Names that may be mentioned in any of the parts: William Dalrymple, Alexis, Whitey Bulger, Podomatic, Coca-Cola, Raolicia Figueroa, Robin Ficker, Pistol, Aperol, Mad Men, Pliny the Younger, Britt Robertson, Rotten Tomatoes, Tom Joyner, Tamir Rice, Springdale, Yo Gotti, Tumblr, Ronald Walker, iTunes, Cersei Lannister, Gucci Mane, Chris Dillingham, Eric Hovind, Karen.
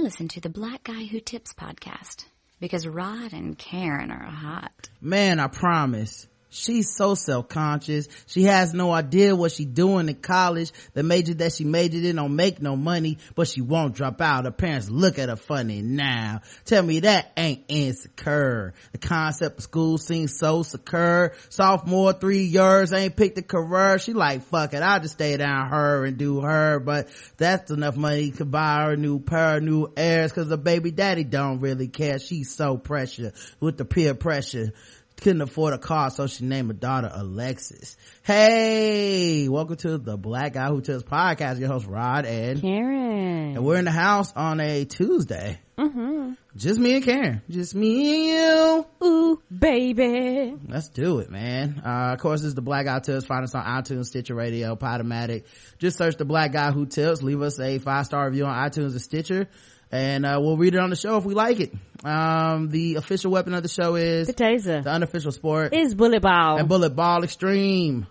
I listen to the Black Guy Who Tips podcast because Rod and Karen are hot. Man, I promise. She's so self-conscious. She has no idea what she's doing in college. The major that she majored in don't make no money, but she won't drop out. Her parents look at her funny now. Tell me that ain't insecure. The concept of school seems so secure. Sophomore 3 years, ain't picked a career. She like, fuck it, I'll just stay down her and do her, but that's enough money to buy her a new pair of new airs, cause the baby daddy don't really care. She's so pressure with the peer pressure. Couldn't afford a car, so she named her daughter Alexis. Hey, welcome to the Black Guy Who Tells podcast. Your host Rod and Karen, and we're in the house on a Tuesday. Mm-hmm. Just me and Karen, just me and you. Ooh, baby, let's do it, man. Of course, this is the Black Guy Who Tells. Find us on iTunes, Stitcher Radio, Podomatic. Just search the Black Guy Who Tells. Leave us a 5-star review on iTunes and Stitcher, and we'll read it on the show if we like it. The official weapon of the show is the taser. The unofficial sport is bullet ball, and bullet ball extreme.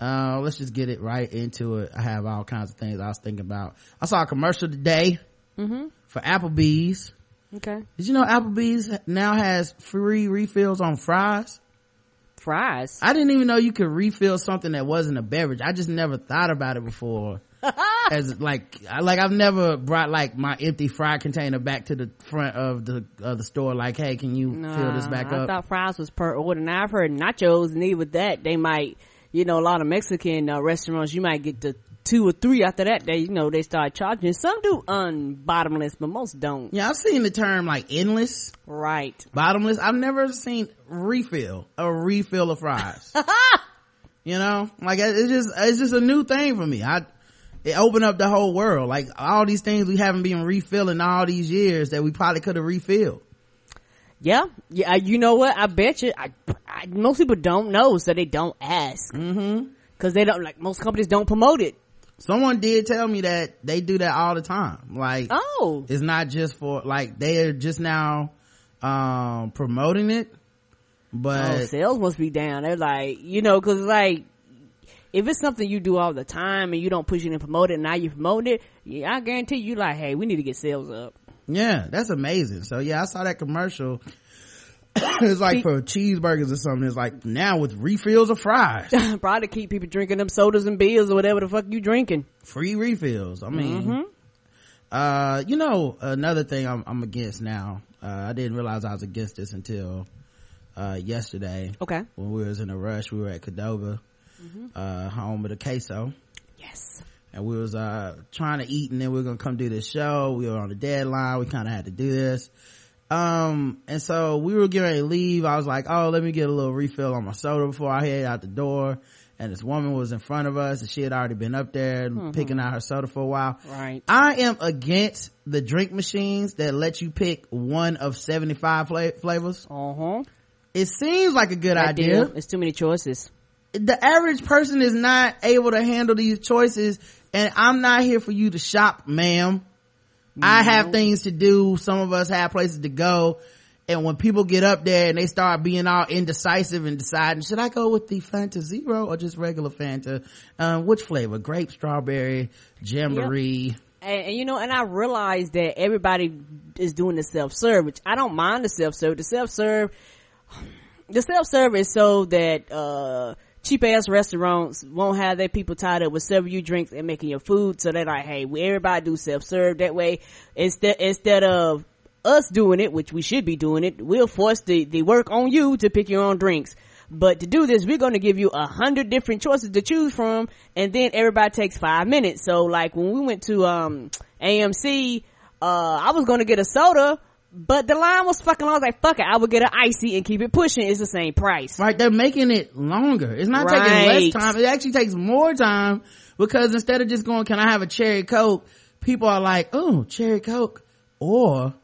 Let's just get it right into it. I have all kinds of things I was thinking about. I saw a commercial today for Applebee's. Okay, did you know Applebee's now has free refills on fries? I didn't even know you could refill something that wasn't a beverage. I just never thought about it before. As like I've never brought like my empty fry container back to the front of the store, like, hey, can you fill this back up? I thought fries was per order. Now I've heard nachos, and even with that, they might, a lot of Mexican restaurants, you might get the 2 or 3 after that. They, they start charging. Some do unbottomless, but most don't. Yeah, I've seen the term like endless, right? Bottomless. I've never seen a refill of fries. Like it's just a new thing for me. It opened up the whole world. Like all these things we haven't been refilling all these years that we probably could have refilled. Yeah. You know what? I bet you. Most people don't know, so they don't ask. Mm-hmm. Because they don't, like, most companies don't promote it. Someone did tell me that they do that all the time. Like, oh, it's not just for, like, they are just now promoting it. But sales must be down. They're like, because like, if it's something you do all the time and you don't push it and promote it, and now you promote it, I guarantee you like, hey, we need to get sales up. Yeah, that's amazing. So yeah, I saw that commercial. It's like for cheeseburgers or something. It's like now with refills of fries. Probably keep people drinking them sodas and beers or whatever the fuck you drinking. Free refills. I mean, another thing I'm against now. I didn't realize I was against this until yesterday. Okay. When we was in a rush, we were at Cordova. Home of the queso. Yes. And we was trying to eat, and then we were gonna come do this show. We were on the deadline. We kind of had to do this, and so we were getting ready to leave. I was like, oh, let me get a little refill on my soda before I head out the door. And this woman was in front of us, and she had already been up there picking out her soda for a while. Right. I am against the drink machines that let you pick one of 75 flavors. It seems like a good idea. It's too many choices. The average person is not able to handle these choices, and I'm not here for you to shop, ma'am. No. I have things to do. Some of us have places to go, and when people get up there and they start being all indecisive and deciding, should I go with the Fanta Zero or just regular Fanta? Which flavor? Grape, strawberry, jamboree. Yep. And and I realize that everybody is doing the self-serve, which I don't mind the self-serve. The self-serve is so that cheap ass restaurants won't have their people tied up with serving you drinks and making your food. So they're like, hey, everybody do self-serve that way. Instead of us doing it, which we should be doing it, we'll force the work on you to pick your own drinks. But to do this, we're going to give you 100 different choices to choose from. And then everybody takes 5 minutes. So like when we went to, AMC, I was going to get a soda, but the line was fucking long. I was like, fuck it, I would get an icy and keep it pushing. It's the same price. Right, they're making it longer. It's not taking less time. It actually takes more time, because instead of just going, can I have a cherry Coke? People are like, oh, cherry Coke or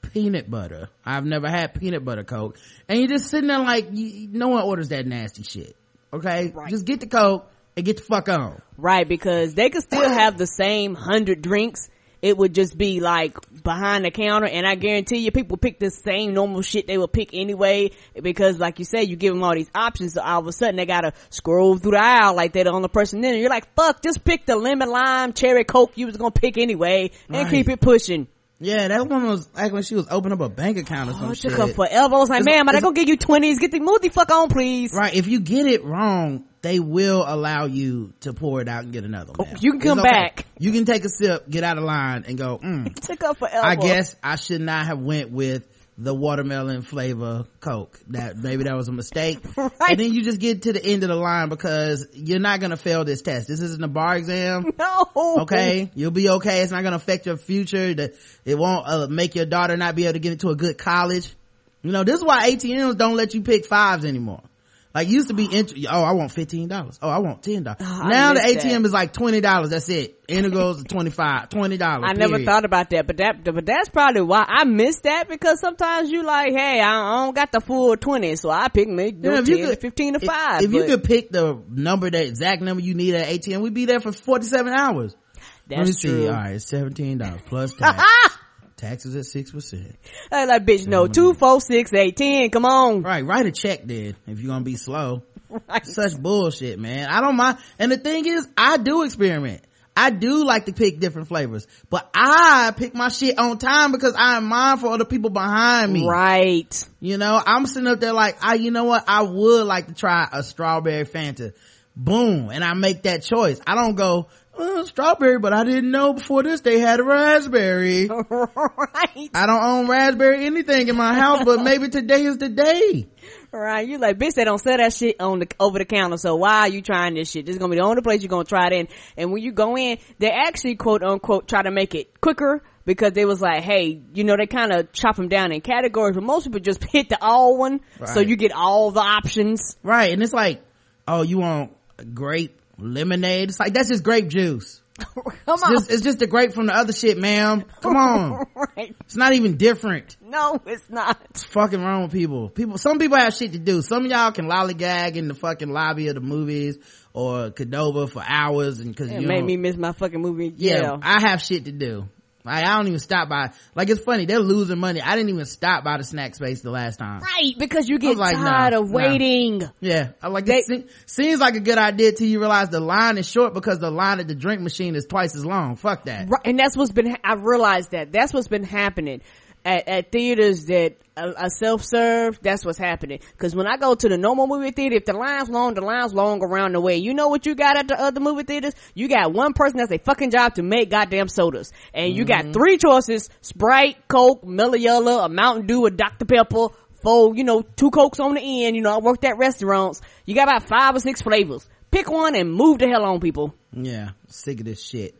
peanut butter. I've never had peanut butter Coke. And you're just sitting there like, no one orders that nasty shit. Okay? Right. Just get the Coke and get the fuck on. Right, because they could still have the same 100 drinks. It would just be like behind the counter, and I guarantee you people pick the same normal shit they would pick anyway, because like you said, you give them all these options, so all of a sudden they gotta scroll through the aisle like they're the only person in it. You're like, fuck, just pick the lemon lime cherry Coke you was gonna pick anyway and keep it pushing. Yeah, that woman was acting like she was opening up a bank account or some shit. It took her forever. I was like, ma'am, I'm not gonna give you 20s. Get the move the fuck on, please. Right. If you get it wrong, they will allow you to pour it out and get another one. Oh, you can come back. You can take a sip, get out of line, and go, It took her forever. I guess I should not have went with the watermelon flavor Coke. Maybe that was a mistake. Right. And then you just get to the end of the line because you're not going to fail this test. This isn't a bar exam. No. Okay. You'll be okay. It's not going to affect your future. It won't make your daughter not be able to get into a good college. You know, this is why ATMs don't let you pick fives anymore. Like, used to be, I want $15. Oh, I want $10. Oh, now the ATM is like $20. That's it. And it goes to $20. I never thought about that, but that's probably why I miss that, because sometimes you like, hey, I don't got the full 20, so I pick me 15 or 5. If you could pick the exact number you need at ATM, we'd be there for 47 hours. That's Let me true. See. All right, it's $17 plus tax. Taxes at 6%. Like, bitch, no, 2, 4, 6, 8, 10. Come on. Right, write a check then if you're gonna be slow. Right. Such bullshit, man. I don't mind. And the thing is, I do experiment. I do like to pick different flavors, but I pick my shit on time because I am mindful of the people behind me. Right. You know, I'm sitting up there like, you know what? I would like to try a strawberry Fanta. Boom, and I make that choice. I don't go, strawberry, but I didn't know before this they had a raspberry. Right. I don't own raspberry anything in my house, but maybe today is the day. Right. You like, bitch, they don't sell that shit on the over the counter, so why are you trying this shit? This is gonna be the only place you're gonna try it in. And when you go in, they actually quote unquote try to make it quicker, because they was like, hey, you know, they kind of chop them down in categories, but most people just hit the all one. Right. So you get all the options. Right. And it's like, oh, you want grape lemonade? It's like, that's just grape juice. Come on. It's just the grape from the other shit, ma'am. Come on. Right. It's not even different. No, it's not. It's fucking wrong with people. Some people have shit to do. Some of y'all can lollygag in the fucking lobby of the movies or Cordova for hours, and because you made me miss my fucking movie. Yeah, I have shit to do. Like, I don't even stop by. Like, it's funny, they're losing money. I didn't even stop by the snack space the last time. Right, because you get tired of waiting. Yeah, I like it. Seems like a good idea till you realize the line is short, because the line at the drink machine is twice as long. Fuck that. Right, and that's what's been. I realized that that's what's been happening at theaters that are self-serve. That's what's happening. Because when I go to the normal movie theater, if the line's long around the way. You know what you got at the other movie theaters? You got one person that's a fucking job to make goddamn sodas, and you got three choices: Sprite, Coke, Miller Yellow, a Mountain Dew, a Dr. Pepper. 4, you know, 2 Cokes on the end. You know, I worked at restaurants. You got about 5 or 6 flavors. Pick one and move the hell on, people. Yeah, sick of this shit.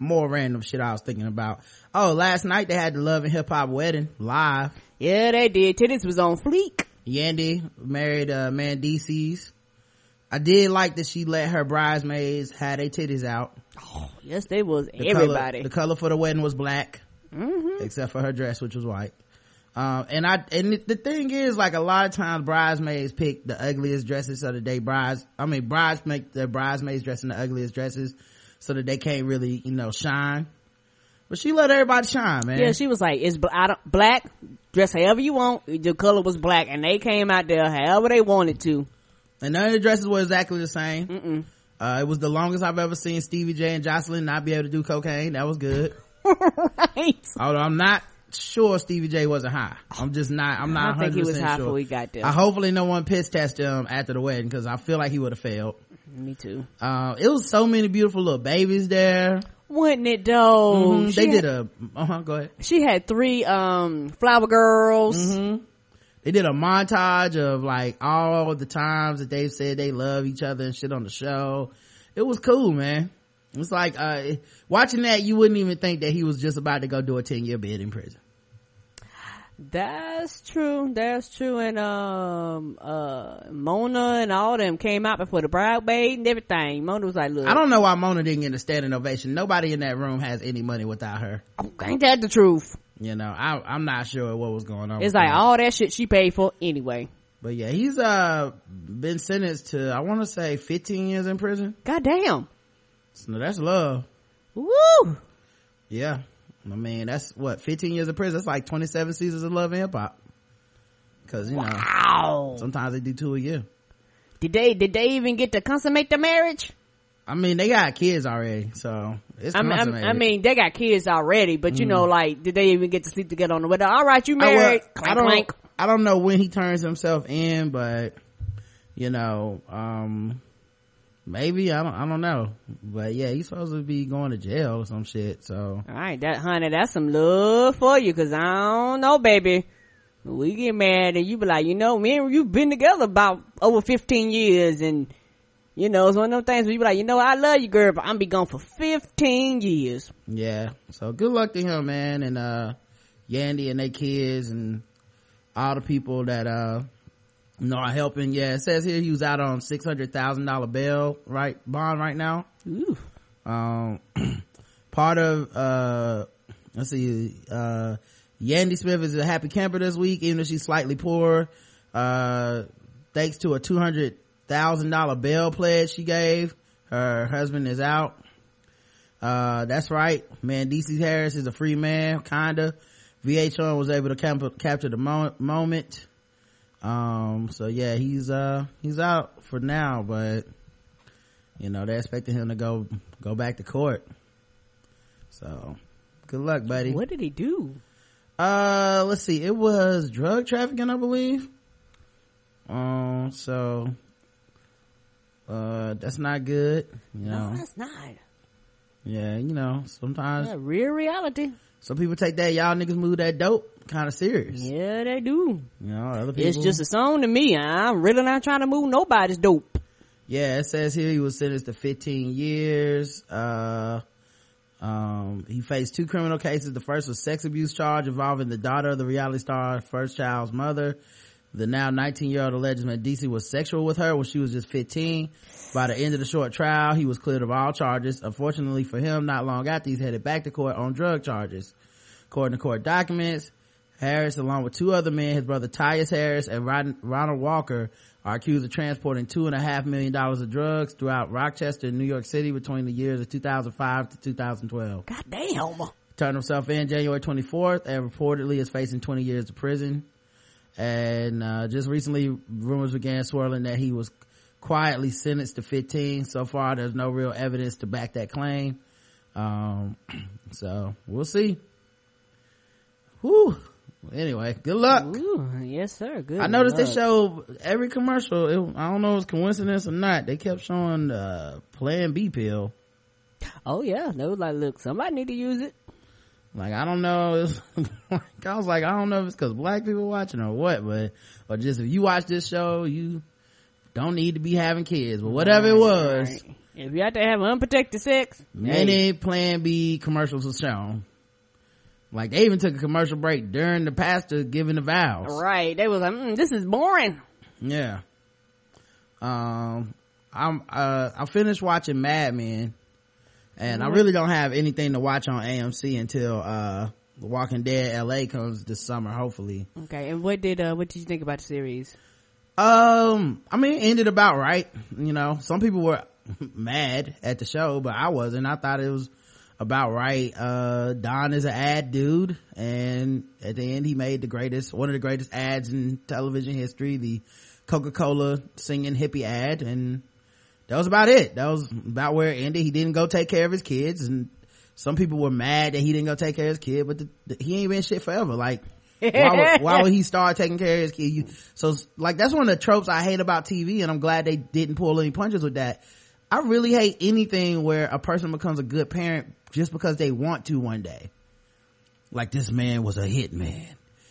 More random shit I was thinking about. Oh, last night they had the Love and Hip Hop wedding live. Yeah, they did. Titties was on fleek. Yandy married Mendeecees. I did like that she let her bridesmaids have their titties out. Oh, yes, they was. Everybody. The color for the wedding was black, except for her dress, which was white. The thing is, like, a lot of times bridesmaids pick the ugliest dresses so that brides make their bridesmaids dress in the ugliest dresses so that they can't really, you know, shine. But she let everybody shine, man. Yeah, she was like, it's black, dress however you want. The color was black, and they came out there however they wanted to. And none of the dresses were exactly the same. Mm-mm. It was the longest I've ever seen Stevie J and Jocelyn not be able to do cocaine. That was good. Right. Although I'm not sure Stevie J wasn't high. I'm not 100% sure. I think he was high before he got there. Hopefully no one piss tested him after the wedding, because I feel like he would have failed. Me too. It was so many beautiful little babies there. Wouldn't it though? Mm-hmm. Go ahead. She had 3 flower girls. Mm-hmm. They did a montage of like all of the times that they've said they love each other and shit on the show. It was cool, man. It's like watching that, you wouldn't even think that he was just about to go do a 10-year bid in prison. That's true. And Mona and all of them came out before the bride maid and everything. Mona was like, look, I don't know why Mona didn't get a standing ovation. Nobody in that room has any money without her. Ain't that the truth? You know, I'm not sure what was going on. It's like all that shit she paid for anyway. But yeah, he's been sentenced to, I want to say, 15 years in prison. Goddamn. So that's love. Woo. Yeah, I mean, that's what, 15 years of prison. That's like 27 seasons of Love and Hip Hop, because you know sometimes they do 2 a year. Did they even get to consummate the marriage? I mean, they got kids already, so it's consummated. I mean, they got kids already, but you know, like, did they even get to sleep together on the weather? All right, you married. I don't know when he turns himself in, but you know, maybe I don't know, but yeah, he's supposed to be going to jail or some shit. So all right, that honey, that's some love for you, because I don't know, baby. We get mad and you be like, you know, me and you've been together about over 15 years, and you know, it's one of those things where you be like, you know, I love you, girl, but I'm gonna be gone for 15 years. Yeah. So good luck to him, man, and Yandy and their kids and all the people that are helping. Yeah, it says here he was out on $600,000 bail bond right now. Ooh. Part of Yandy Smith is a happy camper this week, even if she's slightly poor, thanks to a $200,000 bail pledge she gave. Her husband is out. That's right, Mendeecees Harris is a free man, kinda. VH1 was able to capture the moment. So yeah, he's out for now, but you know, they're expecting him to go back to court, so good luck, buddy. What did he do? Let's see, it was drug trafficking, I believe. So that's not good, you know. No, that's not. Yeah, you know, sometimes yeah, real reality. Some people take that y'all niggas move that dope kind of serious. Yeah, they do. You know, other people, it's just a song to me. I'm really not trying to move nobody's dope. Yeah, it says here he was sentenced to 15 years. He faced 2 criminal cases. The first was sex abuse charge involving the daughter of the reality star's first child's mother. The now 19-year-old alleged Mendeecees was sexual with her when she was just 15. By the end of the short trial, he was cleared of all charges. Unfortunately for him, not long after, he's headed back to court on drug charges. According to court documents, Harris, along with 2 other men, his brother Tyus Harris and Ronald Walker, are accused of transporting $2.5 million of drugs throughout Rochester and New York City between the years of 2005 to 2012. God damn. Turned himself in January 24th and reportedly is facing 20 years of prison. And just recently, rumors began swirling that he was quietly sentenced to 15. So far, there's no real evidence to back that claim. So we'll see. Whew. Anyway, good luck. Ooh, yes sir, good luck. I noticed they show every commercial, I don't know if it's coincidence or not, they kept showing Plan B pill. Oh yeah, they was like, look, somebody need to use it. Like, I don't know, I was like, I don't know if it's because black people watching or what, but or just if you watch this show, you don't need to be having kids, but whatever it was, right. If you out there having unprotected sex, many Plan B commercials were shown. Like, they even took a commercial break during the pastor giving the vows. Right. They was like, this is boring. Yeah. I finished watching Mad Men, and I really don't have anything to watch on AMC until, The Walking Dead LA comes this summer, hopefully. Okay. And what did you think about the series? I mean, it ended about right. You know, some people were mad at the show, but I wasn't. I thought it was about right. Don is an ad dude, and at the end he made one of the greatest ads in television history, the Coca-Cola singing hippie ad, and that was about it. That was about where it ended. He didn't go take care of his kids, and some people were mad that he didn't go take care of his kid, but he ain't been shit forever. Like, why would he start taking care of his kid? So like, that's one of the tropes I hate about TV, and I'm glad they didn't pull any punches with that. I really hate anything where a person becomes a good parent just because they want to one day. Like, this man was a hit man.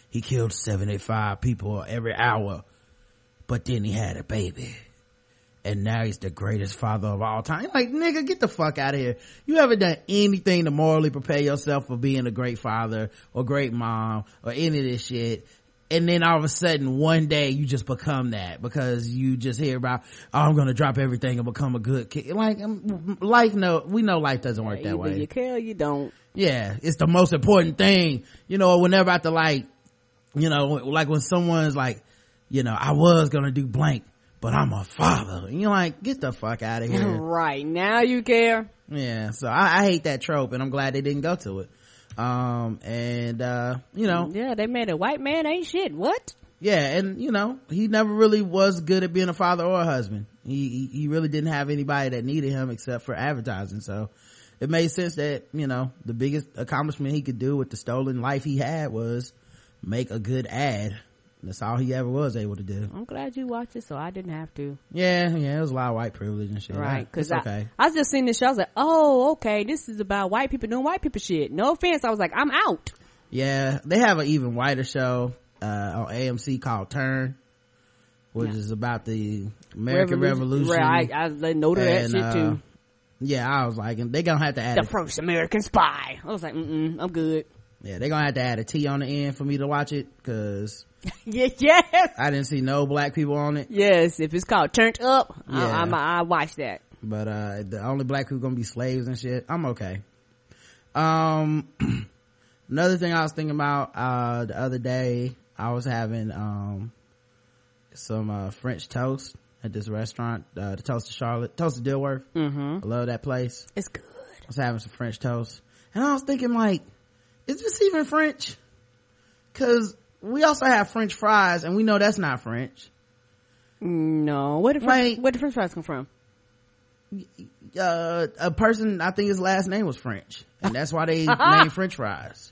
He killed 75 people every hour, but then he had a baby, and now he's the greatest father of all time. Like, nigga, get the fuck out of here. You haven't done anything to morally prepare yourself for being a great father or great mom or any of this shit. And then all of a sudden, one day, you just become that because you just hear about, oh, I'm gonna drop everything and become a good kid. Like, life, no, we know life doesn't work that way. You care, you don't. Yeah, it's the most important thing. You know, whenever I have to, like, you know, like when someone's like, you know, I was gonna do blank, but I'm a father. And you're like, get the fuck out of here. Right, now you care. Yeah, so I hate that trope, and I'm glad they didn't go to it. You know, yeah, they made a white man ain't shit. What? Yeah, and you know, he never really was good at being a father or a husband. He really didn't have anybody that needed him except for advertising. So it made sense that, you know, the biggest accomplishment he could do with the stolen life he had was make a good ad. That's all he ever was able to do. I'm glad you watched it so I didn't have to. Yeah, it was a lot of white privilege and shit. Right, because I was just seeing this show. I was like, oh, okay, this is about white people doing white people shit. No offense. I was like, I'm out. Yeah, they have an even whiter show on AMC called Turn, which is about the American Revolution. Right, I let note of that shit too. Yeah, I was like, and they gonna have to add the first American spy. I was like, I'm good. Yeah, they're gonna have to add a T on the end for me to watch it, because yes, I didn't see no black people on it. Yes, if it's called Turned Up, I watch that. But the only black people gonna be slaves and shit. I'm okay. Another thing I was thinking about the other day, I was having some French toast at this restaurant, the Toast of Dilworth. Mm-hmm. I love that place. It's good. I was having some French toast, and I was thinking, like, is this even French? Because we also have French fries, and we know that's not French. No, where did French fries come from? A person, I think his last name was French, and that's why they named French fries.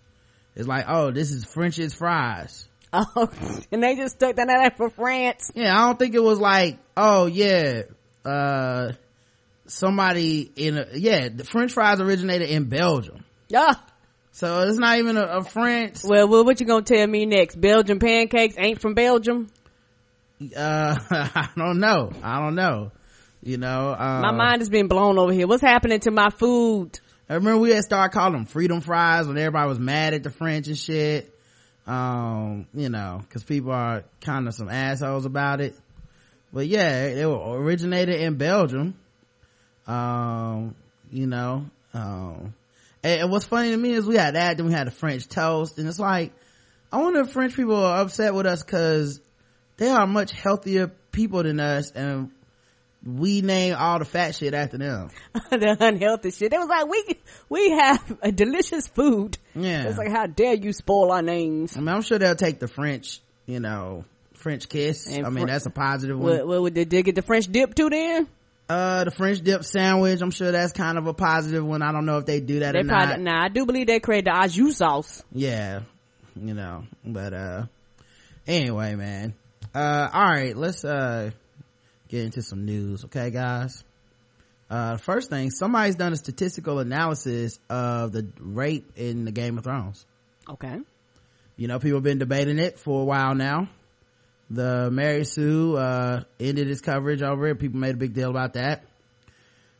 It's like, oh, this is French's fries. Oh, and they just stuck that out for France. Yeah, I don't think it was like, oh yeah, somebody the French fries originated in Belgium. Yeah. So it's not even a France. Well, what you gonna tell me next? Belgian pancakes ain't from Belgium? I don't know. You know, my mind has been blown over here. What's happening to my food? I remember we had started calling them freedom fries when everybody was mad at the French and shit. You know, because people are kind of some assholes about it. But yeah, they were originated in Belgium. And what's funny to me is we had that, then we had the French toast, and it's like, I wonder if French people are upset with us because they are much healthier people than us, and we name all the fat shit after them. The unhealthy shit. They was like, we have a delicious food. Yeah. It's like, how dare you spoil our names? I mean, I'm sure they'll take the French, French kiss. And that's a positive one. Well, did they get the French dip too then? The French dip sandwich, I'm sure that's kind of a positive one. I don't know if they do that or not. Nah, I do believe they create the au jus sauce. Yeah, but anyway, man. All right, let's get into some news, okay, guys? First thing, somebody's done a statistical analysis of the rape in the Game of Thrones. Okay. People have been debating it for a while now. The Mary Sue ended its coverage over it. People made a big deal about that.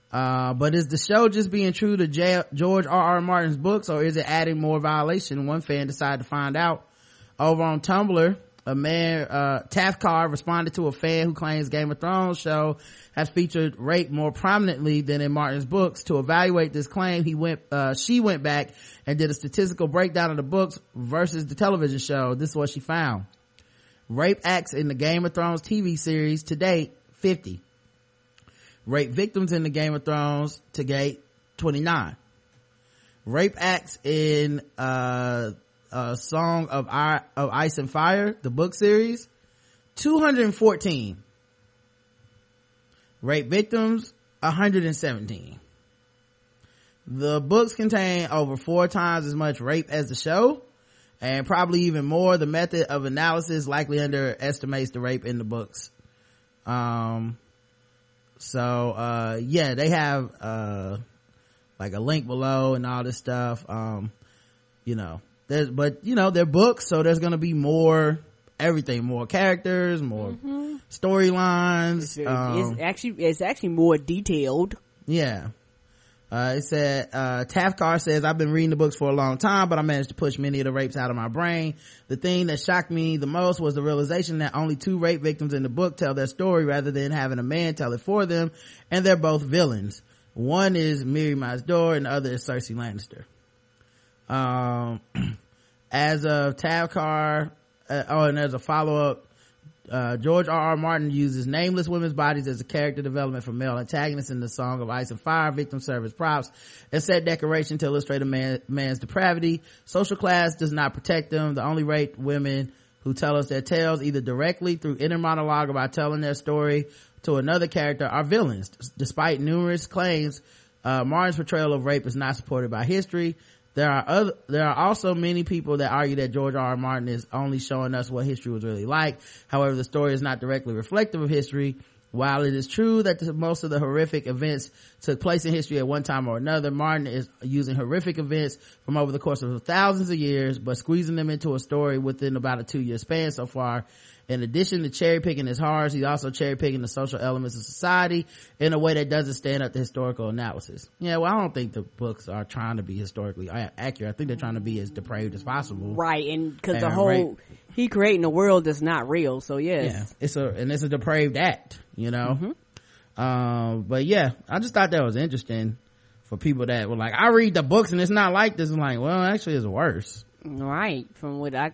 But is the show just being true to George R. R. Martin's books, or is it adding more violation? One fan decided to find out. Over on Tumblr, a man, Tafkar, responded to a fan who claims Game of Thrones show has featured rape more prominently than in Martin's books. To evaluate this claim, she went back and did a statistical breakdown of the books versus the television show. This is what she found. Rape acts in the Game of Thrones TV series to date, 50. Rape victims in the Game of Thrones to date, 29. Rape acts in Song of Ice and Fire, the book series, 214. Rape victims, 117. The books contain over 4 times as much rape as the show, and probably even more. The method of analysis likely underestimates the rape in the books. They have like a link below and all this stuff. They're books, so there's gonna be more everything, more characters, more storylines. It's actually more detailed. Yeah. It said, Tafkar says, I've been reading the books for a long time, but I managed to push many of the rapes out of my brain. The thing that shocked me the most was the realization that only 2 rape victims in the book tell their story rather than having a man tell it for them, and they're both villains. One is Miri Mazdor and the other is Cersei Lannister. As of Tafkar, and there's a follow-up, George R. R. Martin uses nameless women's bodies as a character development for male antagonists in the Song of Ice and Fire. Victim service props and set decoration to illustrate a man's depravity. Social class does not protect them. The only raped women who tell us their tales either directly through inner monologue or by telling their story to another character are villains. Despite numerous claims, Martin's portrayal of rape is not supported by history. There are also many people that argue that George R. R. Martin is only showing us what history was really like. However, the story is not directly reflective of history. While it is true that most of the horrific events took place in history at one time or another, Martin is using horrific events from over the course of thousands of years, but squeezing them into a story within about a 2-year span so far. In addition to cherry picking his horrors, he's also cherry picking the social elements of society in a way that doesn't stand up to historical analysis. Yeah, well, I don't think the books are trying to be historically accurate. I think they're trying to be as depraved as possible. Right, and because the whole he creating a world that's not real, so yes. Yeah, it's a depraved act. You know, but yeah, I just thought that was interesting for people that were like, I read the books and it's not like this. I'm like, well, actually it's worse. Right. From what I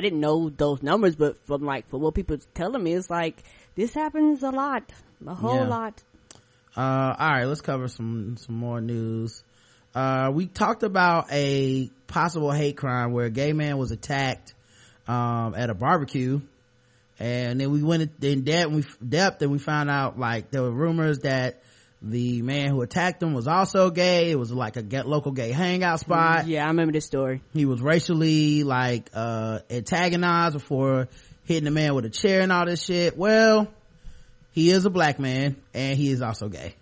didn't know those numbers, but from like, for what people telling me, it's like, this happens a lot, a whole lot. All right, let's cover some more news. We talked about a possible hate crime where a gay man was attacked, at a barbecue. And then we went in depth and we found out like there were rumors that the man who attacked him was also gay. It was like a local gay hangout spot. Yeah, I remember this story. He was racially like antagonized before hitting the man with a chair and all this shit. Well, he is a black man and he is also gay.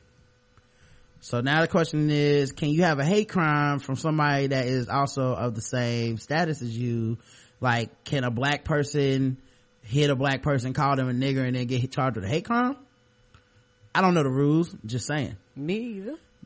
So now the question is, can you have a hate crime from somebody that is also of the same status as you? Like, can a black person hit a black person, call them a nigger, and then get charged with a hate crime? I don't know the rules, just saying. Me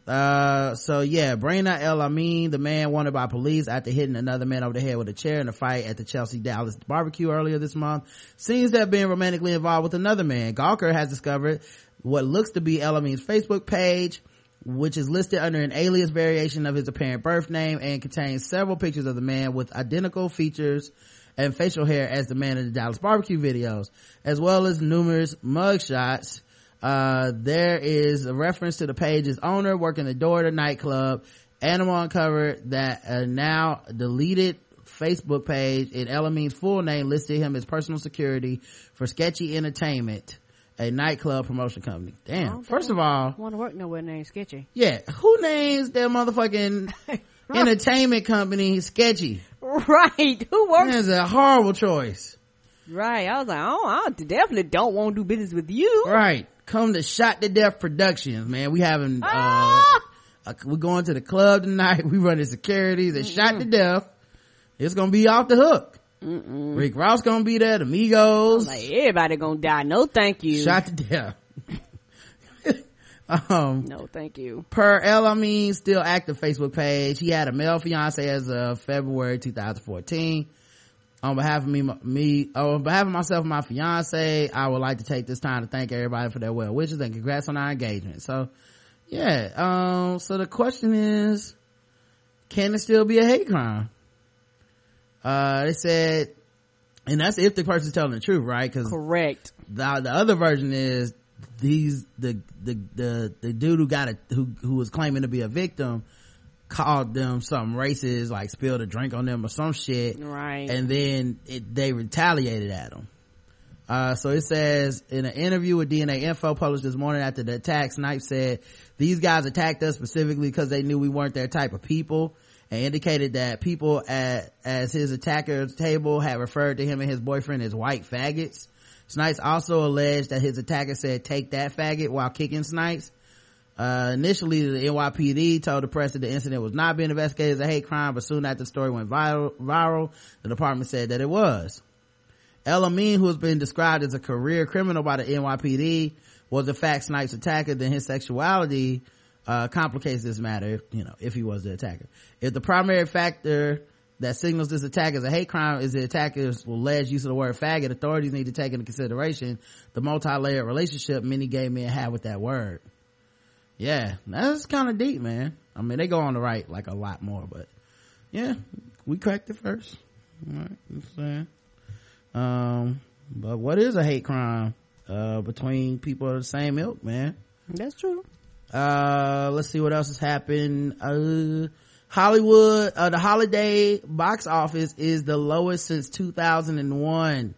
either. So yeah, Brayna El Amin, the man wanted by police after hitting another man over the head with a chair in a fight at the Chelsea Dallas barbecue earlier this month, seems to have been romantically involved with another man. Gawker has discovered what looks to be El Amin's Facebook page, which is listed under an alias variation of his apparent birth name and contains several pictures of the man with identical features and facial hair as the man in the Dallas barbecue videos, as well as numerous mugshots. There is a reference to the page's owner working the door to nightclub. Animal uncovered that a now deleted Facebook page in El Amin's full name listed him as personal security for Sketchy Entertainment, a nightclub promotion company. Damn. First of all, want to work nowhere named Sketchy. Yeah, who names their motherfucking entertainment company Sketchy? Right, who works? That's a horrible choice. Right, I was like, oh, I definitely don't want to do business with you. Right, come to Shot to Death Productions, man. We having we're going to the club tonight. We running security. They're Shot to Death. It's gonna be off the hook. Rick Ross gonna be there. The Migos. Like everybody gonna die. No, thank you. Shot to death. No, thank you. Per El Amin, still active Facebook page. He had a male fiance as of February 2014. On behalf of myself and my fiance, I would like to take this time to thank everybody for their well wishes and congrats on our engagement. So, yeah. So the question is, can it still be a hate crime? They said, and that's if the person's telling the truth, right? 'Cause correct. The other version is, the dude who was claiming to be a victim called them something racist, like spilled a drink on them or some shit, right? And then they retaliated at him. So it says, in an interview with DNA Info published this morning after the attack, Snipes said these guys attacked us specifically because they knew we weren't their type of people, and indicated that people as his attacker's table had referred to him and his boyfriend as white faggots. Snipes also alleged that his attacker said, "Take that, faggot," while kicking Snipes. Initially, the NYPD told the press that the incident was not being investigated as a hate crime, but soon after the story went viral, the department said that it was. El Amin, who has been described as a career criminal by the NYPD, was in fact Snipes' attacker. Then his sexuality complicates this matter, if he was the attacker. If the primary factor that signals this attack as a hate crime is the attacker's alleged use of the word faggot, authorities need to take into consideration the multi-layered relationship many gay men have with that word. Yeah, that's kind of deep, man. I mean, they go on to write like a lot more, but yeah, we cracked it first. All right, I'm saying. But what is a hate crime between people of the same ilk, man? That's true. Let's see what else has happened. Hollywood, the holiday box office is the lowest since 2001.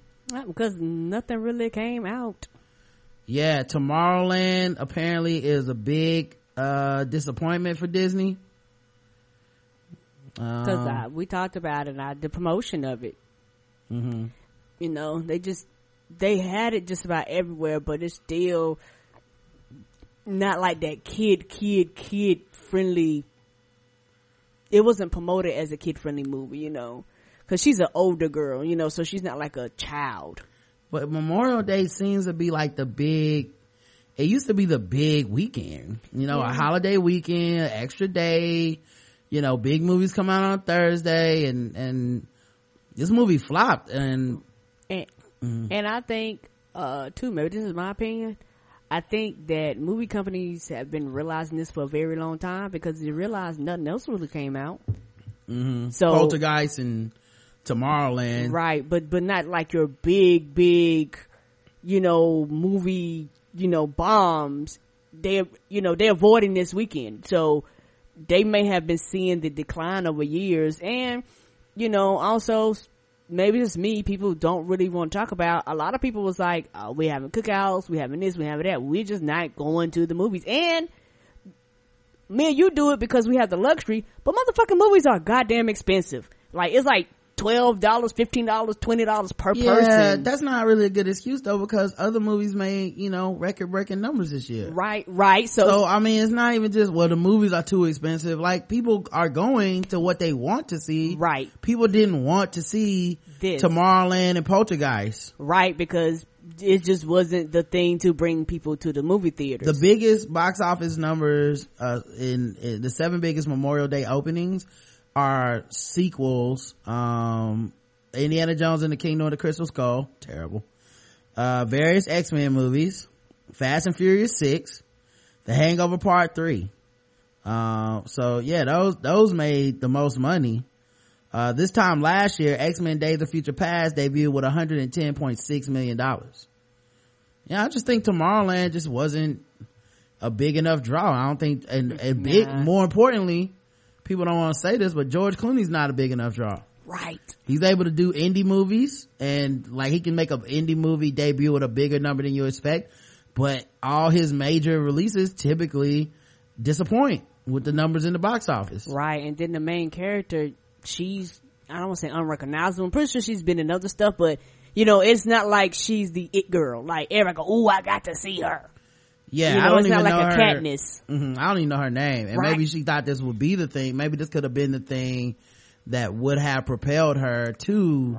Because nothing really came out. Yeah, Tomorrowland apparently is a big disappointment for Disney. Because we talked about it, the promotion of it. Mm-hmm. You know, they had it just about everywhere, but it's still not like that kid friendly. It wasn't promoted as a kid friendly movie, you know, because she's an older girl, you know, so she's not like a child. But Memorial Day seems to be like it used to be the big weekend, you know, a holiday weekend, extra day, you know, big movies come out on Thursday, and this movie flopped. And I think, too, maybe this is my opinion, I think that movie companies have been realizing this for a very long time because they realized nothing else really came out. Mm-hmm. So Poltergeist and Tomorrowland, right? But not like your big, you know, movie, you know, bombs. They're avoiding this weekend, so they may have been seeing the decline over years, and you know, also. Maybe it's me, people don't really want to talk about. A lot of people was like, oh, we having cookouts, we having this, we having that. We're just not going to the movies. And me and you do it because we have the luxury, but motherfucking movies are goddamn expensive. Like, it's like $12, $15, $20 per person. That's not really a good excuse though, because other movies made, you know, record-breaking numbers this year. Right. So I mean, it's not even just, well, the movies are too expensive. Like, people are going to what they want to see. Right. People didn't want to see this. Tomorrowland and Poltergeist. Right, because it just wasn't the thing to bring people to the movie theaters. The biggest box office numbers, in the 7 biggest Memorial Day openings, are sequels, Indiana Jones and the Kingdom of the Crystal Skull, terrible, various X-Men movies, Fast and Furious 6, The Hangover Part 3. So yeah, those made the most money. This time last year, X-Men Days of Future Past debuted with $110.6 million. Yeah, I just think Tomorrowland just wasn't a big enough draw. I don't think, and big, more importantly, people don't want to say this, but George Clooney's not a big enough draw. Right. He's able to do indie movies, and like, he can make an indie movie debut with a bigger number than you expect, but all his major releases typically disappoint with the numbers in the box office. Right. And then the main character, she's, I don't want to say unrecognizable. I'm pretty sure she's been in other stuff, but you know, it's not like she's the it girl. Like, everybody go, ooh, I got to see her. Yeah, you know, I don't even know like her. Katniss. Mm-hmm, I don't even know her name, and right. Maybe she thought this would be the thing. Maybe this could have been the thing that would have propelled her to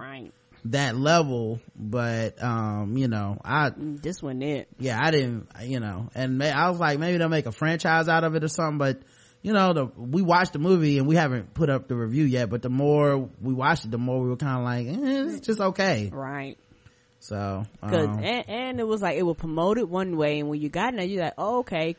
that level. But you know, this wasn't it. Yeah, I didn't. You know, and I was like, maybe they'll make a franchise out of it or something. But you know, we watched the movie and we haven't put up the review yet. But the more we watched it, the more we were kind of like, it's just okay, right? So, and it was like, it was promoted one way, and when you got in there, you're like, oh, okay,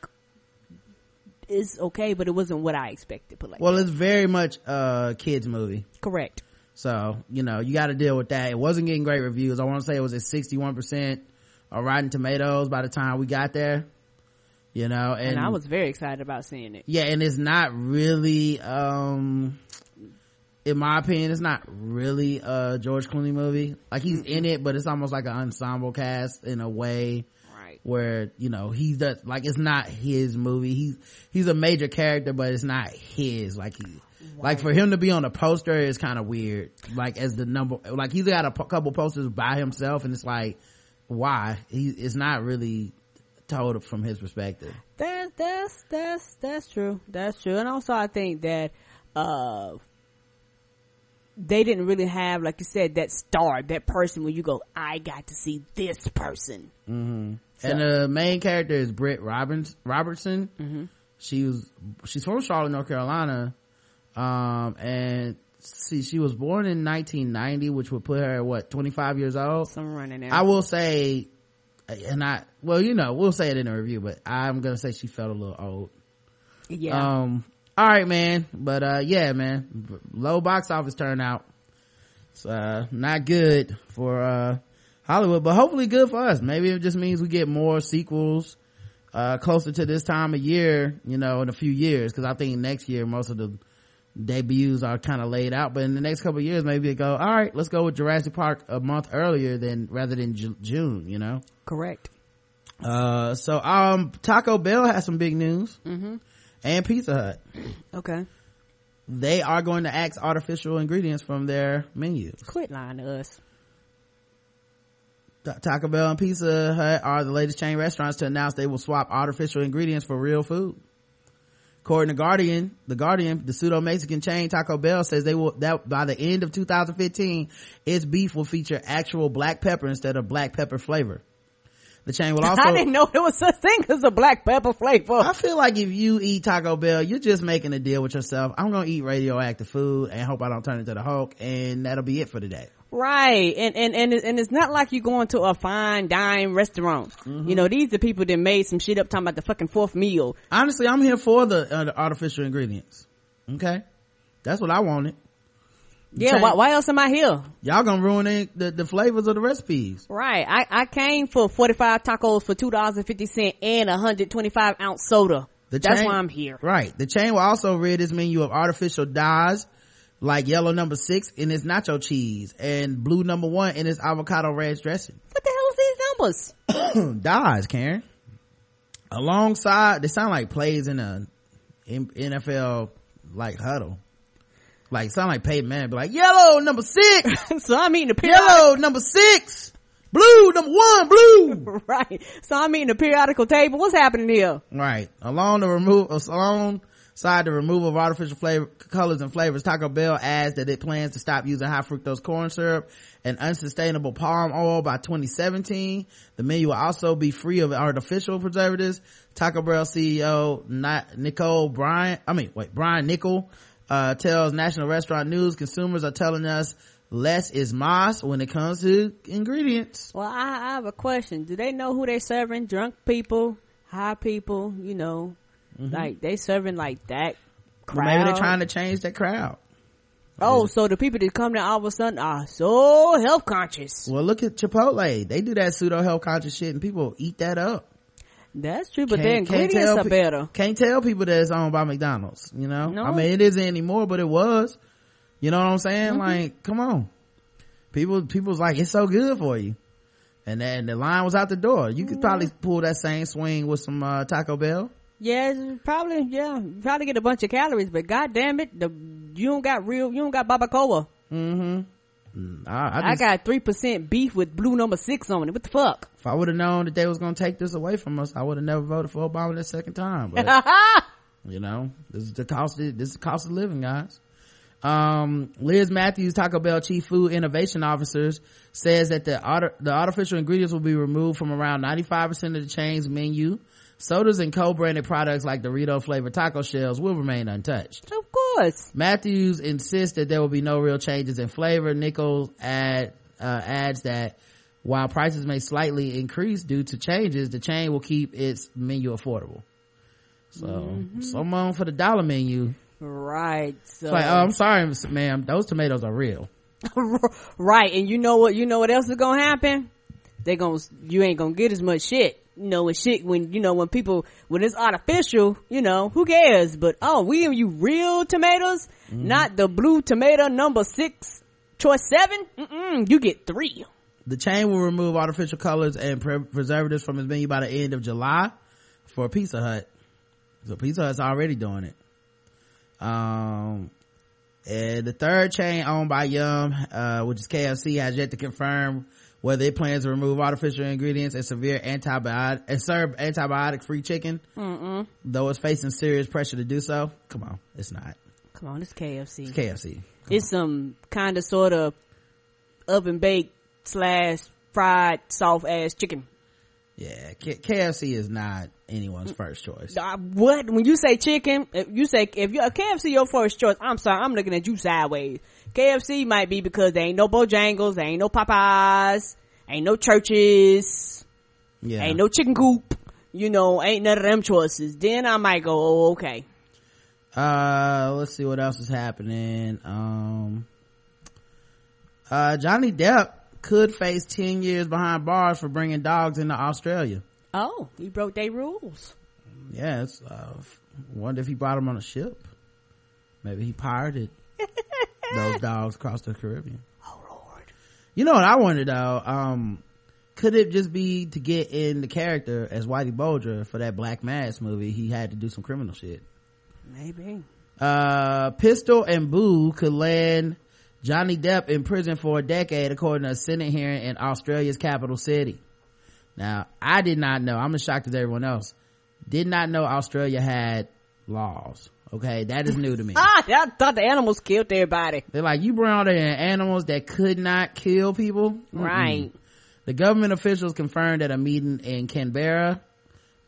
it's okay, but it wasn't what I expected. But like, well, it's very much a kids movie. Correct. So, you know, you got to deal with that. It wasn't getting great reviews. I want to say it was at 61% of Rotten Tomatoes by the time we got there, you know, and I was very excited about seeing it. Yeah. And it's not really, in my opinion, it's not really a George Clooney movie. Like, he's in it, but it's almost like an ensemble cast in a way, right? Where, you know, he does, like, it's not his movie. He's a major character, but it's not his. Like, like, for him to be on a poster is kind of weird. Like, as the number, like, he's got a couple posters by himself, and it's like, why? It's not really told from his perspective. That's true. That's true. And also, I think that they didn't really have, like you said, that star, that person where you go, I got to see this person. Mm-hmm. So. And the main character is Britt Robertson. Mm-hmm. She's from Charlotte, North Carolina. And she was born in 1990, which would put her at what, 25 years old? Somewhere around there. I will say, you know, we'll say it in a review, but I'm going to say she felt a little old. Yeah. All right, man. But yeah, man, low box office turnout. It's not good for Hollywood, but hopefully good for us. Maybe it just means we get more sequels closer to this time of year, you know, in a few years, because I think next year most of the debuts are kind of laid out, but in the next couple of years maybe they go, all right, let's go with Jurassic Park a month earlier than rather than June, you know. Correct. So Taco Bell has some big news, mm-hmm. and Pizza Hut. Okay. They are going to axe artificial ingredients from their menus. Quit lying to us. Taco Bell and Pizza Hut are the latest chain restaurants to announce they will swap artificial ingredients for real food. According to The Guardian, the pseudo-Mexican chain Taco Bell says that by the end of 2015, its beef will feature actual black pepper instead of black pepper flavor. The chain will also... I didn't know there was such thing as a black pepper flavor. I feel like if you eat Taco Bell, you're just making a deal with yourself. I'm going to eat radioactive food and hope I don't turn into the Hulk, and that'll be it for today. Right. And it's not like you're going to a fine dime restaurant. Mm-hmm. You know, these are people that made some shit up talking about the fucking fourth meal. Honestly, I'm here for the artificial ingredients. Okay. That's what I wanted. Yeah. Why else am I here? Y'all gonna ruin the flavors of the recipes. Right. I came for 45 tacos for $2.50 and 125 ounce soda. That's why I'm here. Right. The chain will also rid its menu of artificial dyes, like yellow number 6 in its nacho cheese and blue number 1 in its avocado ranch dressing. What the hell is these numbers? Dyes, Karen. Alongside, they sound like plays in a NFL like huddle. Like sound like Peyton Manning, be like yellow number 6. So I'm eating the periodical. Yellow number 6, blue number 1, blue. Right. So I'm eating the periodical table. What's happening here? Right. Alongside the removal of artificial flavor, colors and flavors, Taco Bell adds that it plans to stop using high fructose corn syrup and unsustainable palm oil by 2017. The menu will also be free of artificial preservatives. Taco Bell CEO Brian Nickel tells National Restaurant News consumers are telling us less is mas when it comes to ingredients. Well, I have a question. Do they know who they're serving? Drunk people, high people, you know. Mm-hmm. Like they serving like that crowd. Well, maybe they're trying to change that crowd. Oh, so the people that come there all of a sudden are so health conscious. Well, look at Chipotle. They do that pseudo health conscious shit and people eat that up. That's true, but their ingredients are better. Can't tell people that it's owned by McDonald's, you know? No. I mean, it isn't anymore, but it was. You know what I'm saying? Mm-hmm. Like, come on. People's like, it's so good for you. And then the line was out the door. You could probably pull that same swing with some Taco Bell. Yeah, probably get a bunch of calories, but goddamn it, you don't got barbacoa. Mm-hmm. I got 3% beef with blue number 6 on it. What the fuck? If I would have known that they was gonna take this away from us, I would have never voted for Obama that second time. But you know, this is the cost of living, guys. Liz Matthews, Taco Bell Chief Food Innovation Officer, says that the artificial ingredients will be removed from around 95% of the chain's menu. Sodas and co-branded products like Dorito flavored taco shells will remain untouched. Of course. Matthews insists that there will be no real changes in flavor. Nichols adds that while prices may slightly increase due to changes, the chain will keep its menu affordable. So, Some on for the dollar menu. Right. So. It's like, oh, I'm sorry, ma'am. Those tomatoes are real. Right. And you know what else is going to happen? You ain't going to get as much shit. You know, and shit when it's artificial, you know, who cares? But we give you real tomatoes, not the blue tomato number 6 choice 7. You get 3. The chain will remove artificial colors and preservatives from its menu by the end of July for Pizza Hut. So Pizza Hut's already doing it. And the third chain owned by Yum, which is KFC, has yet to confirm whether it plans to remove artificial ingredients and serve antibiotic-free chicken, though it's facing serious pressure to do so. Come on, it's not. Come on, it's KFC. It's KFC. It's some kind of sort of oven-baked / fried soft-ass chicken. Yeah, KFC is not anyone's first choice. What? When you say chicken, if you're KFC your first choice, I'm sorry, I'm looking at you sideways. KFC might be because there ain't no Bojangles, there ain't no Popeyes, ain't no Churches, ain't no Chicken Coop, you know, ain't none of them choices. Then I might go, oh, okay. Let's see what else is happening. Johnny Depp could face 10 years behind bars for bringing dogs into Australia. Oh, he broke their rules. Yeah, wonder if he brought them on a ship. Maybe he pirated those dogs across the Caribbean. Oh Lord. You know what I wonder though, could it just be to get in the character as Whitey Bulger for that Black Mass movie? He had to do some criminal shit. Maybe. Pistol and Boo could land Johnny Depp in prison for a decade, according to a Senate hearing in Australia's capital city. Now, I did not know. I'm as shocked as everyone else. Did not know Australia had laws. Okay, that is new to me. I thought the animals killed everybody. They're like, you bring all the animals that could not kill people? Mm-mm. Right. The government officials confirmed at a meeting in Canberra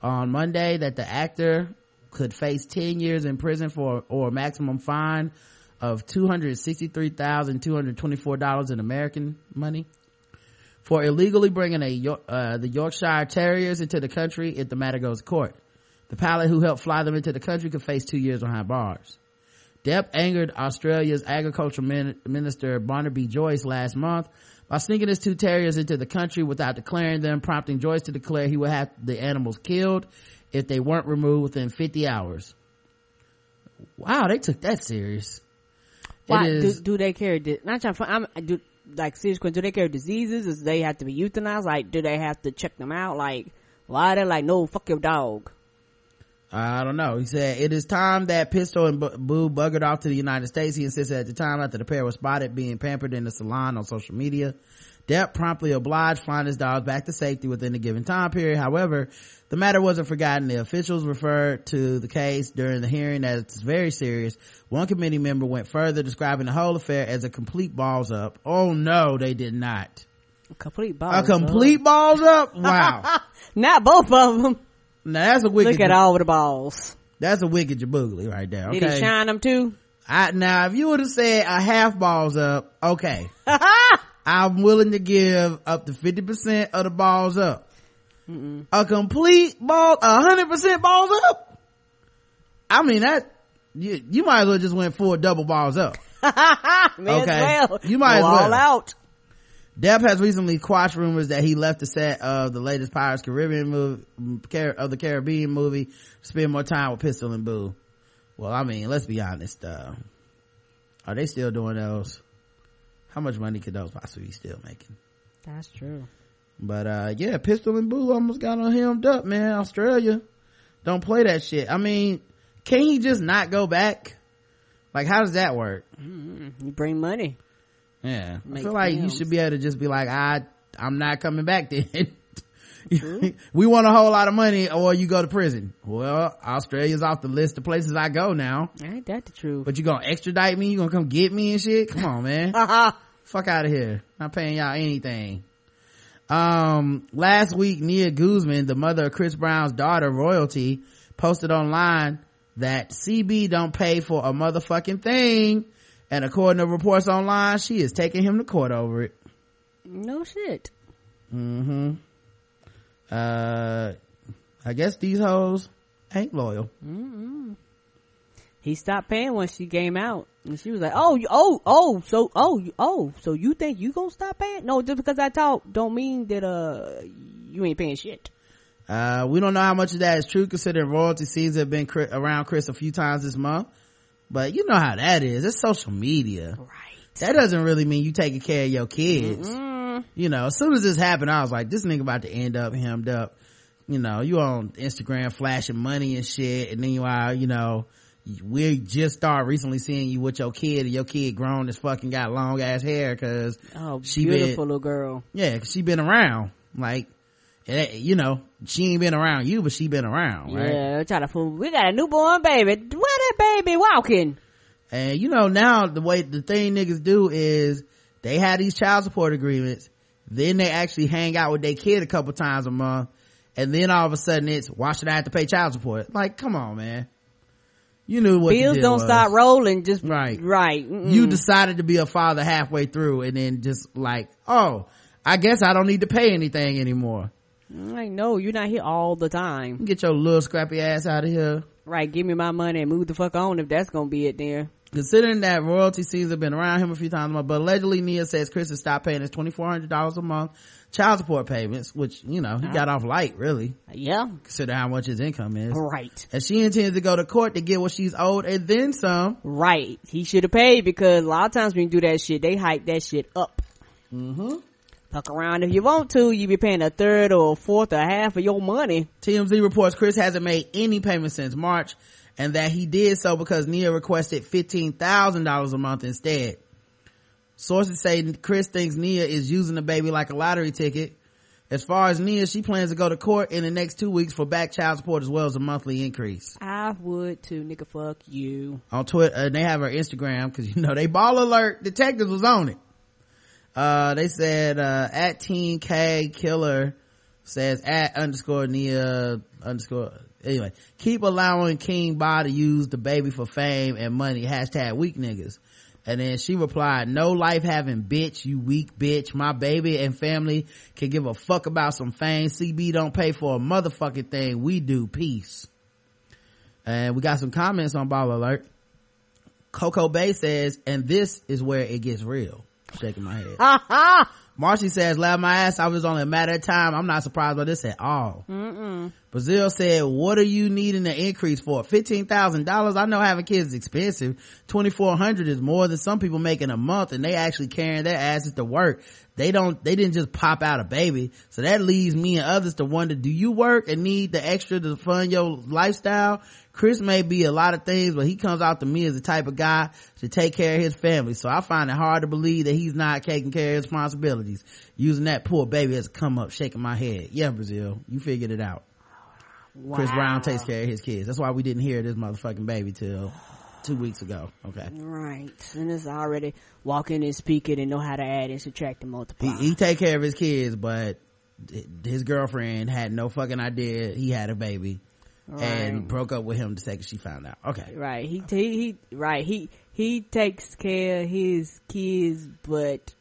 on Monday that the actor could face 10 years in prison for or a maximum fine of $263,224 in American money for illegally bringing the Yorkshire Terriers into the country if the matter goes to court. The pilot who helped fly them into the country could face 2 years behind bars. Depp angered Australia's agricultural minister Barnaby Joyce last month by sneaking his two terriers into the country without declaring them, prompting Joyce to declare he would have the animals killed if they weren't removed within 50 hours. Wow, they took that serious. Why do they carry? Not trying. Do they carry diseases? Is they have to be euthanized? Like, do they have to check them out? Like, why are they like, no, fuck your dog? I don't know. He said, it is time that Pistol and Boo buggered off to the United States. He insisted at the time after the pair was spotted being pampered in the salon on social media. Depp promptly obliged, flying his dogs back to safety within a given time period. However, the matter wasn't forgotten. The officials referred to the case during the hearing as it's very serious. One committee member went further, describing the whole affair as a complete balls up. Oh no, they did not. A complete balls up? Wow. Not both of them. Now that's a wicked. Look at all the balls. That's a wicked jaboogly right there. Okay. Did he shine them too? Now, if you would have said a half balls up, okay. I'm willing to give up to 50% of the balls up. Mm-mm. A complete ball, 100% balls up. I mean that you might as well just went full double balls up. Man, okay, well, you might as well all out. Depp has recently quashed rumors that he left the set of the latest Pirates Caribbean movie of the Caribbean movie to spend more time with Pistol and Boo. Well, I mean, let's be honest. Are they still doing those? How much money could those possibly be still making? That's true. But yeah, Pistol and Boo almost got on hemmed up, man. Australia don't play that shit. I mean, can he just not go back? Like, how does that work? You bring money. Yeah, I feel like you should be able to just be like, I'm not coming back then. We want a whole lot of money or you go to prison. Well, Australia's off the list of places I go now. Ain't that the truth? But you gonna extradite me? You gonna come get me and shit? Come on, man. Fuck out of here. Not paying y'all anything. Last week, Nia Guzman, the mother of Chris Brown's daughter, Royalty, posted online that CB don't pay for a motherfucking thing. And according to reports online, she is taking him to court over it. No shit. Mm-hmm. I guess these hoes ain't loyal. Mm-hmm. He stopped paying when she came out. And she was like, so you think you gonna stop paying? No, just because I talk don't mean that, you ain't paying shit. We don't know how much of that is true, considering Royalty seems to have been around Chris a few times this month. But you know how that is. It's social media. Right. That doesn't really mean you taking care of your kids. Mm-mm. You know, as soon as this happened, I was like, this nigga about to end up hemmed up. You know, you on Instagram flashing money and shit. And then you are, you know, we just started recently seeing you with your kid, and your kid grown as fucking got long ass hair because little girl. Yeah, cause she been around. Like, you know, she ain't been around you, but she been around, right? Yeah, try to fool. We got a newborn baby. Where that baby walking? And you know, now the way the thing niggas do is they have these child support agreements, then they actually hang out with their kid a couple times a month, and then all of a sudden it's, why should I have to pay child support? Like, come on, man. You knew what bills don't start rolling just right. Mm-mm. You decided to be a father halfway through, and then just like, oh, I guess I don't need to pay anything anymore. Like, no, you're not here all the time. Get your little scrappy ass out of here. Right, give me my money and move the fuck on if that's gonna be it there. Considering that royalty season have been around him a few times a month, but allegedly Nia says Chris has stopped paying his $2,400 a month child support payments, which, you know, he got off light, really. Yeah. Consider how much his income is. Right. And she intends to go to court to get what she's owed and then some. Right. He should have paid, because a lot of times when you do that shit, they hype that shit up. Mm-hmm. Fuck around if you want to, you be paying a third or a fourth or half of your money. TMZ reports Chris hasn't made any payments since March, and that he did so because Nia requested $15,000 a month instead. Sources say Chris thinks Nia is using the baby like a lottery ticket. As far as Nia, she plans to go to court in the next 2 weeks for back child support as well as a monthly increase. I would too, nigga. Fuck you. On Twitter, and they have her Instagram, because you know they ball alert detectives was on it. They said at Teen K Killer says at underscore Nia underscore. Anyway, keep allowing King Ba to use the baby for fame and money. Hashtag weak niggas. And then she replied, no life having bitch, you weak bitch. My baby and family can give a fuck about some fame. CB don't pay for a motherfucking thing. We do. Peace. And we got some comments on Ball Alert. Coco Bay says, and this is where it gets real. Shaking my head. Marcy says, laugh my ass off, it's only a matter of time. I'm not surprised by this at all. Mm-mm. Brazil said, what are you needing an increase for? $15,000? I know having kids is expensive. $2,400 is more than some people make in a month, and they actually carrying their asses to work. They didn't just pop out a baby. So that leaves me and others to wonder, do you work and need the extra to fund your lifestyle? Chris may be a lot of things, but he comes out to me as the type of guy to take care of his family. So I find it hard to believe that he's not taking care of his responsibilities. Using that poor baby as a come up, shaking my head. Yeah, Brazil, you figured it out. Wow. Chris Brown takes care of his kids. That's why we didn't hear this motherfucking baby till 2 weeks ago. Okay. Right. And it's already walking and speaking and know how to add and subtract and multiply. He take care of his kids, but his girlfriend had no fucking idea he had a baby. Right. And broke up with him the second she found out. Okay. Right. He takes care of his kids, but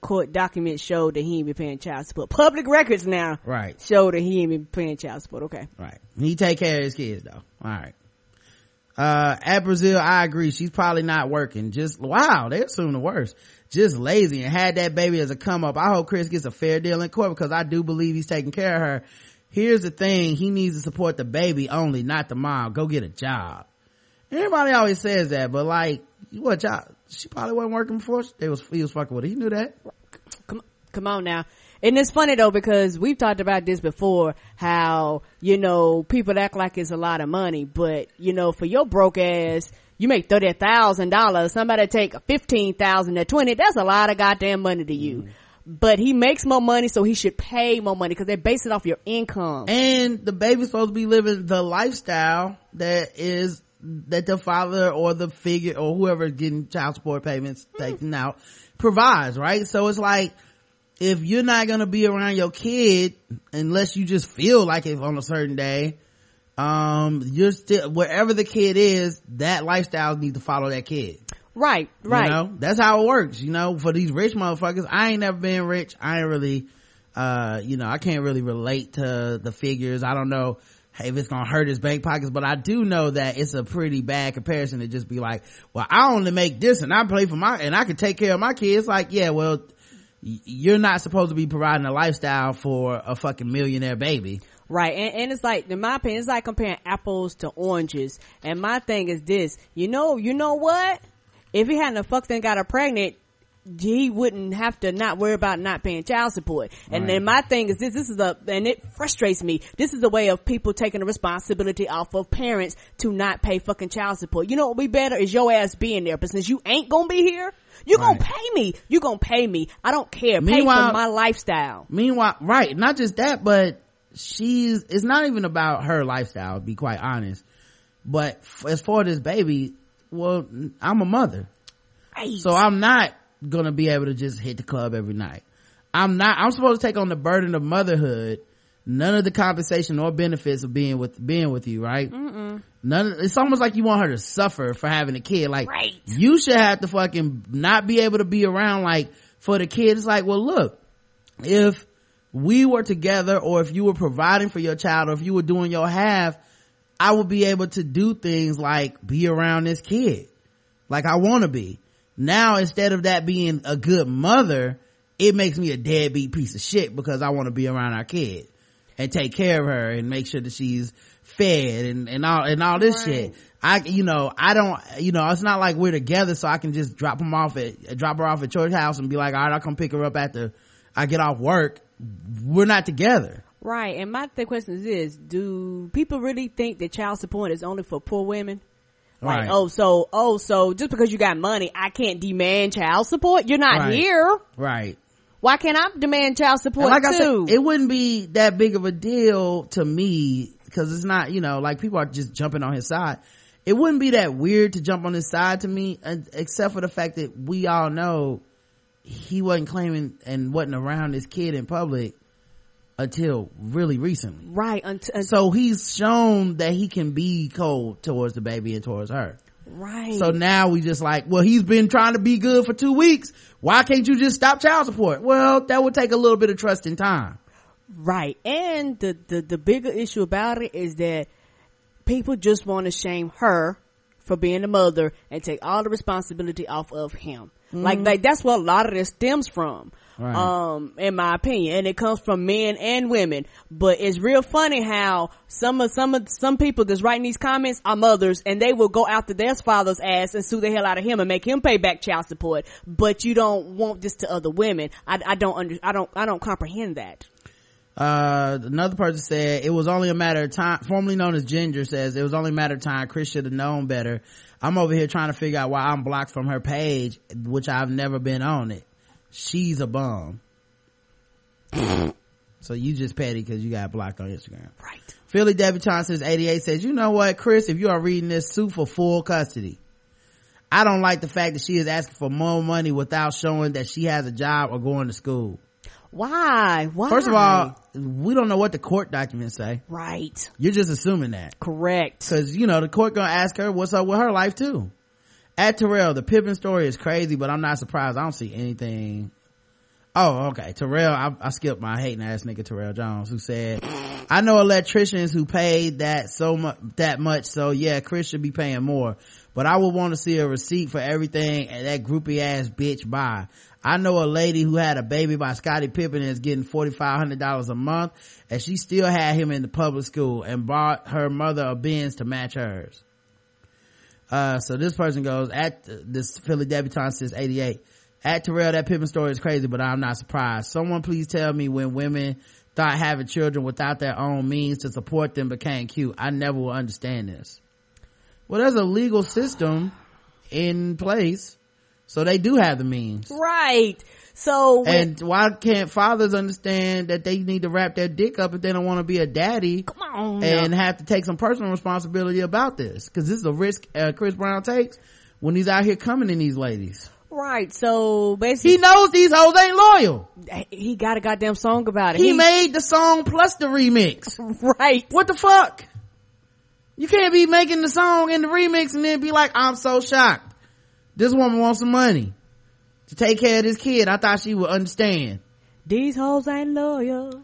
court documents show that he ain't been paying child support. Public records now, right, show that he ain't been paying child support. Okay. Right. He take care of his kids though. All right. At Brazil, I agree. She's probably not working. Just wow, they assume the worst. Just lazy and had that baby as a come up. I hope Chris gets a fair deal in court, because I do believe he's taking care of her. Here's the thing, he needs to support the baby only, not the mom. Go get a job. Everybody always says that, but like, what job? She probably wasn't working before. He was fucking with her. He knew that. Come on now. And it's funny though, because we've talked about this before, how, you know, people act like it's a lot of money, but you know, for your broke ass, you make $30,000. Somebody take $15,000 or $20,000. That's a lot of goddamn money to you. But he makes more money, so he should pay more money, because they base it off your income. And the baby's supposed to be living the lifestyle that the father or the figure or whoever is getting child support payments taken out provides, right? So it's like, if you're not going to be around your kid unless you just feel like it on a certain day, you're still, wherever the kid is, that lifestyle needs to follow that kid. Right. You know, that's how it works. You know, for these rich motherfuckers, I ain't never been rich. I ain't really, you know, I can't really relate to the figures. I don't know if it's gonna hurt his bank pockets, but I do know that it's a pretty bad comparison to just be like, well, I only make this and I play for my, and I can take care of my kids. Like, yeah, well, you're not supposed to be providing a lifestyle for a fucking millionaire baby. Right. And it's like, in my opinion, it's like comparing apples to oranges. And my thing is this, you know what? If he hadn't fucked and got her pregnant, he wouldn't have to not worry about not paying child support. And then my thing is this is a, and it frustrates me, this is a way of people taking the responsibility off of parents to not pay fucking child support. You know what would be better is your ass being there, but since you ain't gonna be here, you're gonna pay me. I don't care. Pay for my lifestyle. Meanwhile, right, not just that, but it's not even about her lifestyle, to be quite honest. But as for this baby, well, I'm a mother, right? So I'm not gonna be able to just hit the club every night. I'm supposed to take on the burden of motherhood. None of the compensation or benefits of being with you, right? Mm-mm. It's almost like you want her to suffer for having a kid. Like, right. You should have to fucking not be able to be around, like, for the kid. It's like, well, look, if we were together, or if you were providing for your child, or if you were doing your half, I would be able to do things like be around this kid. like I want to be. Now, instead of that being a good mother, it makes me a deadbeat piece of shit because I want to be around our kid and take care of her and make sure that she's fed and all this shit. I don't, it's not like we're together, so I can just drop her off at George's house and be like, all right, I'll come pick her up after I get off work. We're not together. Right. And my question is this: do people really think that child support is only for poor women? Like, right. So just because you got money, I can't demand child support. You're not right. here. Right. Why can't I demand child support like too? I said, it wouldn't be that big of a deal to me because it's not, like people are just jumping on his side. It wouldn't be that weird to jump on his side to me, except for the fact that we all know he wasn't claiming and wasn't around this kid in public until really recently. Right. So he's shown that he can be cold towards the baby and towards her. Right. So now we just like, well, he's been trying to be good for 2 weeks. Why can't you just stop child support? Well, that would take a little bit of trust and time. Right. And the bigger issue about it is that people just want to shame her for being the mother and take all the responsibility off of him. Mm-hmm. Like that's where a lot of this stems from. Right. In my opinion, and it comes from men and women, but it's real funny how some people that's writing these comments are mothers, and they will go after their father's ass and sue the hell out of him and make him pay back child support. But you don't want this to other women. I don't comprehend that. Another person said it was only a matter of time. Formerly known as Ginger says it was only a matter of time. Chris should have known better. I'm over here trying to figure out why I'm blocked from her page, which I've never been on it. She's a bum. So you just petty because you got blocked on Instagram. Right. Philly Debutant says 88 says, you know what, Chris, if you are reading this, sue for full custody. I don't like the fact that she is asking for more money without showing that she has a job or going to school. Why? First of all, we don't know what the court documents say. Right. You're just assuming that. Correct. Because, the court going to ask her what's up with her life, too. At Terrell, the Pippin story is crazy, but I'm not surprised. I don't see anything. Oh, okay. Terrell, I skipped my hating ass nigga Terrell Jones, who said, I know electricians who paid that much. So yeah, Chris should be paying more, but I would want to see a receipt for everything that groupie ass bitch buy. I know a lady who had a baby by Scottie Pippen and is getting $4,500 a month, and she still had him in the public school and bought her mother a Benz to match hers. So this person goes, this Philly Debutant says 88. At Terrell, that Pippin story is crazy, but I'm not surprised. Someone please tell me when women thought having children without their own means to support them became cute. I never will understand this. Well, there's a legal system in place, so they do have the means. Right. So and why can't fathers understand that they need to wrap their dick up if they don't want to be a daddy? Come on, and have to take some personal responsibility about this, because this is a risk Chris Brown takes when he's out here coming in these ladies. Right. So basically, he knows these hoes ain't loyal. He got a goddamn song about it. He made the song plus the remix. Right. What the fuck? You can't be making the song and the remix and then be like, I'm so shocked. This woman wants some money to take care of this kid. I thought she would understand. These hoes ain't loyal.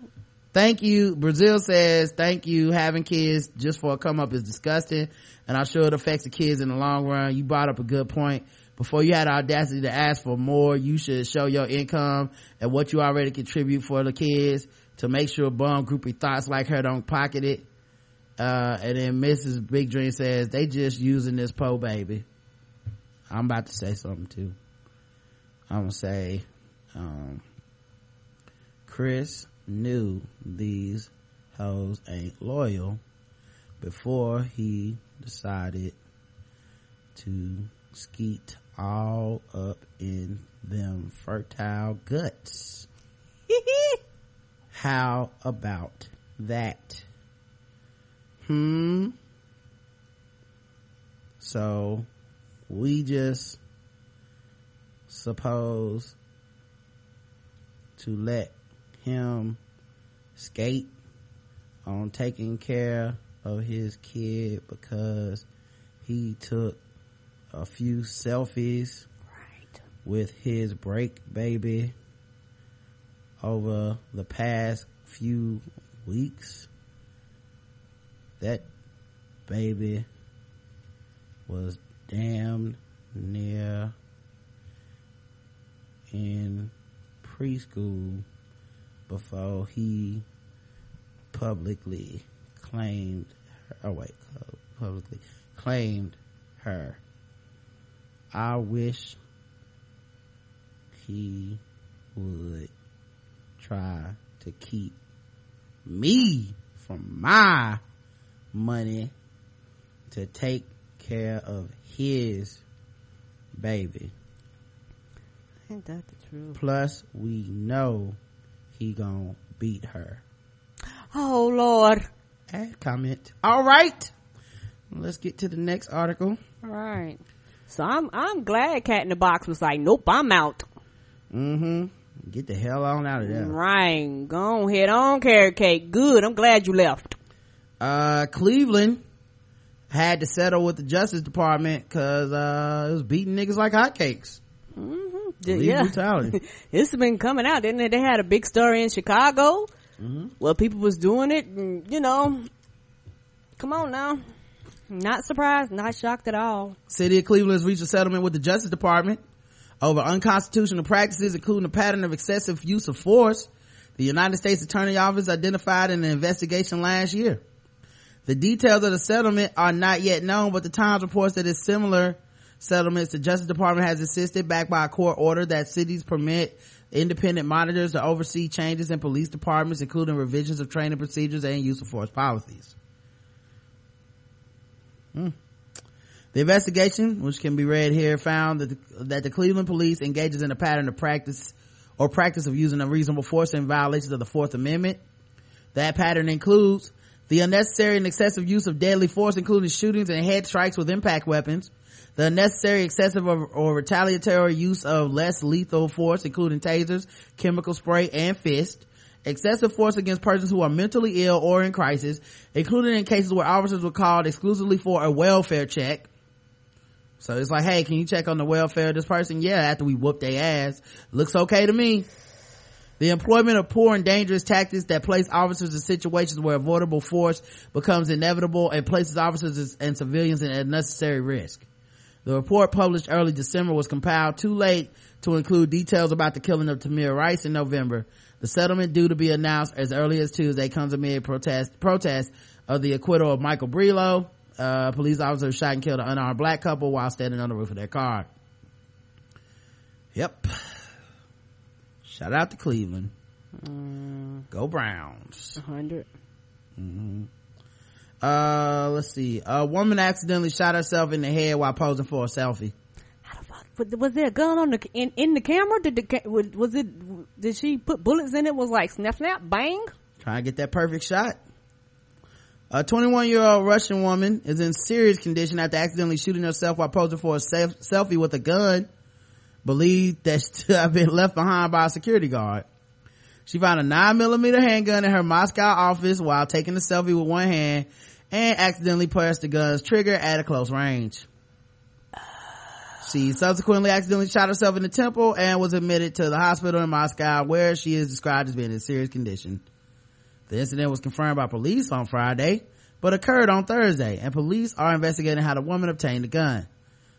Thank you. Brazil says, thank you. Having kids just for a come up is disgusting, and I'm sure it affects the kids in the long run. You brought up a good point. Before you had the audacity to ask for more, you should show your income and what you already contribute for the kids to make sure bum groupie thoughts like her don't pocket it. And then Mrs. Big Dream says, they just using this po baby. I'm about to say something too. I'm gonna say, Chris knew these hoes ain't loyal before he decided to skeet all up in them fertile guts. How about that? So we just supposed to let him skate on taking care of his kid because he took a few selfies right with his break baby over the past few weeks? That baby was damn near in preschool before he publicly claimed her. Publicly claimed her. I wish he would try to keep me from my money to take care of his baby. Ain't that the truth? Plus, we know he gonna beat her. Oh Lord! Add comment. All right, let's get to the next article. All right. So I'm glad Cat in the Box was like, nope, I'm out. Mm-hmm. Get the hell on out of there. Right. Go head on, Carrot Cake. Good. I'm glad you left. Cleveland had to settle with the Justice Department because it was beating niggas like hotcakes. Mm-hmm. Brutality. It's been coming out, didn't it? They had a big story in Chicago, mm-hmm, where people was doing it, and, you know, come on now. Not surprised, not shocked at all. City of Cleveland has reached a settlement with the Justice Department over unconstitutional practices, including a pattern of excessive use of force the United States Attorney's Office identified in an investigation last year. The details of the settlement are not yet known, but the Times reports that it's similar settlements the Justice Department has insisted, backed by a court order, that cities permit independent monitors to oversee changes in police departments, including revisions of training procedures and use of force policies. The investigation, which can be read here, found that the Cleveland police engages in a pattern of practice of using unreasonable force in violations of the Fourth Amendment. That pattern includes the unnecessary and excessive use of deadly force, including shootings and head strikes with impact weapons, the unnecessary, excessive, or retaliatory use of less lethal force, including tasers, chemical spray, and fists, excessive force against persons who are mentally ill or in crisis, including in cases where officers were called exclusively for a welfare check. So it's like, hey, can you check on the welfare of this person? Yeah, after we whoop their ass. Looks okay to me. The employment of poor and dangerous tactics that place officers in situations where avoidable force becomes inevitable and places officers and civilians at unnecessary risk. The report, published early December, was compiled too late to include details about the killing of Tamir Rice in November. The settlement, due to be announced as early as Tuesday, comes amid protests of the acquittal of Michael Brelow, a police officer who shot and killed an unarmed black couple while standing on the roof of their car. Yep. Shout out to Cleveland. Go Browns. 100. Mm-hmm. Let's see. A woman accidentally shot herself in the head while posing for a selfie. How the fuck? Was there a gun on in the camera? Did she put bullets in it? Was like snap, snap, bang? Trying to get that perfect shot. A 21-year-old Russian woman is in serious condition after accidentally shooting herself while posing for a selfie with a gun, believed that she had been left behind by a security guard. She found a 9mm handgun in her Moscow office while taking a selfie with one hand and accidentally pressed the gun's trigger at a close range. She subsequently accidentally shot herself in the temple and was admitted to the hospital in Moscow, where she is described as being in serious condition. The incident was confirmed by police on Friday, but occurred on Thursday, and police are investigating how the woman obtained the gun.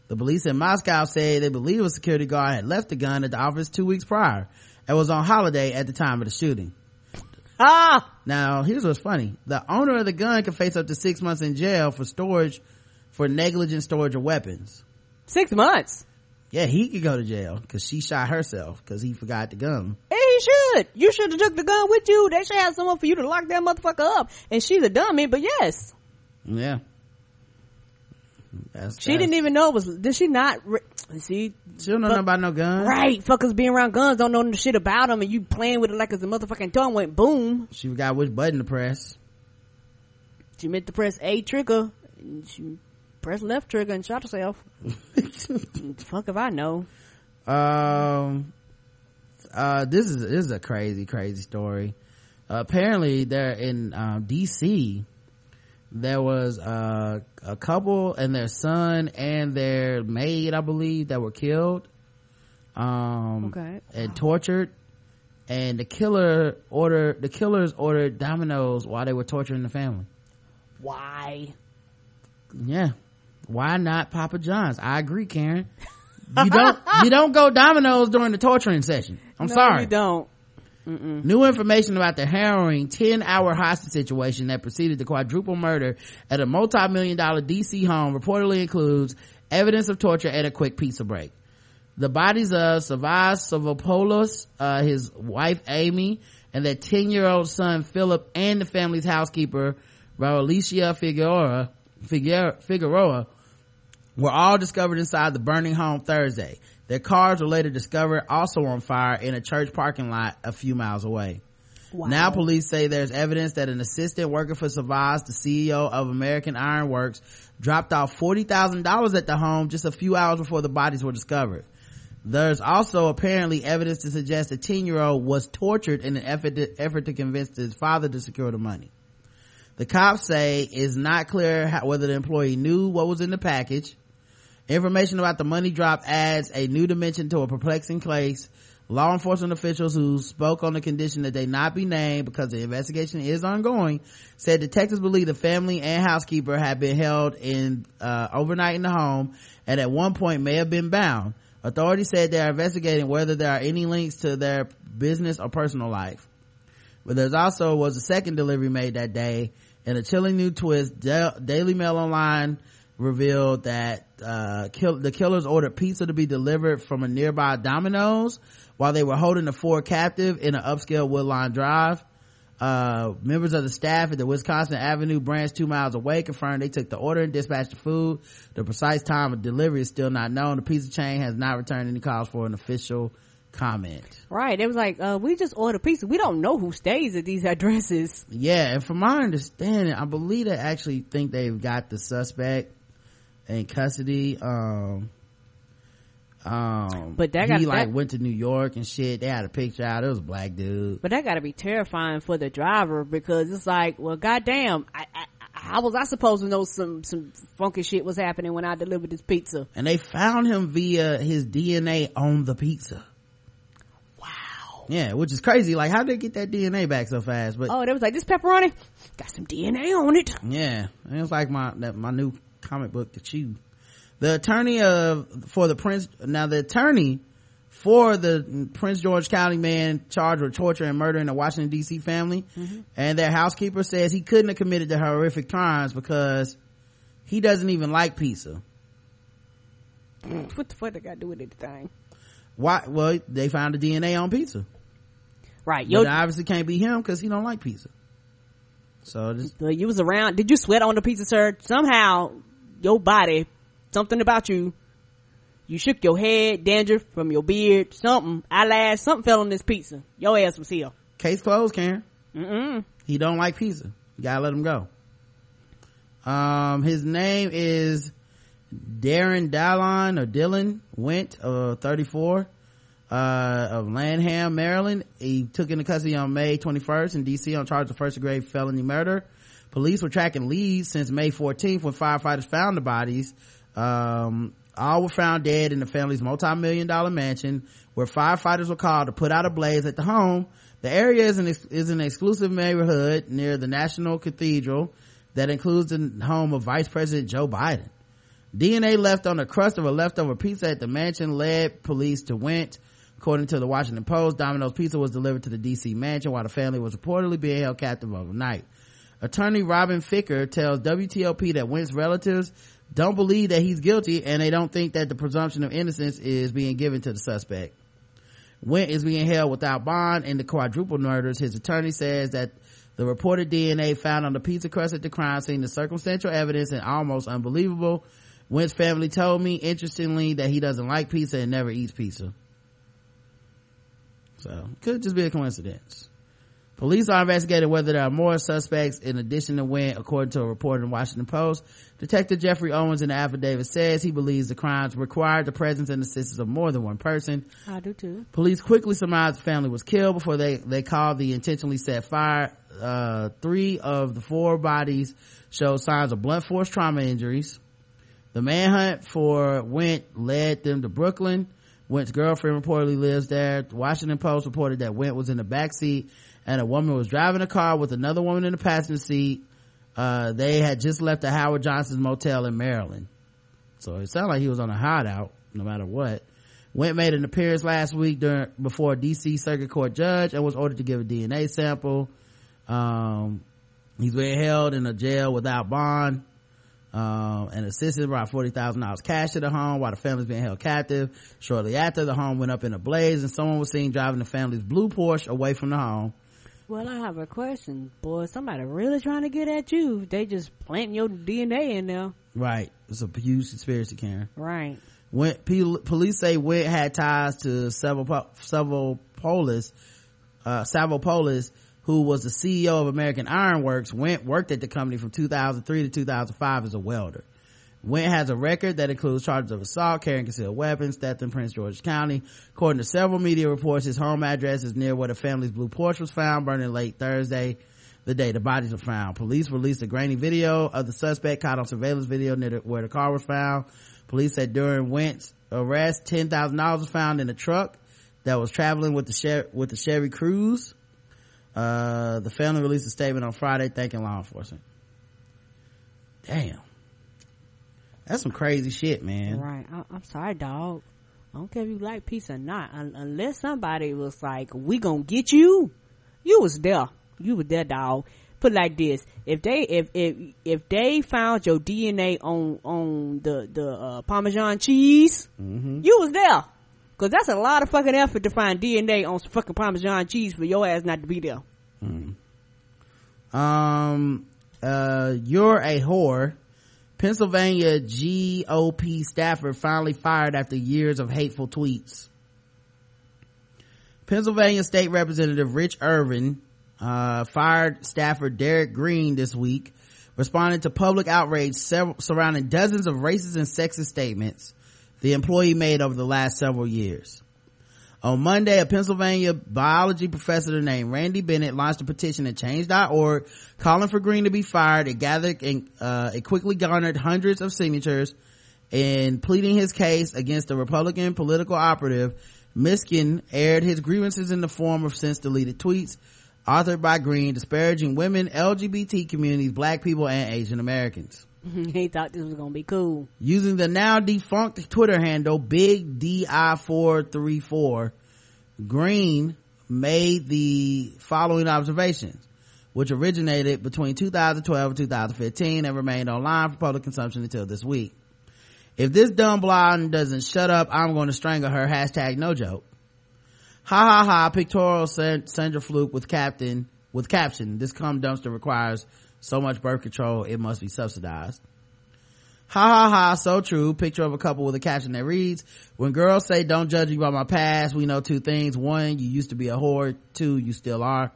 The police in Moscow said they believe a security guard had left the gun at the office 2 weeks prior and was on holiday at the time of the shooting. Now, here's what's funny. The owner of the gun can face up to 6 months in jail for negligent storage of weapons. 6 months? Yeah, he could go to jail because she shot herself because he forgot the gun. And he should. You should have took the gun with you. They should have someone for you to lock that motherfucker up. And she's a dummy, but yes. Yeah. She didn't even know it was. Did she not? She don't know nothing about no guns. Right. Fuckers being around guns don't know no shit about them, and you playing with it like it's a motherfucking gun. Went boom. She forgot which button to press. She meant to press A trigger. She pressed left trigger and shot herself. Fuck if I know. This is a crazy story. Apparently, they're in DC. There was a couple and their son and their maid, I believe, that were killed and tortured, and the killers ordered dominoes while they were torturing the family. Why? Yeah, Why not Papa John's? I agree, Karen. You don't go Domino's during the torturing session. I'm sorry. You don't. Mm-mm. New information about the harrowing 10-hour hostage situation that preceded the quadruple murder at a multi-million-dollar DC home reportedly includes evidence of torture at a quick pizza break. The bodies of Savas Savopoulos, his wife Amy, and their 10-year-old son Philip, and the family's housekeeper Raolicia Figueroa were all discovered inside the burning home Thursday. Their cars were later discovered also on fire in a church parking lot a few miles away. Wow. Now police say there's evidence that an assistant working for Savas, the CEO of American Iron Works, dropped off $40,000 at the home just a few hours before the bodies were discovered. There's also apparently evidence to suggest the 10-year-old was tortured in an effort to convince his father to secure the money. The cops say it's not clear whether the employee knew what was in the package. Information about the money drop adds a new dimension to a perplexing case. Law enforcement officials who spoke on the condition that they not be named because the investigation is ongoing said detectives believe the family and housekeeper had been held in overnight in the home and at one point may have been bound. Authorities said they are investigating whether there are any links to their business or personal life. But there also was a second delivery made that day. In a chilling new twist, Daily Mail Online revealed that the killers ordered pizza to be delivered from a nearby Domino's while they were holding the four captive in an upscale Woodlawn Drive. Members of the staff at the Wisconsin Avenue branch 2 miles away confirmed they took the order and dispatched the food. The precise time of delivery is still not known. The pizza chain has not returned any calls for an official comment. Right. It was like, we just ordered pizza. We don't know who stays at these addresses. Yeah. And from my understanding, I believe they actually think they've got the suspect in custody. But that guy went to New York and shit. They had a picture out. It was a black dude. But that gotta be terrifying for the driver, because it's like, well, goddamn, how was I supposed to know some funky shit was happening when I delivered this pizza? And they found him via his DNA on the pizza. Wow. Yeah, which is crazy. Like, how did they get that DNA back so fast? But they was like, this pepperoni got some DNA on it. Yeah, and it was like my new comic book to chew. The attorney for the Prince George County man charged with torture and murder in the Washington D.C. family, mm-hmm. and their housekeeper says he couldn't have committed the horrific crimes because he doesn't even like pizza. What the fuck they got to do with anything? Why? Well, they found the DNA on pizza. Right. But it obviously can't be him because he don't like pizza. So you was around. Did you sweat on the pizza, sir? Somehow your body. Something about you shook your head, dandruff from your beard, something, eyelash, something fell on this pizza. Your ass was here. Case closed, Karen. Mm-mm. He don't like pizza. You gotta let him go. His name is Darren Dillon Went, 34, of Lanham, Maryland. He took into custody on May 21st in DC on charge of first degree felony murder. Police were tracking leads since May 14th when firefighters found the bodies. All were found dead in the family's multi-million-dollar mansion, where firefighters were called to put out a blaze at the home. The area is an exclusive neighborhood near the National Cathedral that includes the home of Vice President Joe Biden. DNA left on the crust of a leftover pizza at the mansion led police to Wendt. According to the Washington Post, Domino's Pizza was delivered to the D.C. mansion while the family was reportedly being held captive overnight. Attorney Robin Ficker tells WTOP that Wendt's relatives don't believe that he's guilty, and they don't think that the presumption of innocence is being given to the suspect. Wendt is being held without bond in the quadruple murders. His attorney says that the reported DNA found on the pizza crust at the crime scene is circumstantial evidence and almost unbelievable. Wendt's family told me, interestingly, that he doesn't like pizza and never eats pizza. So, could just be a coincidence. Police are investigating whether there are more suspects in addition to Wendt, according to a report in the Washington Post. Detective Jeffrey Owens in the affidavit says he believes the crimes required the presence and assistance of more than one person. I do too. Police quickly surmised the family was killed before they called the intentionally set fire. Three of the four bodies showed signs of blunt force trauma injuries. The manhunt for Wendt led them to Brooklyn. Wendt's girlfriend reportedly lives there. The Washington Post reported that Wendt was in the backseat and a woman was driving a car with another woman in the passenger seat. They had just left the Howard Johnson's motel in Maryland. So it sounded like he was on a hideout no matter what. Went made an appearance last week before a DC Circuit Court judge and was ordered to give a DNA sample. He's being held in a jail without bond. An assistant brought $40,000 cash to the home while the family's being held captive. Shortly after, the home went up in a blaze and someone was seen driving the family's blue Porsche away from the home. Well, I have a question. Boy, somebody really trying to get at you. They just planting your DNA in there. Right. It's a huge conspiracy, Karen. Right. Police say Witt had ties to Savopolis, who was the CEO of American Ironworks. Went worked at the company from 2003 to 2005 as a welder. Went has a record that includes charges of assault, carrying concealed weapons, theft in Prince George's County. According to several media reports, his home address is near where the family's blue Porsche was found, burning late Thursday, the day the bodies were found. Police released a grainy video of the suspect caught on surveillance video near where the car was found. Police said during Wendt's arrest, $10,000 was found in a truck that was traveling with the Chevy Cruze. The family released a statement on Friday thanking law enforcement. Damn. That's some crazy shit, man. Right. I'm sorry, dog. I don't care if you like peace or not. Unless somebody was like, we gonna get you. You was there. You was there, dog. Put it like this: if they found your DNA on the Parmesan cheese, mm-hmm. You was there, because that's a lot of fucking effort to find DNA on some fucking Parmesan cheese for your ass not to be there. Mm-hmm. You're a whore. Pennsylvania GOP staffer finally fired after years of hateful tweets. Pennsylvania State Representative Rich Irvin fired staffer Derek Green this week, responding to public outrage surrounding dozens of racist and sexist statements the employee made over the last several years. On Monday, a Pennsylvania biology professor named Randy Bennett launched a petition at change.org calling for Green to be fired. It gathered and it quickly garnered hundreds of signatures in pleading his case against the Republican political operative. Miskin aired his grievances in the form of since deleted tweets authored by Green, disparaging women, LGBT communities, black people, and Asian Americans. He thought this was gonna be cool. Using the now defunct Twitter handle Big DI434, Green made the following observations, which originated between 2012 and 2015 and remained online for public consumption until this week. If this dumb blonde doesn't shut up, I'm going to strangle her. #NoJoke. Ha ha ha, pictorial Sandra Fluke with caption, this cum dumpster requires so much birth control it must be subsidized. Ha ha ha, so true, picture of a couple with a caption that reads, when girls say don't judge you by my past, we know two things. One, you used to be a whore. Two, you still are.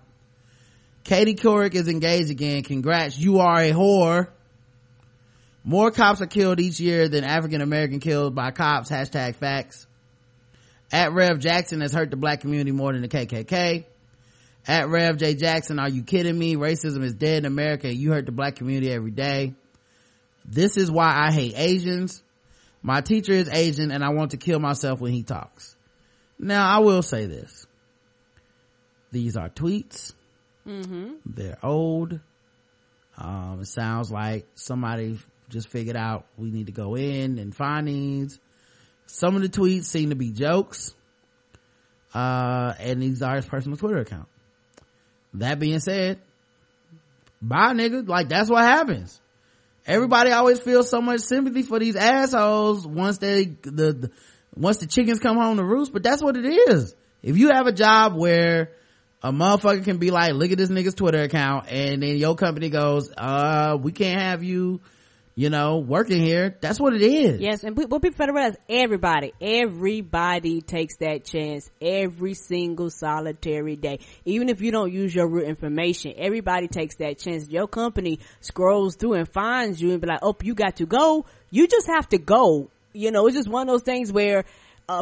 Katie Couric is engaged again. Congrats, you are a whore. More cops are killed each year than African American killed by cops. #facts. At Rev Jackson has hurt the black community more than the KKK. At Rev J Jackson, are you kidding me? Racism is dead in America and you hurt the black community every day. This is why I hate Asians. My teacher is Asian and I want to kill myself when he talks. Now, I will say this. These are tweets. Mm-hmm. They're old. It sounds like somebody just figured out we need to go in and find these. Some of the tweets seem to be jokes, and these are his personal Twitter account. That being said, bye, nigga. Like, that's what happens. Everybody always feels so much sympathy for these assholes once the chickens come home to roost, but that's what it is. If you have a job where a motherfucker can be like, look at this nigga's Twitter account, and then your company goes, we can't have you, you know, working here, that's what it is. Yes, and what people federal is, everybody takes that chance every single solitary day. Even if you don't use your real information, everybody takes that chance. Your company scrolls through and finds you and be like, oh, you got to go. You just have to go. You know, it's just one of those things where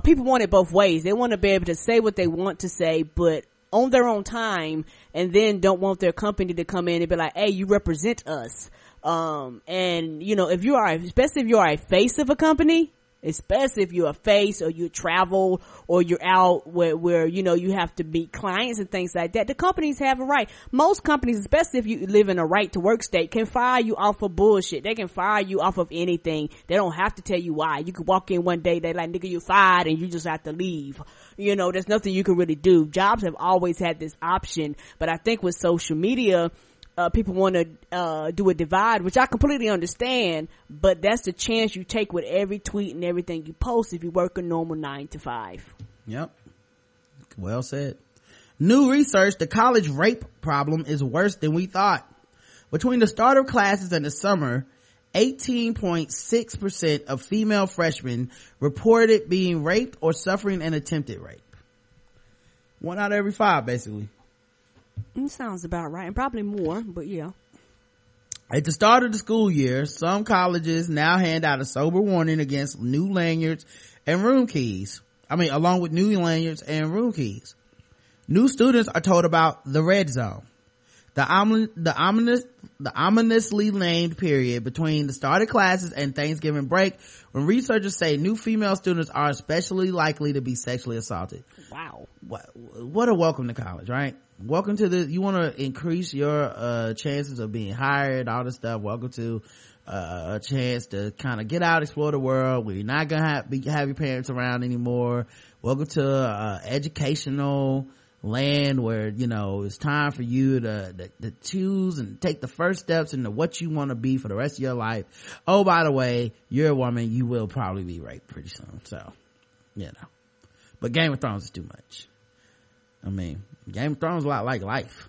people want it both ways. They want to be able to say what they want to say, but on their own time, and then don't want their company to come in and be like, hey, you represent us. And you know, if you are, especially if you are a face of a company, especially if you're a face or you travel or you're out where you know you have to meet clients and things like that. The companies have a right. Most companies, especially if you live in a right to work state, can fire you off of bullshit. They can fire you off of anything. They don't have to tell you why. You could walk in one day, they like, nigga, you fired, and you just have to leave. You know, there's nothing you can really do. Jobs have always had this option, but I think with social media, people want to do a divide, which I completely understand, but that's the chance you take with every tweet and everything you post if you work a normal 9 to 5. Yep. Well said. New research: the college rape problem is worse than we thought. Between the start of classes and the summer, 18.6% of female freshmen reported being raped or suffering an attempted rape. 1 out of every 5, basically. It sounds about right, and probably more, but yeah. At the start of the school year, some colleges now hand out a sober warning against new lanyards and room keys. I mean, along with new lanyards and room keys. New students are told about the red zone, the ominously named period between the start of classes and Thanksgiving break, when researchers say new female students are especially likely to be sexually assaulted. Wow. What a welcome to college, right? Welcome to the, you want to increase your chances of being hired, all this stuff. Welcome to a chance to kind of get out, explore the world. We're not gonna have your parents around anymore. Welcome to educational land where, you know, it's time for you to choose and take the first steps into what you want to be for the rest of your life. Oh, by the way, you're a woman, you will probably be raped pretty soon, so you know. But Game of Thrones is too much. I mean, Game of Thrones is a lot like life.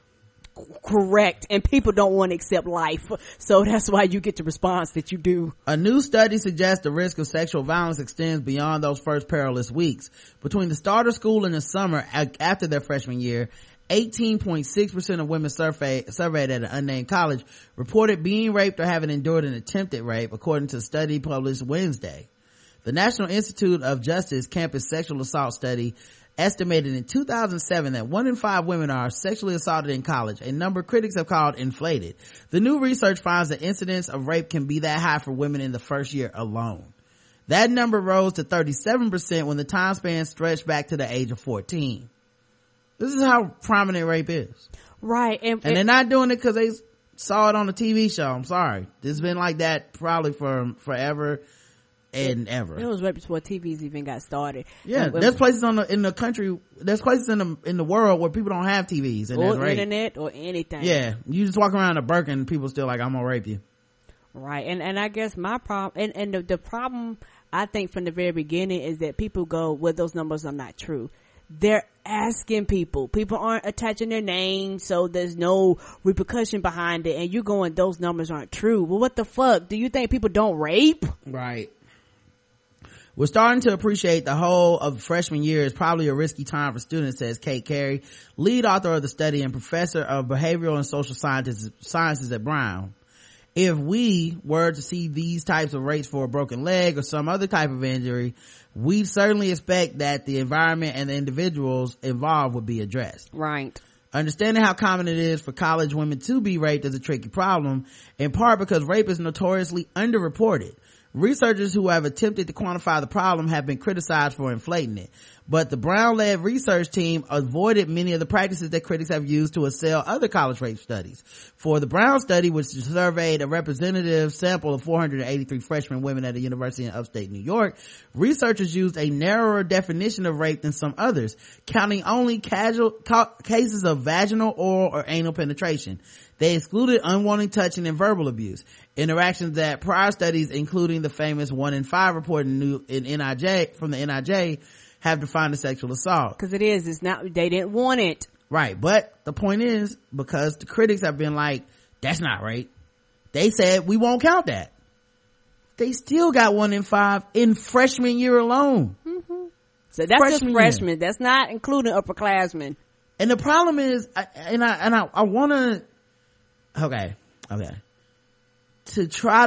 Correct. And people don't want to accept life, so that's why you get the response that you do. A new study suggests the risk of sexual violence extends beyond those first perilous weeks. Between the start of school and the summer after their freshman year, 18.6% of women surveyed at an unnamed college reported being raped or having endured an attempted rape, according to a study published Wednesday. The National Institute of Justice Campus Sexual Assault Study estimated in 2007 that 1 in 5 women are sexually assaulted in college, a number critics have called inflated. The new research finds that incidents of rape can be that high for women in the first year alone. That number rose to 37% when the time span stretched back to the age of 14. This is how prominent rape is. Right. And they're not doing it because they saw it on a TV show. I'm sorry. It's been like that probably for forever. And ever. It was right before TVs even got started. Yeah, there's places in the country, there's places in the world where people don't have TVs and or internet or anything. Yeah, you just walk around a Birkin and people still like, I'm gonna rape you. Right, and I guess my problem and the problem I think from the very beginning is that people go, well, those numbers are not true. They're asking people aren't attaching their name, so there's no repercussion behind it, and you're going, those numbers aren't true. Well, what the fuck? Do you think people don't rape? Right. We're starting to appreciate the whole of freshman year is probably a risky time for students, says Kate Carey, lead author of the study and professor of behavioral and social sciences at Brown. If we were to see these types of rates for a broken leg or some other type of injury, we certainly expect that the environment and the individuals involved would be addressed. Right. Understanding how common it is for college women to be raped is a tricky problem, in part because rape is notoriously underreported. Researchers who have attempted to quantify the problem have been criticized for inflating it, but the Brown-led research team avoided many of the practices that critics have used to assail other college rape studies. For the Brown study, which surveyed a representative sample of 483 freshman women at a university in upstate New York, researchers used a narrower definition of rape than some others, counting only casual cases of vaginal, oral, or anal penetration. They excluded unwanted touching and verbal abuse. Interactions that prior studies, including the famous 1 in 5 report in NIJ from the NIJ, have defined as sexual assault. Because it is. It's not. They didn't want it. Right. But the point is, because the critics have been like, that's not right. They said we won't count that. They still got 1 in 5 in freshman year alone. Mm-hmm. So that's freshman just freshmen. Year. That's not including upperclassmen. And the problem is, I want to. Okay. To try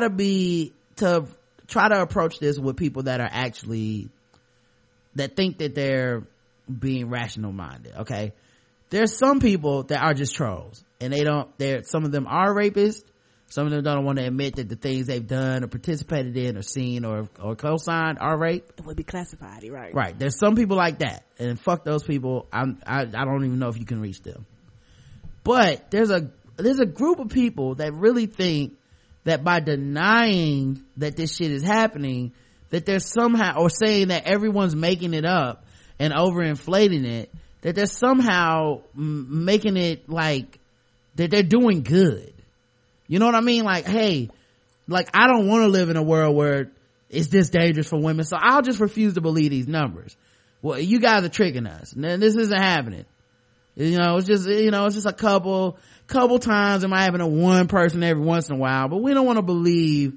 to approach this with people that are actually, that think that they're being rational minded. Okay. There's some people that are just trolls and some of them are rapists. Some of them don't want to admit that the things they've done or participated in or seen or co-signed are rape. It would be classified, right? Right. There's some people like that, and fuck those people. I don't even know if you can reach them. But there's a group of people that really think that by denying that this shit is happening, that they're somehow, or saying that everyone's making it up and overinflating it, that they're somehow making it like that they're doing good. You know what I mean? Like, hey, like, I don't want to live in a world where it's this dangerous for women, so I'll just refuse to believe these numbers. Well, you guys are tricking us. This isn't happening. You know, it's just a couple times. It might happen to one person every once in a while, but we don't want to believe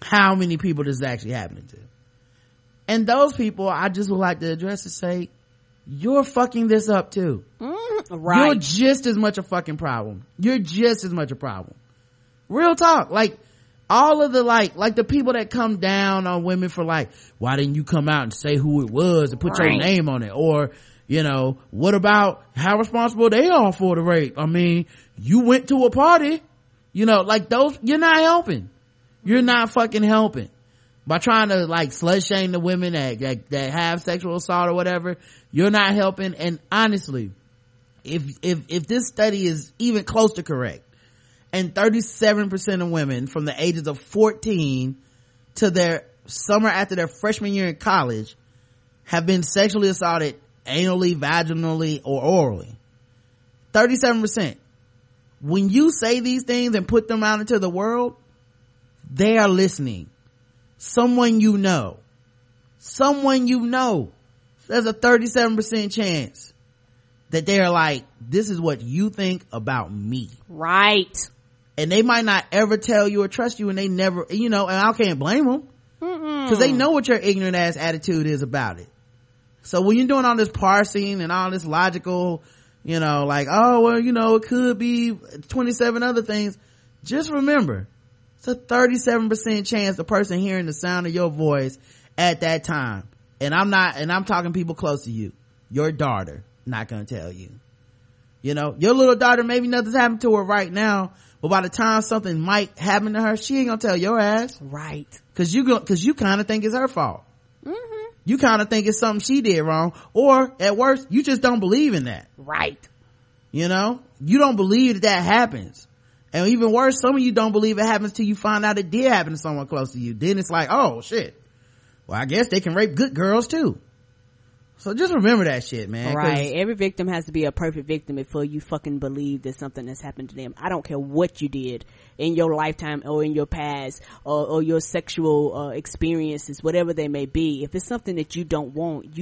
how many people this is actually happening to. And those people, I just would like to address and say, you're fucking this up too. Right. You're just as much a fucking problem. You're just as much a problem. Real talk. Like, all of the like the people that come down on women for like, why didn't you come out and say who it was and put your name on it? Or, you know, what about how responsible they are for the rape? I mean, you went to a party, you know, like those, you're not helping. You're not fucking helping by trying to like slut shame the women that have sexual assault or whatever. You're not helping. And honestly, if this study is even close to correct, and 37% of women from the ages of 14 to their summer after their freshman year in college have been sexually assaulted anally, vaginally, or orally. 37%. When you say these things and put them out into the world, they are listening. Someone you know, there's a 37% chance that they are like, this is what you think about me. Right. And they might not ever tell you or trust you, and they never, you know, and I can't blame them, because they know what your ignorant ass attitude is about it. So when you're doing all this parsing and all this logical, you know, like, oh, well, you know, it could be 27 other things. Just remember, it's a 37% chance the person hearing the sound of your voice at that time. And I'm talking people close to you. Your daughter, not going to tell you. You know, your little daughter, maybe nothing's happened to her right now, but by the time something might happen to her, she ain't going to tell your ass. Right. Cause you kind of think it's her fault. You kind of think it's something she did wrong, or at worst, you just don't believe in that. Right. You know, you don't believe that happens. And even worse, some of you don't believe it happens till you find out it did happen to someone close to you. Then it's like, oh shit, well, I guess they can rape good girls too. So just remember that shit, man. Right. Every victim has to be a perfect victim before you fucking believe that something has happened to them. I don't care what you did in your lifetime or in your past or your sexual experiences, whatever they may be. If it's something that you don't want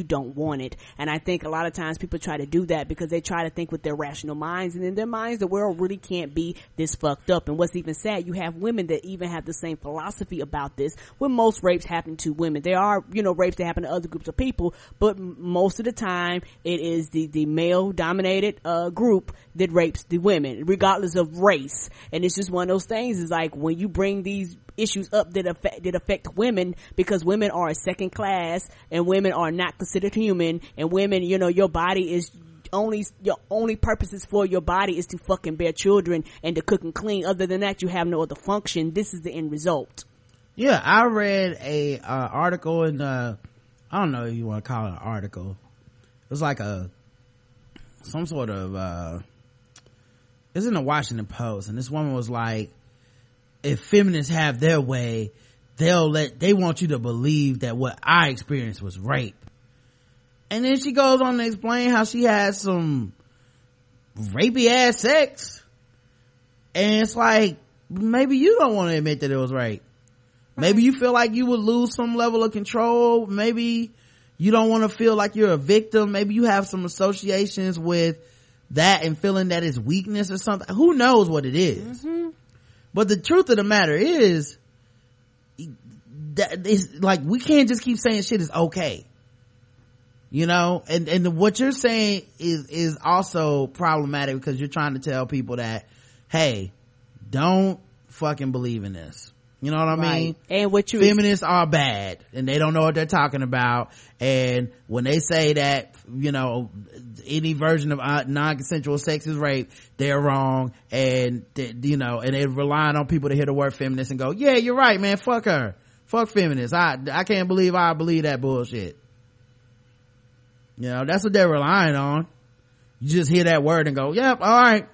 it. And I think a lot of times people try to do that because they try to think with their rational minds, and in their minds, the world really can't be this fucked up. And what's even sad, you have women that even have the same philosophy about this, when most rapes happen to women. There are, you know, rapes that happen to other groups of people, but most of the time it is the male dominated group that rapes the women, regardless of race. And it's just one of those things, is like, when you bring these issues up that affect women, because women are a second class and women are not considered human, and women, you know, your body is only, your only purposes for your body is to fucking bear children and to cook and clean. Other than that, you have no other function. This is the end result. Yeah, I read a article in I don't know if you want to call it an article. It was like some sort of, it's in the Washington Post, and this woman was like, if feminists have their way, they want you to believe that what I experienced was rape. And then she goes on to explain how she had some rapey ass sex. And it's like, maybe you don't want to admit that it was rape. Maybe you feel like you would lose some level of control. Maybe you don't want to feel like you're a victim. Maybe you have some associations with that and feeling that it's weakness or something. Who knows what it is? Mm-hmm. But the truth of the matter is that it's like, we can't just keep saying shit is okay. You know, and what you're saying is also problematic, because you're trying to tell people that, hey, don't fucking believe in this. You know what I mean? And what you feminists are bad, and they don't know what they're talking about. And when they say that, you know, any version of non-consensual sex is rape, they're wrong. And you know, and they're relying on people to hear the word feminist and go, yeah, you're right, man, fuck her, fuck feminists. I can't believe I believe that bullshit. You know, that's what they're relying on. You just hear that word and go, yep, all right,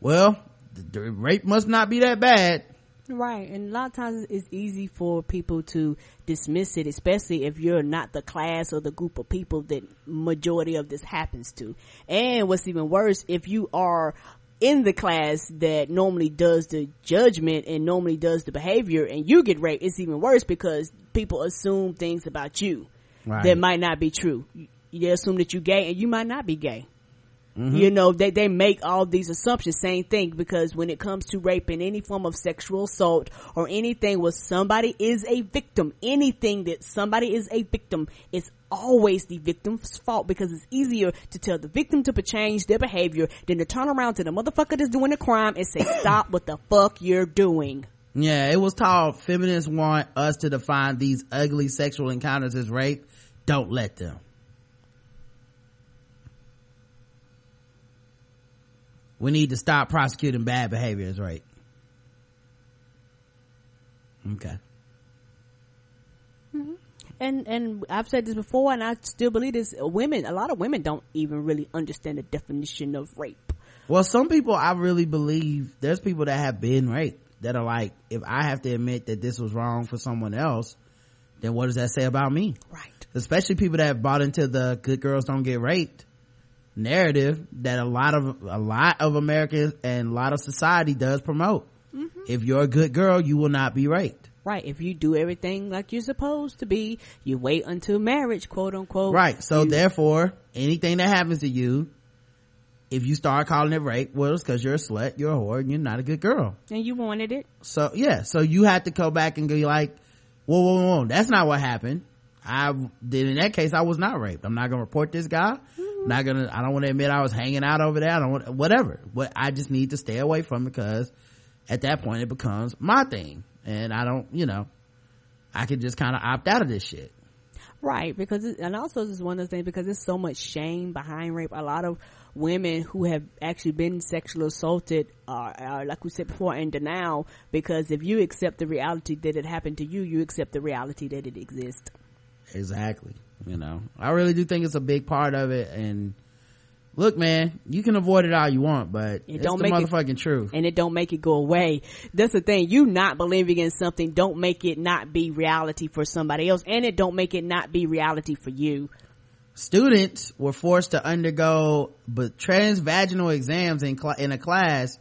well, the rape must not be that bad. Right. And a lot of times it's easy for people to dismiss it, especially if you're not the class or the group of people that majority of this happens to. And what's even worse, if you are in the class that normally does the judgment and normally does the behavior and you get raped, it's even worse because people assume things about you that might not be true. They assume that you're gay and you might not be gay. Mm-hmm. You know, they make all these assumptions. Same thing, because when it comes to rape and any form of sexual assault or anything where somebody is a victim, anything that somebody is a victim, it's always the victim's fault, because it's easier to tell the victim to change their behavior than to turn around to the motherfucker that's doing the crime and say, stop what the fuck you're doing. Yeah, it was called, feminists want us to define these ugly sexual encounters as rape. Don't let them. We need to stop prosecuting bad behaviors, right? Okay. Mm-hmm. And I've said this before, and I still believe this. Women, a lot of women don't even really understand the definition of rape. Well, some people, I really believe, there's people that have been raped that are like, if I have to admit that this was wrong for someone else, then what does that say about me? Right. Especially people that have bought into the good girls don't get raped narrative that a lot of Americans and a lot of society does promote. Mm-hmm. If you're a good girl, you will not be raped. Right. If you do everything like you're supposed to be, you wait until marriage, quote unquote. Right. So therefore, anything that happens to you, if you start calling it rape, well, it's because you're a slut, you're a whore, and you're not a good girl. And you wanted it. So yeah. So you have to go back and be like, whoa, that's not what happened. I did, in that case, I was not raped. I'm not gonna report this guy. I don't want to admit I was hanging out over there. I don't want, whatever. But I just need to stay away from it, because at that point it becomes my thing, and I don't, you know, I could just kind of opt out of this shit. Right. Because, and also this is one of the things, because there's so much shame behind rape. A lot of women who have actually been sexually assaulted are, like we said before, in denial, because if you accept the reality that it happened to you, you accept the reality that it exists. Exactly. You know, I really do think it's a big part of it. And look, man, you can avoid it all you want, but it's the motherfucking truth, and it don't make it go away. That's the thing. You not believing in something don't make it not be reality for somebody else, and it don't make it not be reality for you. Students were forced to undergo transvaginal exams in a class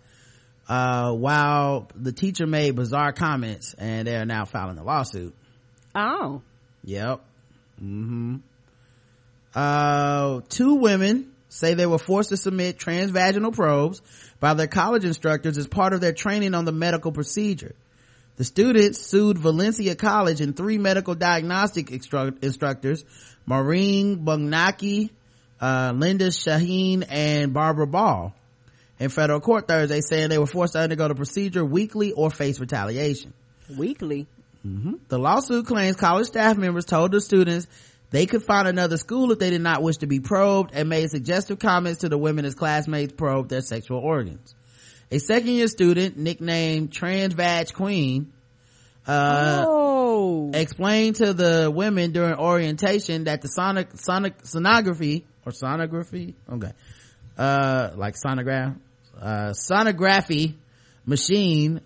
while the teacher made bizarre comments, and they are now filing a lawsuit. Oh, yep. Mm-hmm. 2 women say they were forced to submit transvaginal probes by their college instructors as part of their training on the medical procedure. The students sued Valencia College and 3 medical diagnostic instructors, Maureen Bugnacki, Linda Shaheen, and Barbara Ball, in federal court Thursday, saying they were forced to undergo the procedure weekly or face retaliation. Weekly? Mm-hmm. The lawsuit claims college staff members told the students they could find another school if they did not wish to be probed, and made suggestive comments to the women as classmates probed their sexual organs. A second-year student, nicknamed Transvag Queen, explained to the women during orientation that the sonography machine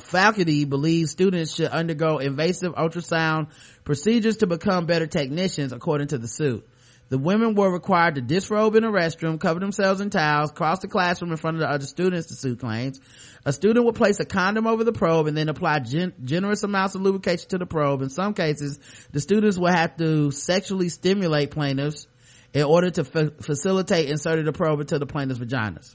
faculty believes students should undergo invasive ultrasound procedures to become better technicians, according to the suit. The women were required to disrobe in a restroom, cover themselves in towels, cross the classroom in front of the other students, the suit claims. A student would place a condom over the probe and then apply generous amounts of lubrication to the probe. In some cases, the students would have to sexually stimulate plaintiffs in order to facilitate inserting the probe into the plaintiff's vaginas.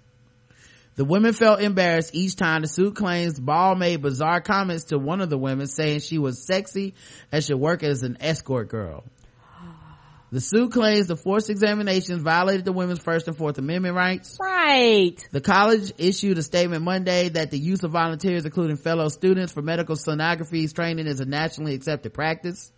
The women felt embarrassed each time. The suit claims Ball made bizarre comments to one of the women, saying she was sexy and should work as an escort girl. The suit claims the forced examinations violated the women's First and Fourth Amendment rights. Right. The college issued a statement Monday that the use of volunteers, including fellow students, for medical sonography training is a nationally accepted practice.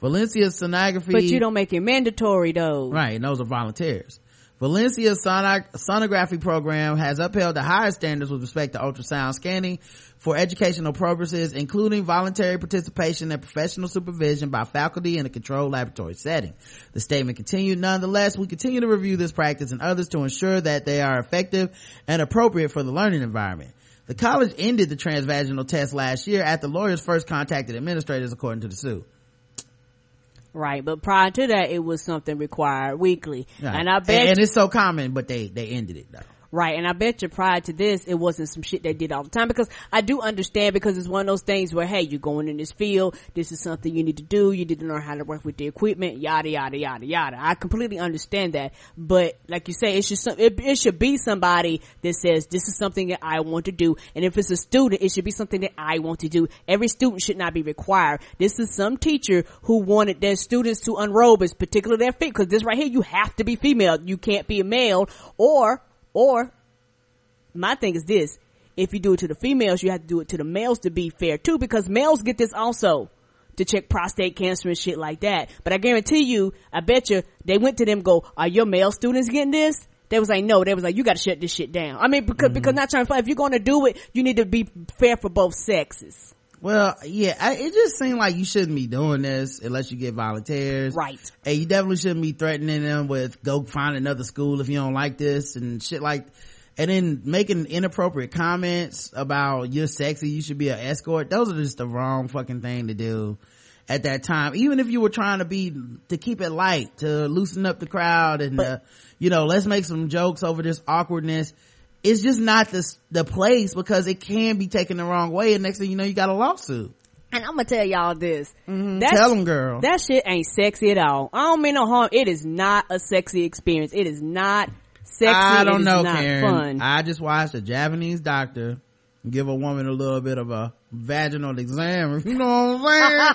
Valencia's sonography... But you don't make it mandatory, though. Right, and those are volunteers. Valencia's sonography program has upheld the higher standards with respect to ultrasound scanning for educational purposes, including voluntary participation and professional supervision by faculty in a controlled laboratory setting. The statement continued, nonetheless, we continue to review this practice and others to ensure that they are effective and appropriate for the learning environment. The college ended the transvaginal test last year after lawyers first contacted administrators, according to the suit. Right, but prior to that, it was something required weekly. Right. And I bet, and it's so common, but they ended it though. Right, and I bet you prior to this, it wasn't some shit they did all the time, because I do understand, because it's one of those things where, hey, you're going in this field, this is something you need to do, you need to learn how to work with the equipment, yada, yada, yada, yada. I completely understand that, but like you say, it should be somebody that says, this is something that I want to do, and if it's a student, it should be something that I want to do. Every student should not be required. This is some teacher who wanted their students to unrobe, it's particular their feet, because this right here, you have to be female, you can't be a male, or my thing is this, if you do it to the females, you have to do it to the males to be fair too, because males get this also to check prostate cancer and shit like that. But I guarantee you, I bet you, they went to them go, are your male students getting this? They was like, no. They was like, you gotta shut this shit down. I mean, because not trying to fight, if you're gonna do it, you need to be fair for both sexes. Well, yeah, it just seemed like you shouldn't be doing this unless you get volunteers. Right. And you definitely shouldn't be threatening them with go find another school if you don't like this and shit like, and then making inappropriate comments about you're sexy, you should be an escort. Those are just the wrong fucking thing to do at that time. Even if you were trying to keep it light, to loosen up the crowd and, let's make some jokes over this awkwardness. It's just not the place, because it can be taken the wrong way, and next thing you know, you got a lawsuit. And I'm gonna tell y'all this. Mm-hmm. Tell them, girl. That shit ain't sexy at all. I don't mean no harm. It is not a sexy experience. It is not sexy. I don't know, Karen. Fun. I just watched a Japanese doctor give a woman a little bit of a vaginal exam. You know what I'm saying?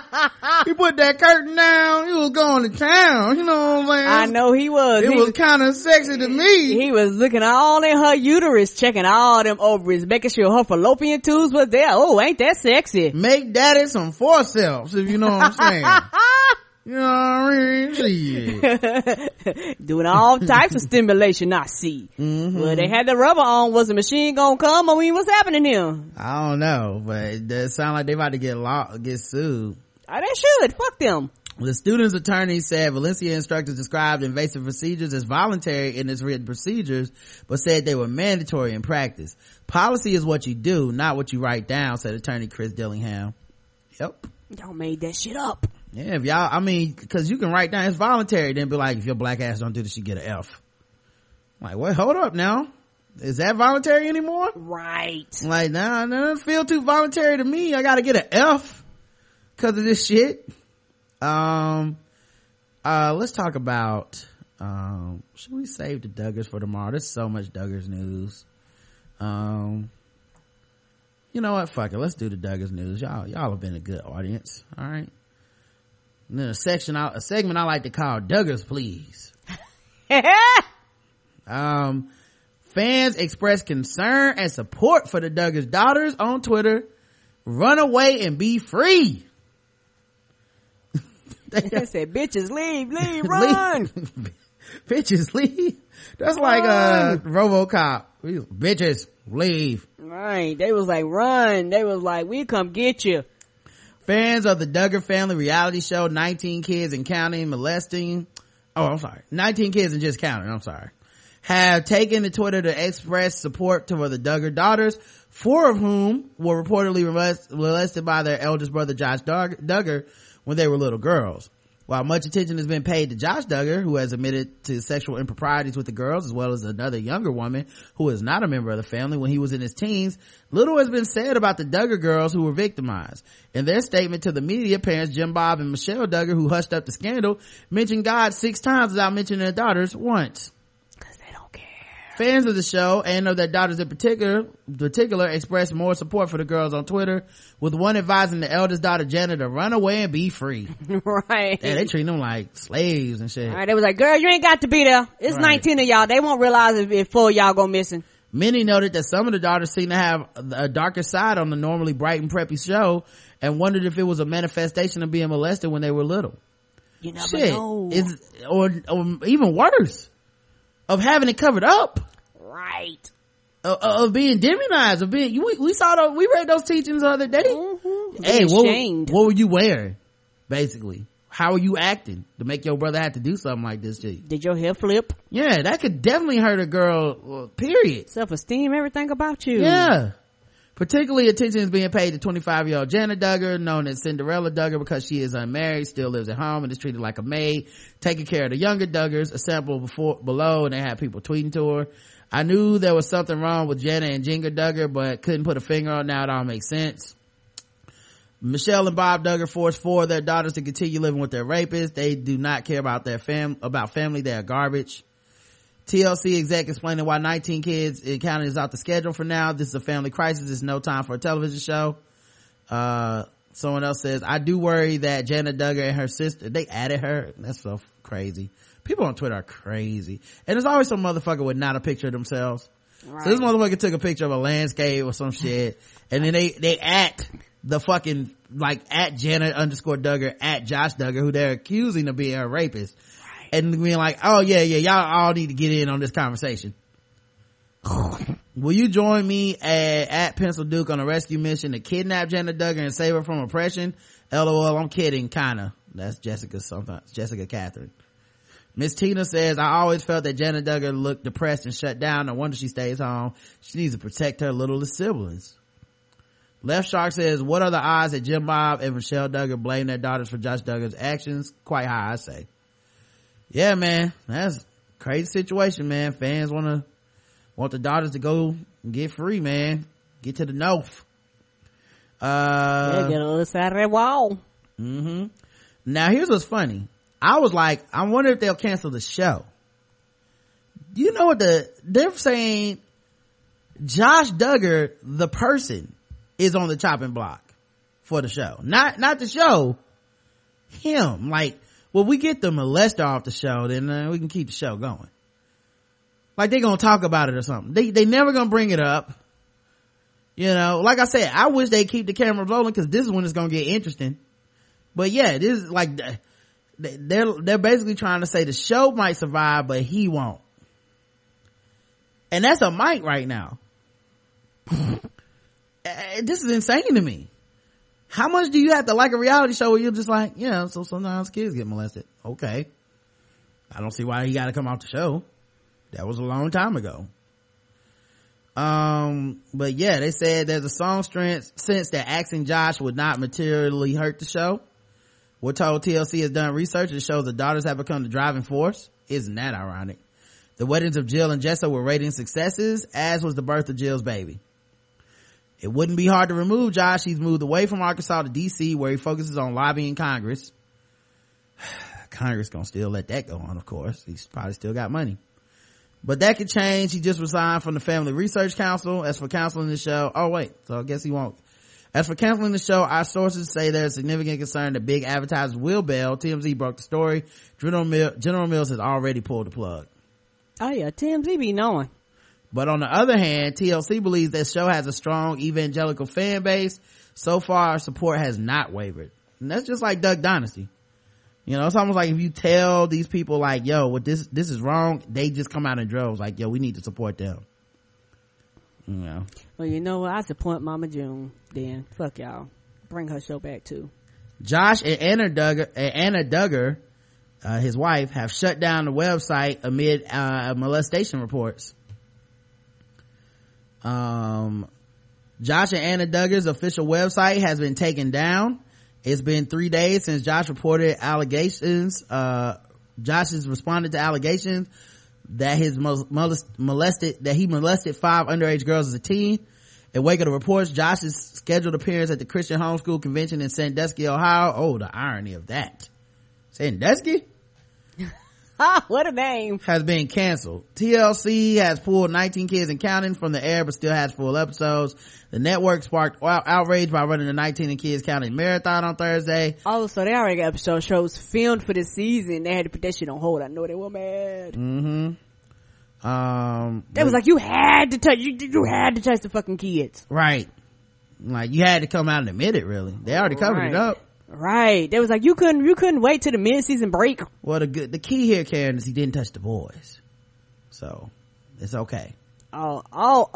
He put that curtain down. He was going to town. You know what I'm saying? I know he was. It was kind of sexy to me. He was looking all in her uterus, checking all them ovaries, making sure her fallopian tubes was there. Oh, ain't that sexy? Make daddy some forceps, if you know what I'm saying. You know what I mean? Doing all types of stimulation, I see. Mm-hmm. Well, they had the rubber on. Was the machine gonna come? I mean, what's happening here? I don't know, but it does sound like they about to get sued. Oh, they should. Fuck them. The student's attorney said Valencia instructors described invasive procedures as voluntary in its written procedures, but said they were mandatory in practice. Policy is what you do, not what you write down, said attorney Chris Dillingham. Yep. Y'all made that shit up. Yeah, if y'all, I mean, cause you can write down it's voluntary, then be like, if your black ass don't do this, you get an F. I'm like, well, hold up now. Is that voluntary anymore? Right. I'm like, nah, it doesn't feel too voluntary to me. I gotta get an F cause of this shit. Let's talk about, should we save the Duggars for tomorrow? There's so much Duggars news. You know what? Fuck it. Let's do the Duggars news. Y'all have been a good audience. All right. And then a segment I like to call Duggars Please. Fans express concern and support for the Duggars daughters on Twitter. Run away and be free. They said, bitches, leave, run. Bitches, leave. That's run. Like RoboCop. Bitches, leave. Right. They was like, run. They was like, we come get you. Fans of the Duggar family reality show 19 Kids and Just Counting, have taken to Twitter to express support to the Duggar daughters, four of whom were reportedly molested by their eldest brother Josh Duggar when they were little girls. While much attention has been paid to Josh Duggar, who has admitted to sexual improprieties with the girls, as well as another younger woman who is not a member of the family when he was in his teens, little has been said about the Duggar girls who were victimized. In their statement to the media, parents Jim Bob and Michelle Duggar, who hushed up the scandal, mentioned God 6 times without mentioning their daughters once. Because they don't care. Fans of the show, and of their daughters in particular, expressed more support for the girls on Twitter, with one advising the eldest daughter, Jenna, to run away and be free. Right. Yeah, they treat them like slaves and shit. All right, they was like, girl, you ain't got to be there. It's right. 19 of y'all. They won't realize if four of y'all go missing. Many noted that some of the daughters seemed to have a darker side on the normally bright and preppy show, and wondered if it was a manifestation of being molested when they were little. You never know. Or even worse, of having it covered up. Right. Of being demonized, of being, we read those teachings the other day. Mm-hmm. Hey, what were you wearing? Basically, how are you acting to make your brother have to do something like this to you? Did your hair flip? Yeah, that could definitely hurt a girl, period. Self-esteem, everything about you. Yeah. Particularly attention is being paid to 25-year-old Janet Duggar, known as Cinderella Duggar, because she is unmarried, still lives at home, and is treated like a maid, taking care of the younger Duggars, a sample below, and they had people tweeting to her. I knew there was something wrong with Janet and Jenga Duggar, but couldn't put a finger on it. Now it all makes sense. Michelle and Bob Duggar forced four of their daughters to continue living with their rapists. They do not care about their family. They are garbage. TLC exec explaining why 19 kids it counted is off the schedule for now. This is a family crisis. There's no time for a television show. Someone else says, I do worry that Janet Duggar and her sister, they added her. That's so crazy. People on Twitter are crazy. And there's always some motherfucker with not a picture of themselves. Right. So this motherfucker took a picture of a landscape or some shit. And then they at the fucking, like, at Janet _ Duggar, at Josh Duggar, who they're accusing of being a rapist. And being like, oh yeah, y'all all need to get in on this conversation. Will you join me at Pencil Duke on a rescue mission to kidnap Janet Duggar and save her from oppression? LOL, I'm kidding, kinda. That's Jessica Catherine. Miss Tina says, I always felt that Janet Duggar looked depressed and shut down. No wonder she stays home. She needs to protect her littlest siblings. Left Shark says, what are the odds that Jim Bob and Michelle Duggar blame their daughters for Josh Duggar's actions? Quite high, I say. Yeah, man, that's a crazy situation, man. Fans want the daughters to go get free, man. Get to the north. Yeah, get on the other side of that wall. Mm-hmm. Now, here's what's funny. I was like, I wonder if they'll cancel the show. You know what they're saying? Josh Duggar, the person, is on the chopping block for the show. Not the show. Him, like. Well, we get the molester off the show, then we can keep the show going. Like, they're going to talk about it or something. They never going to bring it up. You know, like I said, I wish they keep the camera rolling because this is when it's going to get interesting. But yeah, this is like, they're basically trying to say the show might survive, but he won't. And that's a mic right now. This is insane to me. How much do you have to like a reality show where you're just like, yeah, so sometimes kids get molested. Okay. I don't see why he gotta come off the show. That was a long time ago. But yeah, they said there's a song sense that axing Josh would not materially hurt the show. We're told TLC has done research that shows the daughters have become the driving force. Isn't that ironic? The weddings of Jill and Jessa were rating successes, as was the birth of Jill's baby. It wouldn't be hard to remove Josh. He's moved away from Arkansas to D.C., where he focuses on lobbying Congress. Congress gonna still let that go on, of course. He's probably still got money. But that could change. He just resigned from the Family Research Council. As for canceling the show... Oh, wait. So I guess he won't. As for canceling the show, our sources say there's significant concern that big advertisers will bail. TMZ broke the story. General Mills has already pulled the plug. Oh, yeah. TMZ be knowing. But on the other hand, TLC believes that show has a strong evangelical fan base. So far, support has not wavered. And that's just like Duck Dynasty. You know, it's almost like if you tell these people like, yo, what this is wrong, they just come out in droves like, yo, we need to support them. You know. Well, you know what? I support Mama June then. Fuck y'all. Bring her show back too. Josh and Anna Duggar, his wife, have shut down the website amid molestation reports. Josh and Anna Duggar's official website has been taken down. It's been 3 days since Josh reported allegations. Josh has responded to allegations that he molested 5 underage girls as a teen. In wake of the reports, Josh's scheduled appearance at the Christian Homeschool Convention in Sandusky, Ohio. Oh, the irony of that. Sandusky? What a name. Has been canceled. TLC has pulled 19 Kids and Counting from the air, but still has full episodes. The network sparked outrage by running the 19 and Kids Counting marathon on Thursday. Oh, so they already got episode shows filmed for this season. They had to put that shit on hold. I know they were mad. Mm-hmm. They was like, you had to touch the fucking kids. Right. Like, you had to come out and admit it, really. They already covered it up. Right. They was like, you couldn't wait till the mid-season break. Well, the key here, Karen, is he didn't touch the boys. So, it's okay. Oh,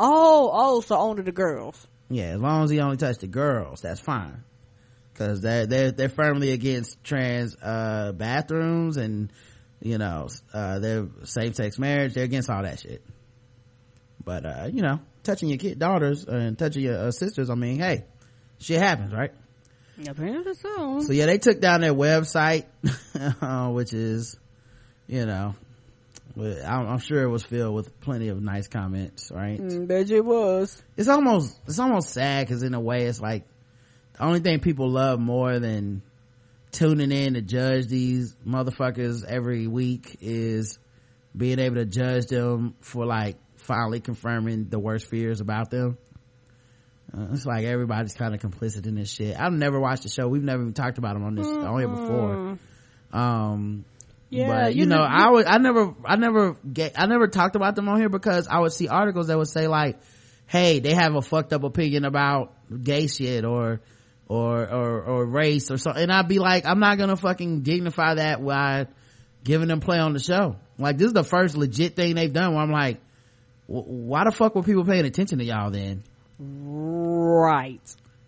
so only the girls. Yeah, as long as he only touched the girls, that's fine. Cause they're firmly against trans, bathrooms and, they're same-sex marriage. They're against all that shit. But, touching your daughters and touching your sisters, I mean, hey, shit happens, right? Apparently so. So yeah, they took down their website, which is, I'm sure it was filled with plenty of nice comments, right? Bet it was. It's almost sad because in a way it's like the only thing people love more than tuning in to judge these motherfuckers every week is being able to judge them for like finally confirming the worst fears about them. It's like everybody's kind of complicit in this shit. I've never watched the show. We've never even talked about them on this on here before. Yeah, but I never talked about them on here because I would see articles that would say like, hey, they have a fucked up opinion about gay shit or race or something, and I'd be like, I'm not gonna fucking dignify that by giving them play on the show. Like, this is the first legit thing they've done where I'm like, why the fuck were people paying attention to y'all then? Right.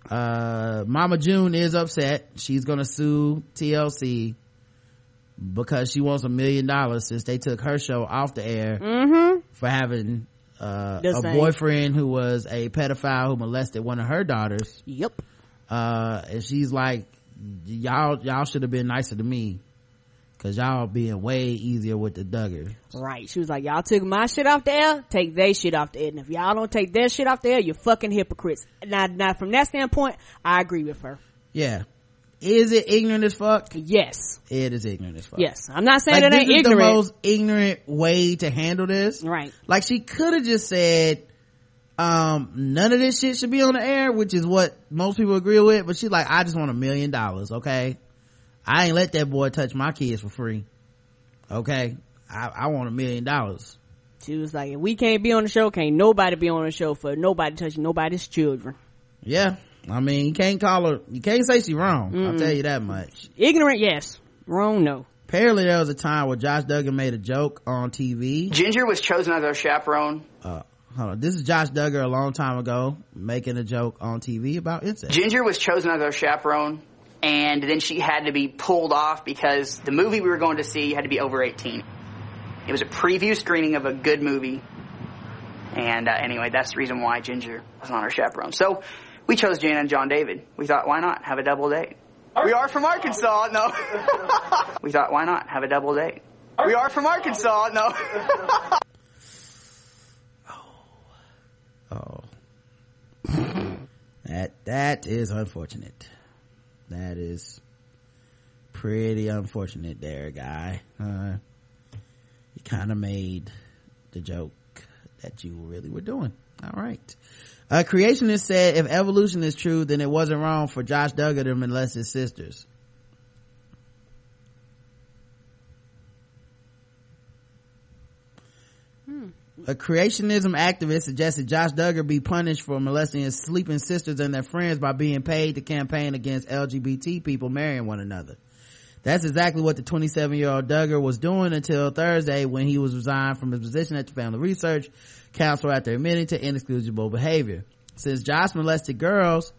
Mama June is upset. She's gonna sue TLC because she wants $1 million since they took her show off the air for having boyfriend who was a pedophile who molested one of her daughters. Yep. And she's like, y'all should have been nicer to me because y'all being way easier with the Duggars. Right. She was like, y'all took my shit off the air, take their shit off the air, and if y'all don't take their shit off the air, you're fucking hypocrites. Now from that standpoint, I agree with her. Yeah. Is it ignorant as fuck? Yes, it is ignorant as fuck. Yes, I'm not saying like, it ain't ignorant. The most ignorant way to handle this, right? Like, she could have just said none of this shit should be on the air, which is what most people agree with, but she's like, I just want $1 million. Okay, I ain't let that boy touch my kids for free. Okay, I want $1 million. She was like, if we can't be on the show, can't nobody be on the show for nobody touching nobody's children. Yeah, I mean, you can't say she wrong. I'll tell you that much. Ignorant, yes. Wrong, no. Apparently there was a time where Josh Duggan made a joke on TV. Ginger was chosen as our chaperone. Hold on, this is Josh Duggan a long time ago making a joke on TV about incest. Ginger was chosen as our chaperone, and then she had to be pulled off because the movie we were going to see had to be over 18. It was a preview screening of a good movie, and anyway, that's the reason why Ginger was not our chaperone. So we chose Jana and John David. We thought, why not have a double date? We are from Arkansas. No. We thought, why not have a double date? We are from Arkansas. No. Oh. That is unfortunate. That is pretty unfortunate there, guy. You kind of made the joke that you really were doing. All right. A creationist said if evolution is true, then it wasn't wrong for Josh Duggan to molest his sisters. A creationism activist suggested Josh Duggan be punished for molesting his sleeping sisters and their friends by being paid to campaign against LGBT people marrying one another. That's exactly what the 27-year-old Duggar was doing until Thursday when he was resigned from his position at the Family Research Council after admitting to inexcusable behavior. Since Josh molested girls,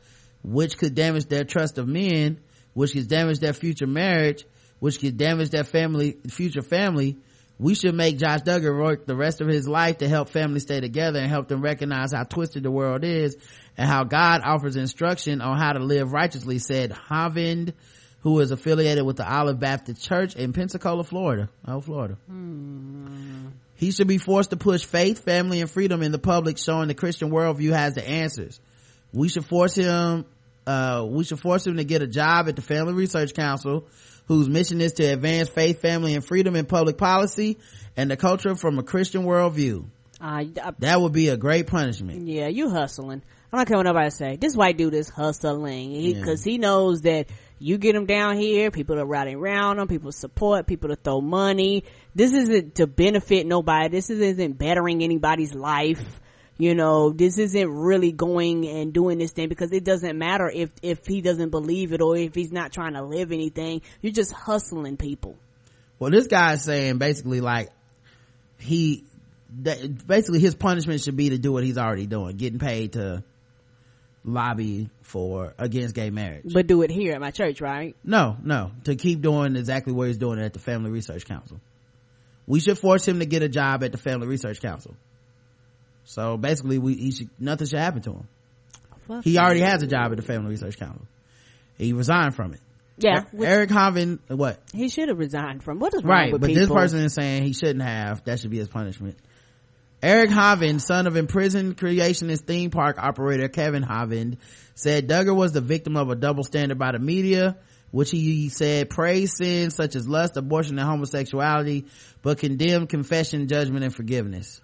which could damage their trust of men, which could damage their future marriage, which could damage their future family, we should make Josh Duggar work the rest of his life to help families stay together and help them recognize how twisted the world is and how God offers instruction on how to live righteously, said Havind, who is affiliated with the Olive Baptist Church in Pensacola, Florida. Oh, Florida. He should be forced to push faith, family, and freedom in the public, showing the Christian worldview has the answers. We should force him We should force him to get a job at the Family Research Council, whose mission is to advance faith, family, and freedom in public policy and the culture from a Christian worldview. That would be a great punishment. Yeah, you hustling. I'm not care what nobody say. This white dude is hustling because he knows that you get him down here, people are riding around him, people support, people to throw money. This isn't to benefit nobody. This isn't bettering anybody's life. You know, this isn't really going and doing this thing because it doesn't matter if he doesn't believe it or if he's not trying to live anything. You're just hustling people. Well, this guy is saying basically like basically his punishment should be to do what he's already doing, getting paid to lobby for against gay marriage. But do it here at my church, right? No, to keep doing exactly what he's doing at the Family Research Council. We should force him to get a job at the Family Research Council. So basically nothing should happen to him. Well, he already has a job at the Family Research Council. He resigned from it. Yeah. Eric Hovind, what? He should have resigned from. What is wrong with people? Right, but this person is saying he shouldn't have. That should be his punishment. Eric Hovind, son of imprisoned creationist theme park operator Kevin Hovind, said Duggar was the victim of a double standard by the media, which he said praised sins such as lust, abortion, and homosexuality, but condemned confession, judgment, and forgiveness.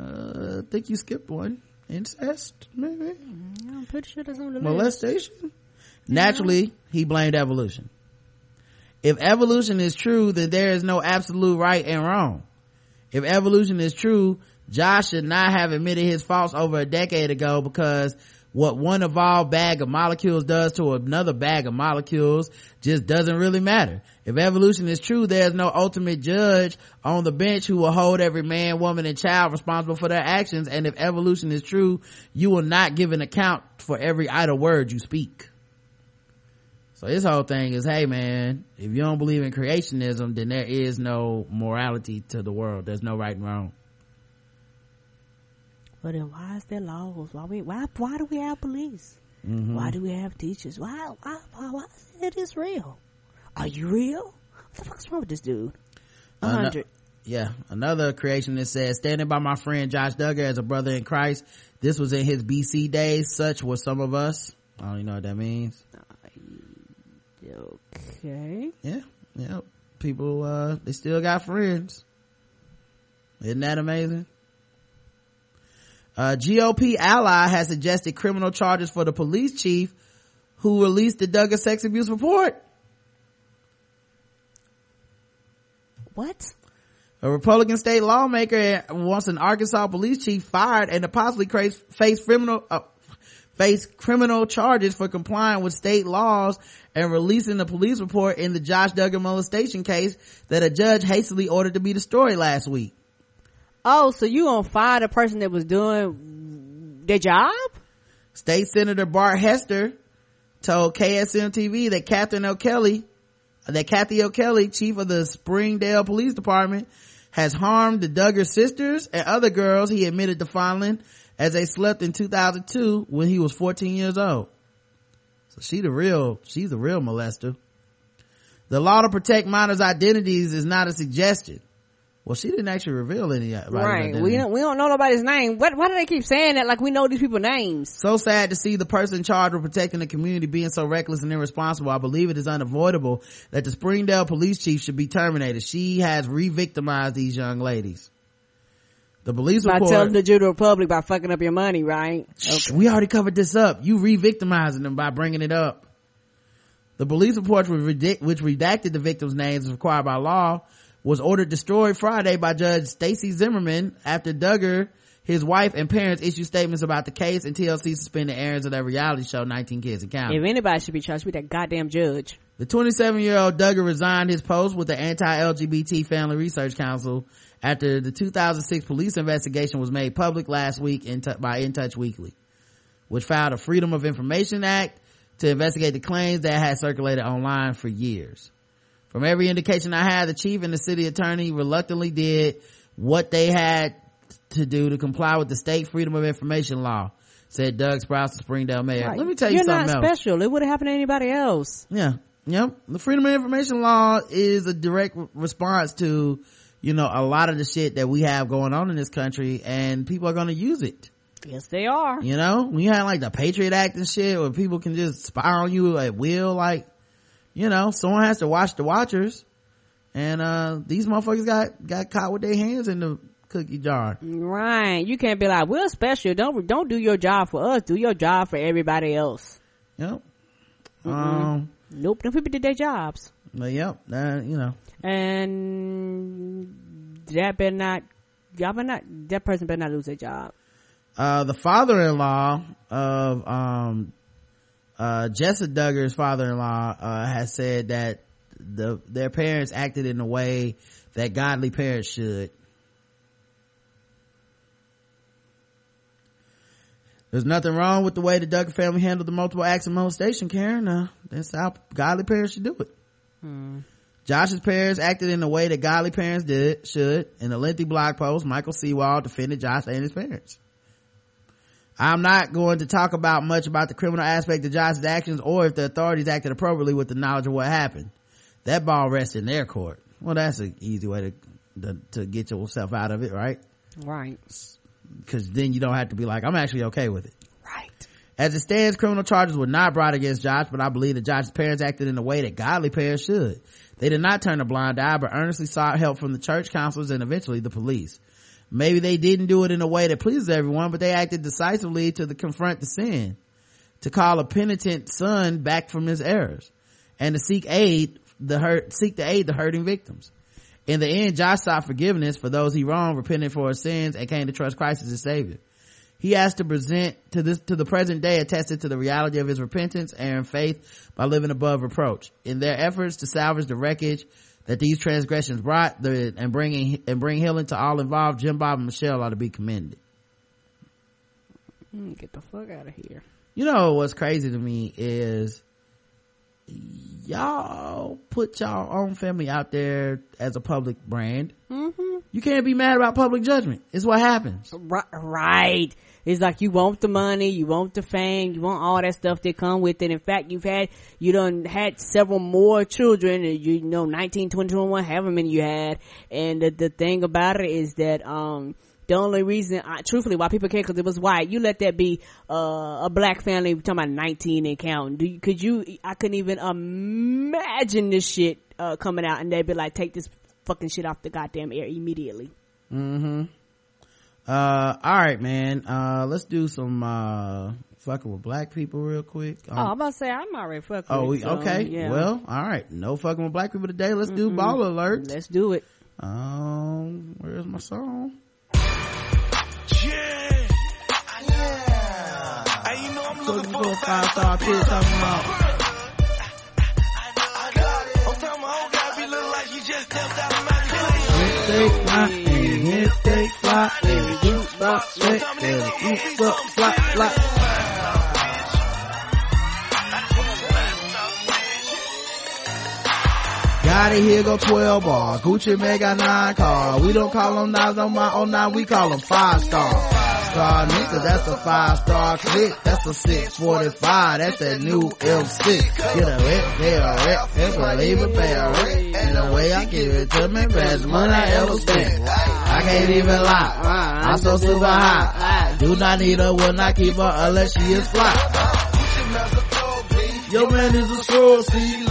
I think you skipped one. Incest, maybe? I'm pretty sure that's on the list. Molestation? Naturally, he blamed evolution. If evolution is true, then there is no absolute right and wrong. If evolution is true, Josh should not have admitted his faults over a decade ago, because what one evolved bag of molecules does to another bag of molecules just doesn't really matter. If evolution is true, there's no ultimate judge on the bench who will hold every man, woman, and child responsible for their actions. And if evolution is true, you will not give an account for every idle word you speak. So this whole thing is, hey man, if you don't believe in creationism, then there is no morality to the world. There's no right and wrong. But then why is there laws? Why do we have police? Mm-hmm. Why do we have teachers? Why is it is real? Are you real? What the fuck's wrong with this dude? 100. Another creationist says, standing by my friend Josh Duggar as a brother in Christ. This was in his BC days. Such were some of us. I don't even know what that means. Okay. Yeah. People, they still got friends. Isn't that amazing? GOP ally has suggested criminal charges for the police chief who released the Duggar sex abuse report. What? A Republican state lawmaker wants an Arkansas police chief fired and to possibly face criminal charges for complying with state laws and releasing the police report in the Josh Duggar molestation case that a judge hastily ordered to be destroyed last week. Oh, so you gonna fire the person that was doing their job? State Senator Bart Hester told KSM TV that Cathy O'Kelley, chief of the Springdale Police Department, has harmed the Duggar sisters and other girls he admitted to fondling as they slept in 2002 when he was 14 years old. So she's the real molester. The law to protect minors' identities is not a suggestion. Well, she didn't actually reveal any of it. Right. We don't know nobody's name. Why do they keep saying that like we know these people's names? So sad to see the person charged with protecting the community being so reckless and irresponsible. I believe it is unavoidable that the Springdale police chief should be terminated. She has re-victimized these young ladies. The police report... By telling the general public by fucking up your money, right? Okay. We already covered this up. You re-victimizing them by bringing it up. The police report, which redacted the victims' names as required by law, was ordered destroyed Friday by Judge Stacey Zimmerman after Duggar, his wife, and parents issued statements about the case, and TLC suspended errands of their reality show 19 Kids and Counting. If anybody should be charged with that goddamn judge. The 27-year-old Duggar resigned his post with the anti-LGBT Family Research Council after the 2006 police investigation was made public last week by In Touch Weekly, which filed a Freedom of Information Act to investigate the claims that had circulated online for years. From every indication I had, the chief and the city attorney reluctantly did what they had to do to comply with the state freedom of information law, said Doug Sprouse, the Springdale mayor. Right. Let me tell you something else. You're not special. It would have happened to anybody else. Yeah. Yep. The freedom of information law is a direct response to, a lot of the shit that we have going on in this country, and people are going to use it. Yes, they are. You know, when you have like the Patriot Act and shit where people can just spy on you at will, like, you know, someone has to watch the watchers. And these motherfuckers got caught with their hands in the cookie jar. Right. You can't be like, we're special. Don't do your job for us. Do your job for everybody else. Yep. Mm-mm. Nope. Them people did their jobs. But yep. You know. And that person better not lose their job. The father-in-law of Jessa Duggar's father-in-law has said that their parents acted in a way that godly parents should. There's nothing wrong with the way the Duggar family handled the multiple acts of molestation, Karen. That's how godly parents should do it. Josh's parents acted in a way that godly parents should. In a lengthy blog post, Michael Sewall defended Josh and his parents. I'm not going to talk about much about the criminal aspect of Josh's actions or if the authorities acted appropriately with the knowledge of what happened. That ball rests in their court. Well, that's an easy way to get yourself out of it, right? Right. Because then you don't have to be like, I'm actually okay with it. Right. As it stands, criminal charges were not brought against Josh, but I believe that Josh's parents acted in a way that godly parents should. They did not turn a blind eye, but earnestly sought help from the church, counselors, and eventually the police. Maybe they didn't do it in a way that pleases everyone, but they acted decisively to confront the sin, to call a penitent son back from his errors, and to seek to aid the hurting victims. In the end, Josh sought forgiveness for those he wronged, repented for his sins, and came to trust Christ as his savior. He has to present to the present day, attested to the reality of his repentance and faith by living above reproach. In their efforts to salvage the wreckage that these transgressions brought and bring healing to all involved, Jim, Bob, and Michelle ought to be commended. Get the fuck out of here. You know what's crazy to me is y'all put y'all own family out there as a public brand. Mm-hmm. You can't be mad about public judgment. It's what happens. Right. It's like you want the money, you want the fame, you want all that stuff that come with it. In fact, you done had several more children, 19, 20, 21, however many you had. And the thing about it is that the only reason, truthfully, why people can't, because it was white. You let that be a black family. We're talking about 19 and counting. I couldn't even imagine this shit coming out, and they'd be like, take this fucking shit off the goddamn air immediately. Mm-hmm. All right, man. Let's do some fucking with black people real quick. I'm about to say I'm already fucking. Okay. Yeah. Well, all right. No fucking with black people today. Let's do baller alert. Let's do it. Where's my song? Yeah. Yeah. Hey, you know I'm looking for a 5-star kid talking about. I got it. I'm telling my whole guy be looking like he just stepped out of my class. Mistake fly, and the juice box shake, and the juice box fly. Got it, here go 12 bar. Gucci Mane got 9 car. We don't call them 9s on my 09, we call them 5-star. 5-star nigga, that's a 5-star click. That's a 645, that's that new M6. Get a rip, get a rip, that's a leave a bear rip. And the way I give it to me, best money I ever spent. I can't even lie, I'm so super high. Do not need her, will not keep her unless she is fly. Your man is a scroll, see?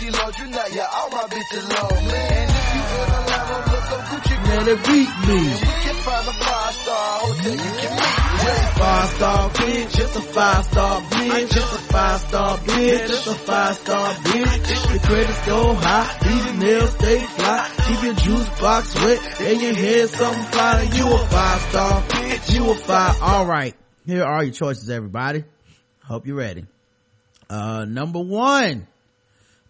She loves you now, yeah, all my bitches love me. And if you go to line, don't look up Gucci, man, it beat me. You can find a 5-star hotel, you can meet me. Just a 5-star bitch, just a 5-star bitch, just a 5-star bitch, just a 5-star bitch. The credits go high, these nails stay fly. Keep your juice box wet, and your head something fly. You a 5-star bitch, you a 5. Alright, here are your choices, everybody. Hope you're ready. Number 1.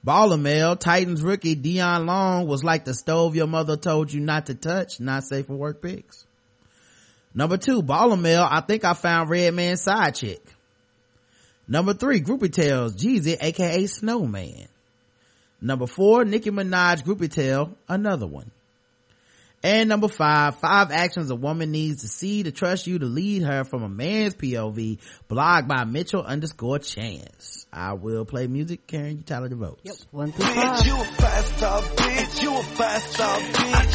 Baller mail. Titans rookie Deion Long was like the stove your mother told you not to touch. Not safe for work picks. Number 2, baller mail. I think I found Red Man side chick. Number 3, groupie tales Jeezy, aka Snowman. Number 4, Nicki Minaj groupie tale, another one. And number 5, 5 actions a woman needs to see to trust you to lead her from a man's POV, blog by Mitchell_Chance. I will play music. Karen, you tally the votes. Yep. 1 through 5. Bitch, you a 5-star bitch. You a 5-star bitch.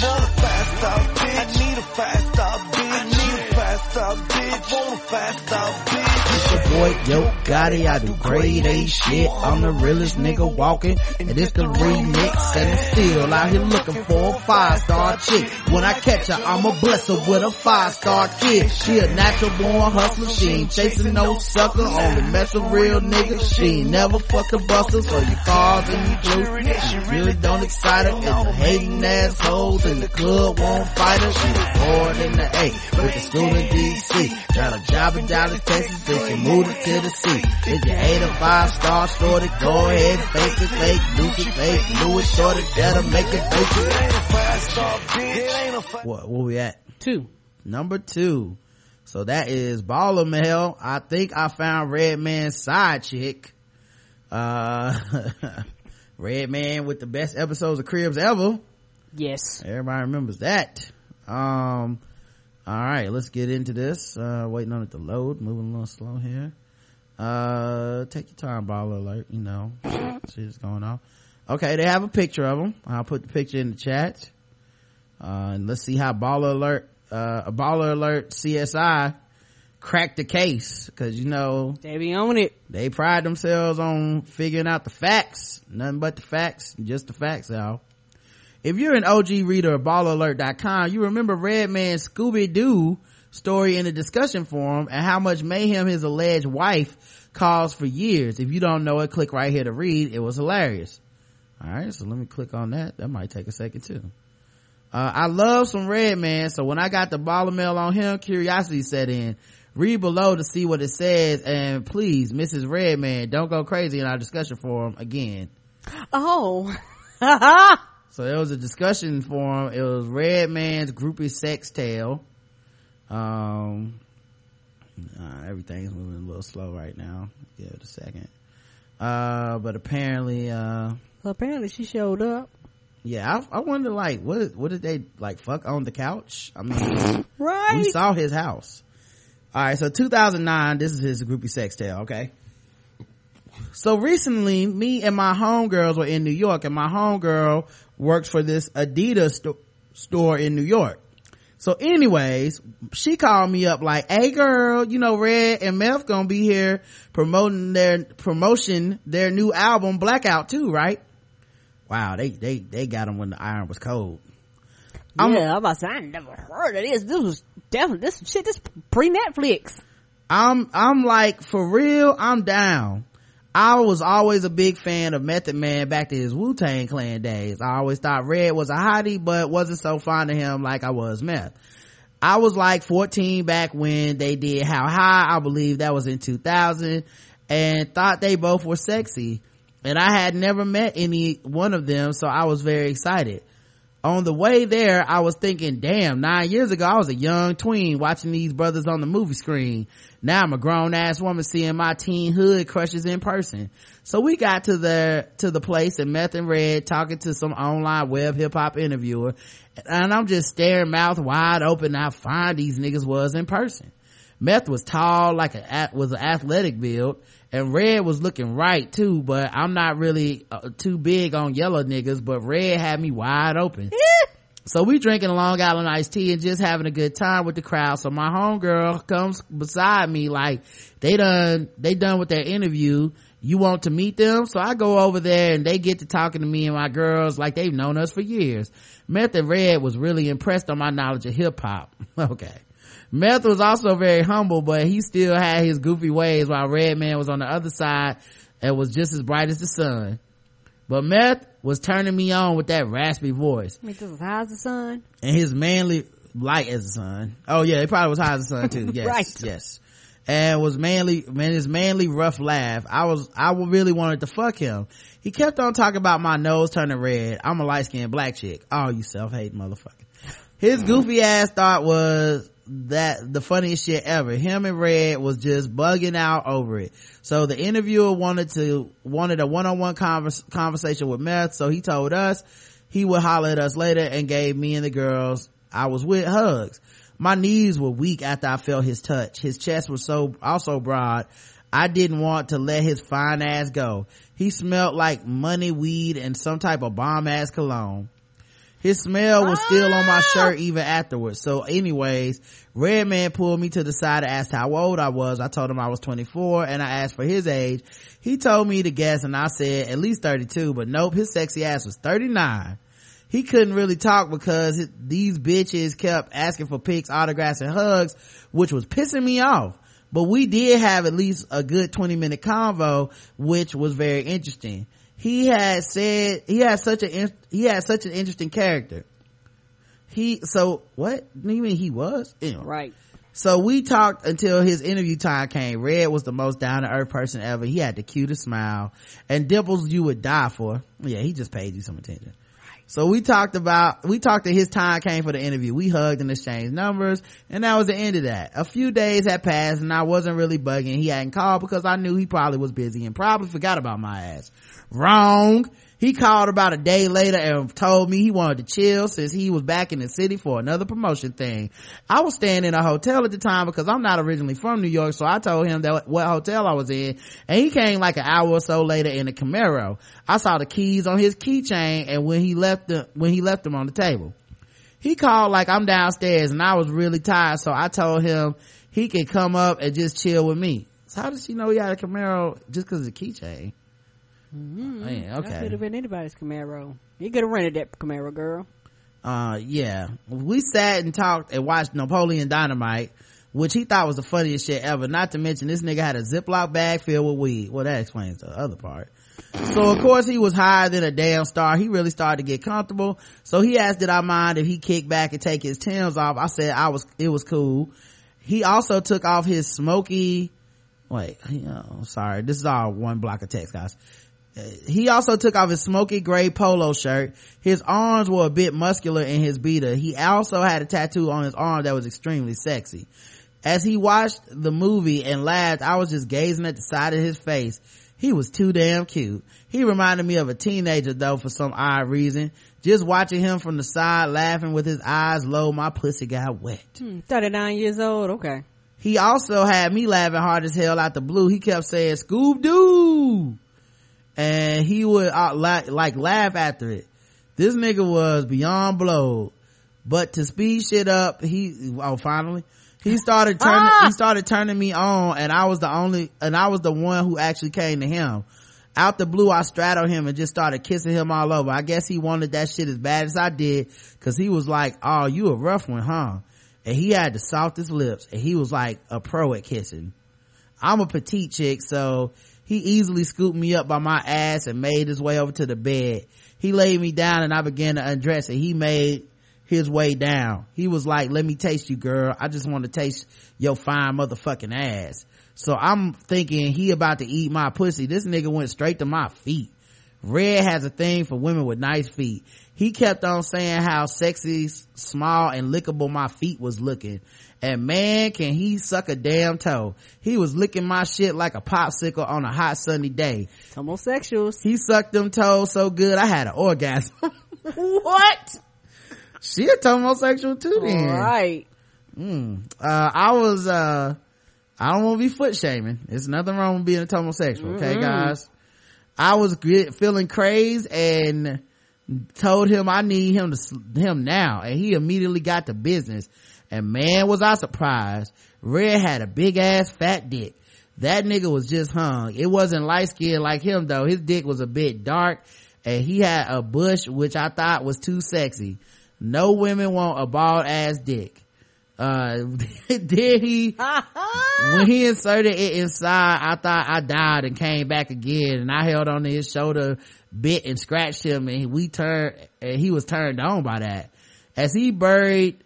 I need a 5-star bitch. I need a 5-star bitch. I need a 5-star bitch. fast out, bitch. Want a fast out, bitch. It's your boy, Yo Gotti. I do grade A shit. I'm the realest nigga walking, and it's the remix. And I'm still out here looking for a 5-star chick. When I catch her, I'ma bless her with a 5-star kid. She a natural born hustler. She ain't chasing no sucker. Only mess with real niggas. She ain't never fucking bustle. So you cars and you blue. She really don't excite her. It's a hating assholes in the club won't fight her. She was born in the A with the school in D.C. Got a job in Dallas, Texas, then she moved it to the sea. If you ain't a 5-star shorty, go ahead and fake it, fake, lose it, fake, Louis shorty, that'll make it fake it. Ain't a 5-star bitch. What we at? 2. Number 2. So that is Baller Mail. I think I found Red Man's side chick. Red Man with the best episodes of Cribs ever. Yes. Everybody remembers that. All right, let's get into this. Waiting on it to load. Moving a little slow here. Take your time, Baller Alert. You know, shit's going on. Okay, they have a picture of them. I'll put the picture in the chat. And let's see how Baller Alert CSI cracked the case, because you know they be on it. They pride themselves on figuring out the facts, nothing but the facts, just the facts, y'all. If you're an OG reader of ballalert.com, you remember Red Man's Scooby-Doo story in the discussion forum and how much mayhem his alleged wife caused for years. If you don't know it, click right here to read. It was hilarious. All right, so let me click on that. That might take a second too. I love some Red Man, so when I got the baller mail on him, curiosity set in. Read below to see what it says, and please, Mrs. Redman, don't go crazy in our discussion forum again. Oh. So there was a discussion forum. It was Redman's groupie sex tale. Everything's moving a little slow right now. Give it a second. But apparently... apparently she showed up. Yeah, I wonder, like, what did they, like, fuck on the couch? I mean, right? We saw his house. All right, so 2009, this is his groupie sex tale, okay? So recently, me and my homegirls were in New York, and my homegirl works for this Adidas store in New York. So anyways, she called me up like, hey girl, you know, Red and Meth gonna be here promoting their new album, Blackout 2, right? Wow, they got them when the iron was cold. I'm about to say, I never heard of this. This was definitely this pre-Netflix. I'm like, for real, I'm down. I was always a big fan of Method Man back to his Wu-Tang Clan days. I always thought Red was a hottie, but wasn't so fond of him like I was Meth. I was like 14 back when they did How High, I believe that was in 2000, and thought they both were sexy. And I had never met any one of them, so I was very excited. On the way there, I was thinking, damn, 9 years ago, I was a young tween watching these brothers on the movie screen. Now I'm a grown-ass woman seeing my teen hood crushes in person. So we got to the place, and Meth and Red talking to some online web hip-hop interviewer, and I'm just staring mouth wide open how fine these niggas was in person. Meth was tall, was an athletic build, and Red was looking right too, but I'm not really too big on yellow niggas, but Red had me wide open. So we drinking Long Island iced tea and just having a good time with the crowd. So my homegirl comes beside me like, they done with their interview, you want to meet them? So I go over there and they get to talking to me and my girls like they've known us for years. Meth and Red was really impressed on my knowledge of hip hop. Okay. Meth was also very humble, but he still had his goofy ways, while Red Man was on the other side and was just as bright as the sun. But Meth was turning me on with that raspy voice. I mean, this was high as the sun? And his manly light as the sun. Oh yeah, it probably was high as the sun too. Yes. Right. Yes. And was manly, man, his manly rough laugh. I really wanted to fuck him. He kept on talking about my nose turning red. I'm a light-skinned black chick. Oh, you self-hating motherfucker. His goofy ass thought was that the funniest shit ever. Him and Red was just bugging out over it. So the interviewer wanted a one-on-one conversation with Meth, so he told us he would holler at us later and gave me and the girls I was with hugs. My knees were weak after I felt his touch. His chest was also broad. I didn't want to let his fine ass go. He smelled like money, weed, and some type of bomb ass cologne. His smell was still on my shirt even afterwards. So anyways, Red Man pulled me to the side and asked how old I was. I told him I was 24 and I asked for his age. He told me to guess and I said at least 32, but nope, his sexy ass was 39. He couldn't really talk because these bitches kept asking for pics, autographs, and hugs, which was pissing me off. But we did have at least a good 20-minute convo, which was very interesting. He had such an interesting character. What do you mean he was? Anyway. Right. So we talked until his interview time came. Red was the most down-to-earth person ever. He had the cutest smile and dimples you would die for. Yeah, he just paid you some attention. So we talked to his time came for the interview. We hugged and exchanged numbers, and that was the end of that. A few days had passed and I wasn't really bugging. He hadn't called because I knew he probably was busy and probably forgot about my ass. Wrong. He called about a day later and told me he wanted to chill since he was back in the city for another promotion thing. I was staying in a hotel at the time because I'm not originally from New York, so I told him that what hotel I was in, and he came like an hour or so later in a Camaro. I saw the keys on his keychain and when he left them on the table. He called like I'm downstairs and I was really tired, so I told him he could come up and just chill with me. So how does she know he had a Camaro just because of the keychain? Mm-hmm. Man, okay. That could have been anybody's Camaro. You could have rented that Camaro, girl. Yeah. We sat and talked and watched Napoleon Dynamite, which he thought was the funniest shit ever. Not to mention this nigga had a Ziploc bag filled with weed. Well, that explains the other part. So of course he was higher than a damn star. He really started to get comfortable. So he asked, did I mind if he kicked back and take his Timbs off? I said it was cool. He also took off his smoky. Sorry. This is all one block of text, guys. He also took off his smoky gray polo shirt. His arms were a bit muscular in his beater. He also had a tattoo on his arm that was extremely sexy. As he watched the movie and laughed, I was just gazing at the side of his face. He was too damn cute. He reminded me of a teenager though for some odd reason. Just watching him from the side laughing with his eyes low, my pussy got wet. 39 years old, okay. He also had me laughing hard as hell out the blue. He kept saying, Scoob-Doo! And he would laugh after it. This nigga was beyond blowed. But to speed shit up, he started turning me on, and I was the one who actually came to him. Out the blue, I straddled him and just started kissing him all over. I guess he wanted that shit as bad as I did, because he was like, oh, you a rough one, huh? And he had the softest lips, and he was like a pro at kissing. I'm a petite chick, so he easily scooped me up by my ass and made his way over to the bed. He laid me down and I began to undress, and he made his way down. He was like, let me taste you, girl. I just want to taste your fine motherfucking ass. So I'm thinking he about to eat my pussy. This nigga went straight to my feet. Red has a thing for women with nice feet. He kept on saying how sexy, small, and lickable my feet was looking. And man, can he suck a damn toe. He was licking my shit like a popsicle on a hot sunny day. Homosexuals. He sucked them toes so good I had an orgasm. What? She a homosexual too then. All right. I don't want to be foot shaming. There's nothing wrong with being a homosexual, okay, guys? I was feeling crazed and told him I need him now, and he immediately got to business. And man, was I surprised. Red had a big ass fat dick. That nigga was just hung. It wasn't light skinned like him though. His dick was a bit dark, and he had a bush, which I thought was too sexy. No women want a bald ass dick. When he inserted it inside, I thought I died and came back again, and I held on to his shoulder, bit and scratched him, and he was turned on by that. As he buried